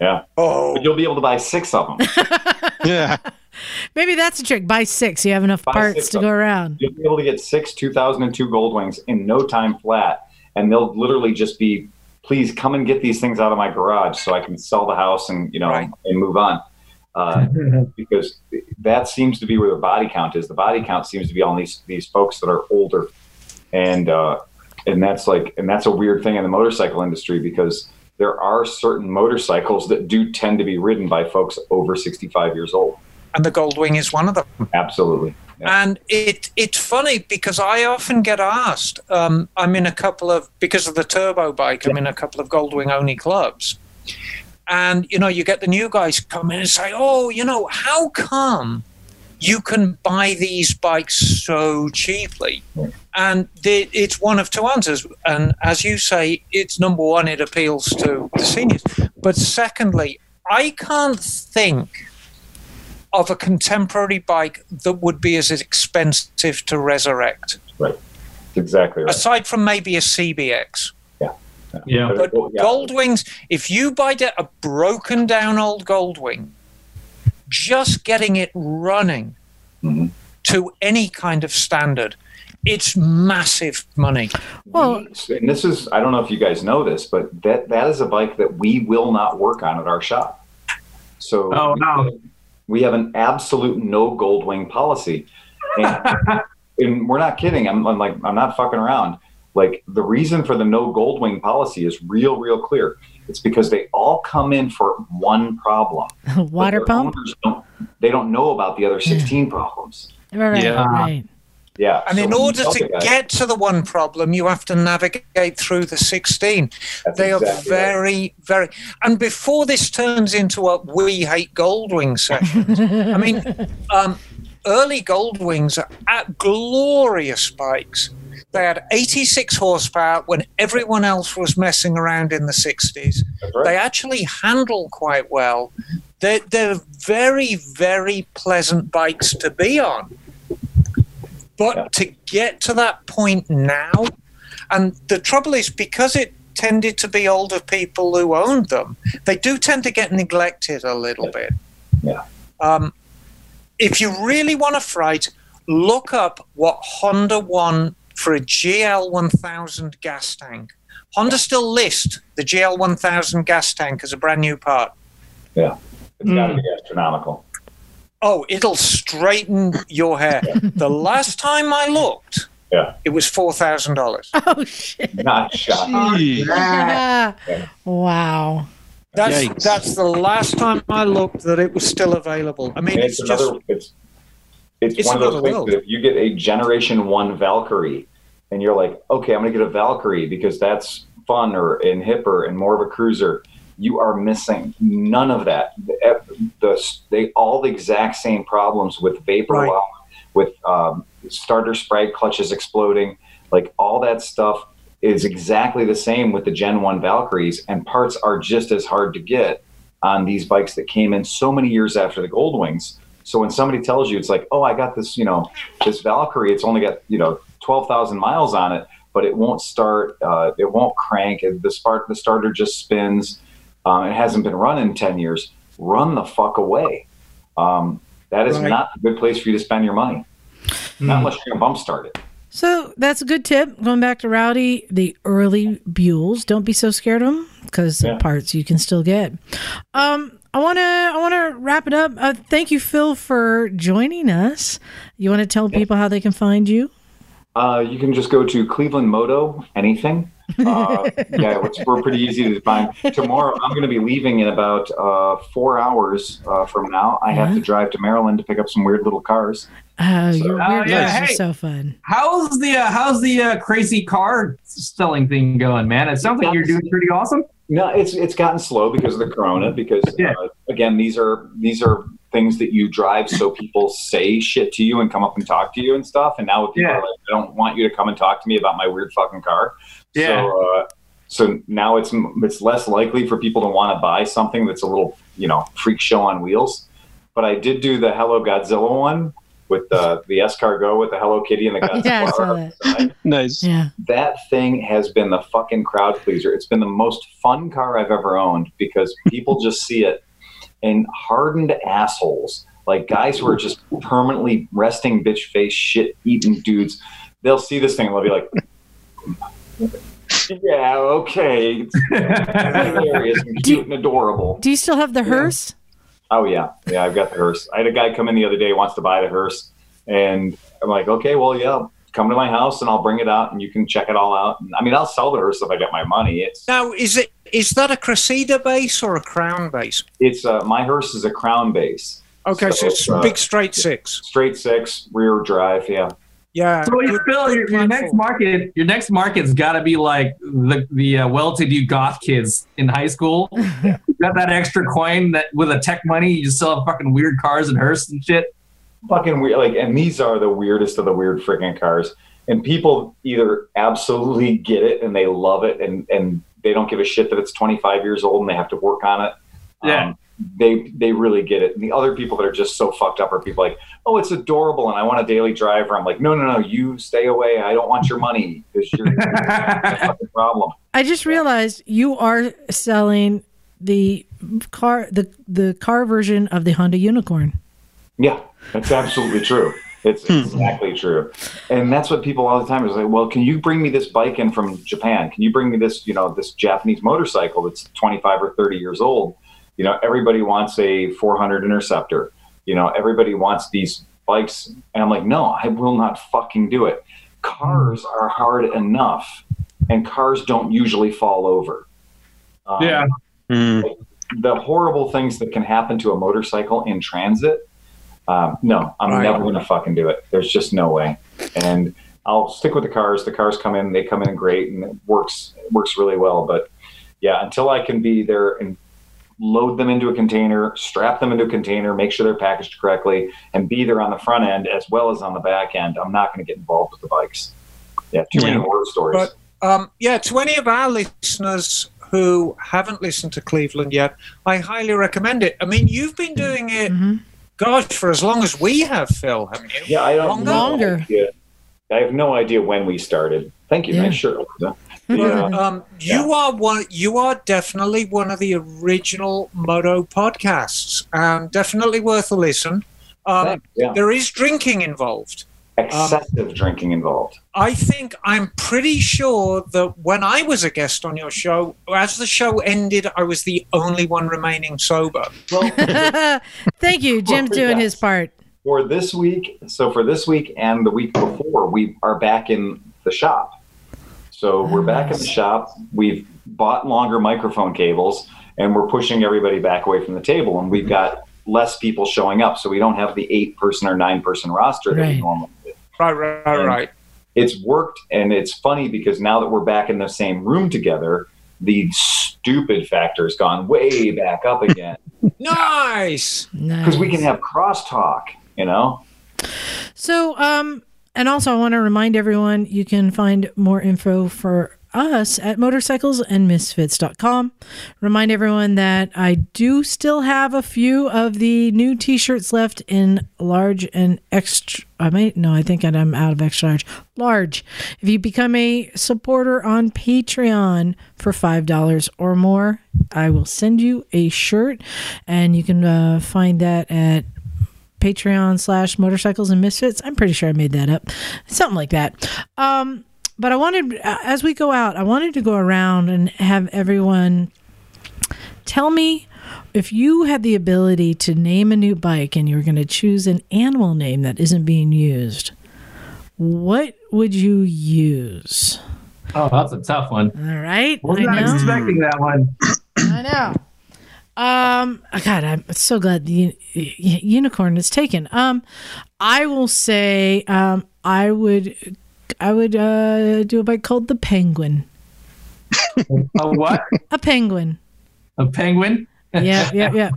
Yeah. Oh. But you'll be able to buy six of them. Yeah. Maybe that's the trick. Buy six. You have enough buy parts to go around. You'll be able to get six two thousand two Goldwings in no time flat, and they'll literally just be, please come and get these things out of my garage so I can sell the house and, you know, right. and move on. Uh, because that seems to be where the body count is. The body count seems to be on these these folks that are older, and uh, and that's like and that's a weird thing in the motorcycle industry, because there are certain motorcycles that do tend to be ridden by folks over sixty-five years old, and the Goldwing is one of them. Absolutely, yeah. And it it's funny because I often get asked. Um, I'm in a couple of because of the turbo bike. I'm in a couple of Goldwing only clubs. And, you know, you get the new guys come in and say, oh, you know, how come you can buy these bikes so cheaply? And the, it's one of two answers. And as you say, it's number one, it appeals to the seniors. But secondly, I can't think of a contemporary bike that would be as expensive to resurrect. Right. Exactly right. Aside from maybe a C B X. Yeah, but Goldwings, if you buy a broken down old Goldwing, just getting it running mm-hmm. to any kind of standard, it's massive money. Well, and this is, I don't know if you guys know this, but that, that is a bike that we will not work on at our shop. So oh, no. we have an absolute no Goldwing policy. And, and we're not kidding. I'm, I'm like, I'm not fucking around. Like, the reason for the no Goldwing policy is real, real clear. It's because they all come in for one problem. Water pump? Don't, they don't know about the other sixteen yeah. problems. Right, yeah. Right. Yeah. And so in order to guys, get to the one problem, you have to navigate through the sixteen. They exactly are very, right. very... And before this turns into a we hate Goldwing session, I mean, um, early Goldwings are at glorious spikes. They had eighty-six horsepower when everyone else was messing around in the sixties. Right. They actually handle quite well. They're, they're very, very pleasant bikes to be on. But yeah. to get to that point now, and the trouble is because it tended to be older people who owned them, they do tend to get neglected a little bit. Yeah. Um, if you really want to fright, look up what Honda won for a G L one thousand gas tank. Honda still lists the G L one thousand gas tank as a brand new part. Yeah, it's mm. got to be astronomical. Oh, it'll straighten your hair. Yeah. The last time I looked, yeah, it was four thousand dollars. Oh, shit. Not shot. Yeah. Yeah. Wow. That's Yikes. that's the last time I looked that it was still available. I mean, it's, it's another, just... It's, It's, it's one of those things that if you get a Generation One Valkyrie, and you're like, okay, I'm going to get a Valkyrie because that's funner and hipper and more of a cruiser, you are missing none of that. The, the, they all the exact same problems with vapor right. lock, with um, starter sprite clutches exploding, like all that stuff is exactly the same with the Gen One Valkyries, and parts are just as hard to get on these bikes that came in so many years after the Goldwings. So when somebody tells you, it's like, oh, I got this, you know, this Valkyrie, it's only got, you know, twelve thousand miles on it, but it won't start, uh, it won't crank, the spark, the starter just spins, um, it hasn't been run in ten years, run the fuck away. Um, that is right. not a good place for you to spend your money, mm. not unless you're going to bump start it. So that's a good tip. Going back to Rowdy, the early Buells, don't be so scared of them because yeah. parts you can still get. Um, I want to I want to wrap it up. Uh, thank you, Phil, for joining us. You want to tell people how they can find you? Uh, you can just go to Cleveland Moto, anything. Uh, yeah, which we're pretty easy to find. Tomorrow, I'm going to be leaving in about uh, four hours uh, from now. I yeah. have to drive to Maryland to pick up some weird little cars. Oh, so, your weird uh, yeah. hey, are so fun. How's the uh, how's the uh, crazy car selling thing going, man? It sounds like you're doing pretty awesome. No, it's it's gotten slow because of the corona. Because yeah. uh, again, these are these are things that you drive so people say shit to you and come up and talk to you and stuff. And now people yeah. are like, I don't want you to come and talk to me about my weird fucking car. Yeah. So, uh, so now it's it's less likely for people to want to buy something that's a little, you know, freak show on wheels. But I did do the Hello Godzilla one with the the escargot with the Hello Kitty and the Godzilla. Yeah, I saw that. Nice. Yeah. That thing has been the fucking crowd pleaser. It's been the most fun car I've ever owned because people just see it. And hardened assholes, like guys who are just permanently resting bitch face shit eating dudes, they'll see this thing and they'll be like, yeah, okay. It's hilarious and cute and adorable. Do you still have the hearse? Yeah. Oh, yeah. Yeah, I've got the hearse. I had a guy come in the other day, wants to buy the hearse. And I'm like, okay, well, yeah, come to my house and I'll bring it out and you can check it all out. And, I mean, I'll sell the hearse if I get my money. It's now, is it? Is that a Crusader base or a Crown base? It's uh, my hearse is a Crown base. Okay, so, so it's a uh, big straight six. Straight six, rear drive, yeah. Yeah. So you Bill, your, your next market, your next market's got to be like the the uh, well-to-do goth kids in high school. Yeah. You got that extra coin that with a tech money, you just sell have fucking weird cars and hearse and shit. Fucking weird, like, and these are the weirdest of the weird freaking cars. And people either absolutely get it and they love it and and. They don't give a shit that it's twenty-five years old and they have to work on it. Yeah. Um, they they really get it. And the other people that are just so fucked up are people like, oh, it's adorable and I want a daily driver. I'm like, no, no, no, you stay away. I don't want your money. It's your fucking problem. I just realized you are selling the car the the car version of the Honda Unicorn. Yeah, that's absolutely true. It's exactly true. And that's what people all the time is like, well, can you bring me this bike in from Japan? Can you bring me this, you know, this Japanese motorcycle that's twenty-five or thirty years old? You know, everybody wants a four hundred Interceptor. You know, everybody wants these bikes. And I'm like, no, I will not fucking do it. Cars are hard enough and cars don't usually fall over. Um, yeah. Mm. The horrible things that can happen to a motorcycle in transit. Um, no, I'm right. never going to fucking do it. There's just no way. And I'll stick with the cars. The cars come in, they come in great and it works, it works really well. But yeah, until I can be there and load them into a container, strap them into a container, make sure they're packaged correctly and be there on the front end as well as on the back end, I'm not going to get involved with the bikes. Yeah. Too many horror stories. But, um, yeah. To any of our listeners who haven't listened to Cleveland yet, I highly recommend it. I mean, you've been doing it. Mm-hmm. Gosh, for as long as we have, Phil. I mean, yeah, I don't longer. know. I have no idea when we started. Thank you. Yeah. Nice shirt. Yeah. Um, you yeah. are one. You are definitely one of the original Moto podcasts, and definitely worth a listen. Um, yeah. There is drinking involved. Excessive um, drinking involved. I think I'm pretty sure that when I was a guest on your show, as the show ended, I was the only one remaining sober. Well, thank you. Jim's doing his part. For this week, so for this week and the week before, we are back in the shop. So we're back in the shop. We've bought longer microphone cables, and we're pushing everybody back away from the table, and we've got less people showing up. So we don't have the eight-person or nine-person roster that right. we normally do. Right, right, right, right. It's worked, and it's funny because now that we're back in the same room together, the stupid factor's gone way back up again. Nice! Because we can have crosstalk, you know? So, um, and also I want to remind everyone, you can find more info for us at motorcycles and misfits dot com. Remind everyone that I do still have a few of the new t-shirts left in large and extra. I might no I think I'm out of extra large. Large. If you become a supporter on Patreon for five dollars or more, I will send you a shirt, and you can uh, find that at Patreon slash motorcycles and misfits. I'm pretty sure I made that up, something like that. um But I wanted, as we go out, I wanted to go around and have everyone tell me if you had the ability to name a new bike and you were going to choose an animal name that isn't being used, what would you use? Oh, that's a tough one. All right. Wasn't expecting that one. I know. Um, oh God, I'm so glad the unicorn is taken. Um, I will say, um, I would, I would uh, do a bike called the Penguin. A what? A penguin. A penguin? Yeah, yeah, yeah.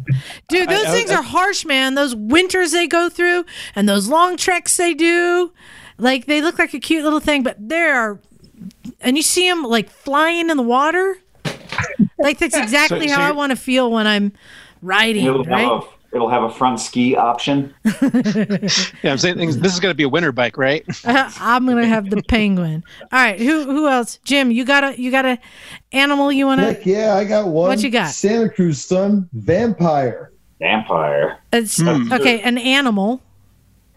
Dude, those I, I, things are harsh, man. Those winters they go through and those long treks they do. Like, they look like a cute little thing, but they are, and you see them like flying in the water. Like, that's exactly so, so how I want to feel when I'm riding. It'll, right? have, a, it'll have a front ski option. Yeah, I'm saying things, this is going to be a winter bike, right? uh, I'm going to have the Penguin. All right, who who else? Jim, you got a you got a animal you want to? Heck yeah, I got one. What you got? Santa Cruz Sun vampire. Vampire. It's mm. okay, an animal.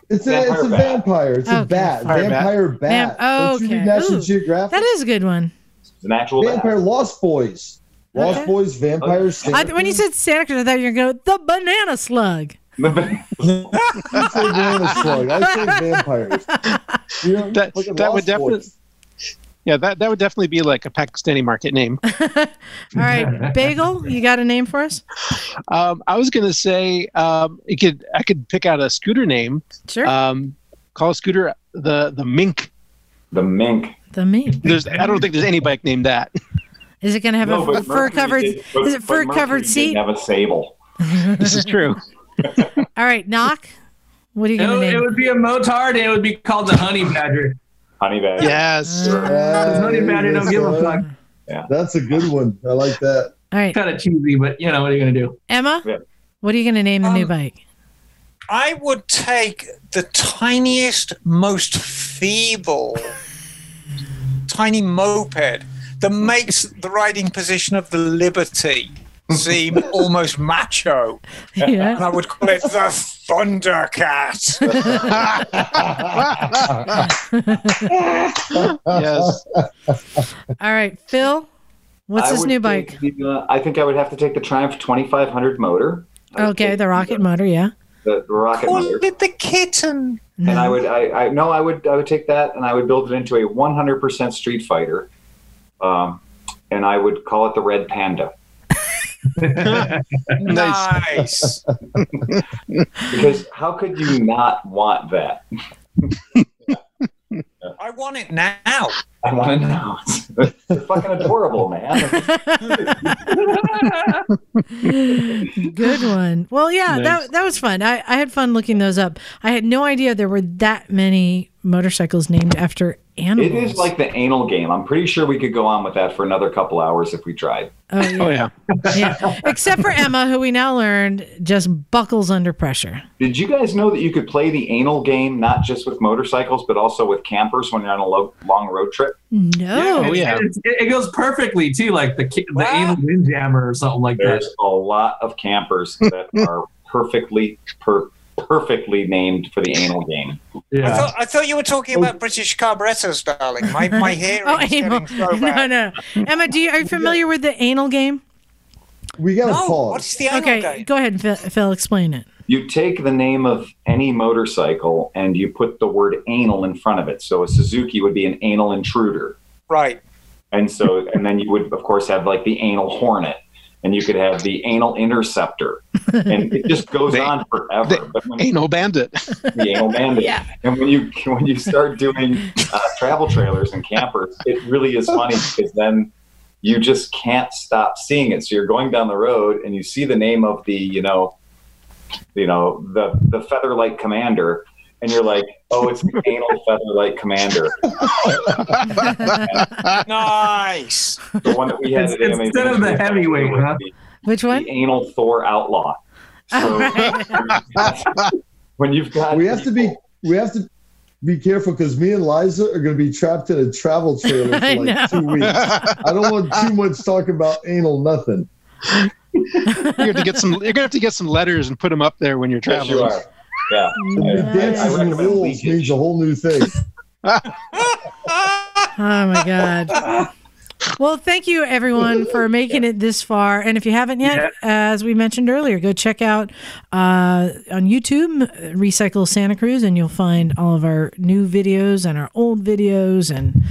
It's a vampire it's a bat. vampire. It's okay. a bat. Vampire, vampire bat. bat. Vamp- oh, okay. National Ooh, Geographic. That is a good one. It's an actual vampire. Bat. Lost Boys. Lost okay. Boys, vampires. Okay. I, when you said Santa Cruz, I thought you were going to go, the banana slug. You say banana slug. I say vampires. You know, that like that would definitely. Yeah, that, that would definitely be like a Pakistani market name. All right, Bagel, you got a name for us? Um, I was gonna say um, it could. I could pick out a scooter name. Sure. Um, call a scooter the the Mink. The Mink. The Mink. There's. I don't think there's any bike named that. Is it gonna have no, a fur covered? Is it fur covered seat? Didn't have a sable. This is true. All right, Knock. What are you gonna it, name? It would be a motard. It would be called the Honey Badger. Honey Badger. Yes. Uh, honey Badger don't give a fuck. Yeah. That's a good one. I like that. All right. Kind of cheesy, but you know, what are you going to do? Emma, yeah. What are you going to name the um, new bike? I would take the tiniest, most feeble, tiny moped that makes the riding position of the Liberty seem almost macho. Yeah. And I would call it the Thundercat. Yes. All right, Phil, what's I this new bike? The, uh, I think I would have to take the Triumph twenty-five hundred motor. I okay, the rocket the, motor, yeah. The, the rocket call motor. Call it the kitten. And no. I would, I, I no, I would, I would take that, and I would build it into a one hundred percent Street Fighter, um, and I would call it the Red Panda. Nice. Because how could you not want that? I want it now. I want it now. It's fucking adorable, man. Good one. Well, yeah, nice. that that was fun. I, I had fun looking those up. I had no idea there were that many motorcycles named after animals. It is like the anal game. I'm pretty sure we could go on with that for another couple hours if we tried. Oh, yeah. Oh, yeah. Yeah. Except for Emma, who we now learned just buckles under pressure. Did you guys know that you could play the anal game not just with motorcycles, but also with campers when you're on a lo- long road trip? No. Yeah, it, yeah. It, it, it goes perfecly, too, like the, the wow. anal windjammer or something like There's that. There's a lot of campers that are perfectly perfect. Perfectly named for the anal game. Yeah. I, thought, I thought you were talking about British carburetors, darling. My my hair oh, is anal. getting so bad. No, no. Emma, do you, are you familiar with the anal game? We got to no, pause. What's the anal okay, game? Okay, go ahead, Phil, Phil, explain it. You take the name of any motorcycle and you put the word anal in front of it. So a Suzuki would be an anal intruder. Right. And so, and then you would, of course, have like the anal hornet. And you could have the anal interceptor. And it just goes they, on forever. They, but when anal you, bandit. The anal bandit. Yeah. And when you when you start doing uh, travel trailers and campers, it really is funny because then you just can't stop seeing it. So you're going down the road and you see the name of the, you know, you know, the, the Featherlight Commander. And you're like, oh, it's the anal Featherlight Commander. Nice. The one that we had today. Instead of the heavyweight, huh? The, Which one? The anal Thor Outlaw. So right. When you've got, we have people, to be, we have to be careful because me and Liza are going to be trapped in a travel trailer for like two weeks. I don't want too much talk about anal nothing. You're going to get some. You're going to have to get some letters and put them up there when you're traveling. Yes, you are. Yeah, Dances and Rules means a whole new thing. Oh my God! Well, thank you, everyone, for making yeah. it this far. And if you haven't yet, yeah. as we mentioned earlier, go check out uh, on YouTube, Recycle Santa Cruz, and you'll find all of our new videos and our old videos and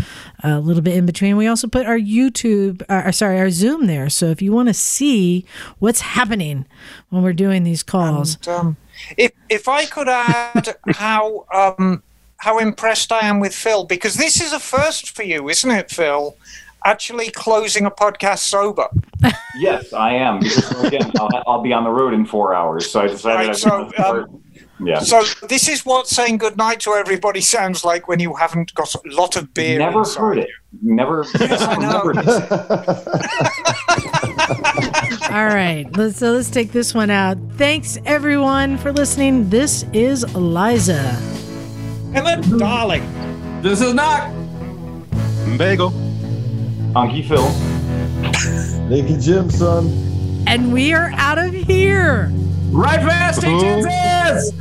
a little bit in between. We also put our YouTube, uh, sorry, our Zoom there. So if you want to see what's happening when we're doing these calls. And, um, if, if I could add how... Um, how impressed I am with Phil, because this is a first for you, isn't it, Phil? Actually closing a podcast sober. Yes, I am. Because again, I'll, I'll be on the road in four hours, so I decided. Right, so, um, yeah. So this is what saying goodnight to everybody sounds like when you haven't got a lot of beer. Never inside. Heard it. Never. Yes, I know. Never it. All right. Let's, so let's take this one out. Thanks everyone for listening. This is Eliza. Helen Darling. This is not Bagel. Funky Phil. Nicky Jim, son. And we are out of here. Right fast, Texas.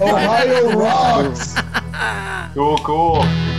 Ohio rocks. Cool, cool.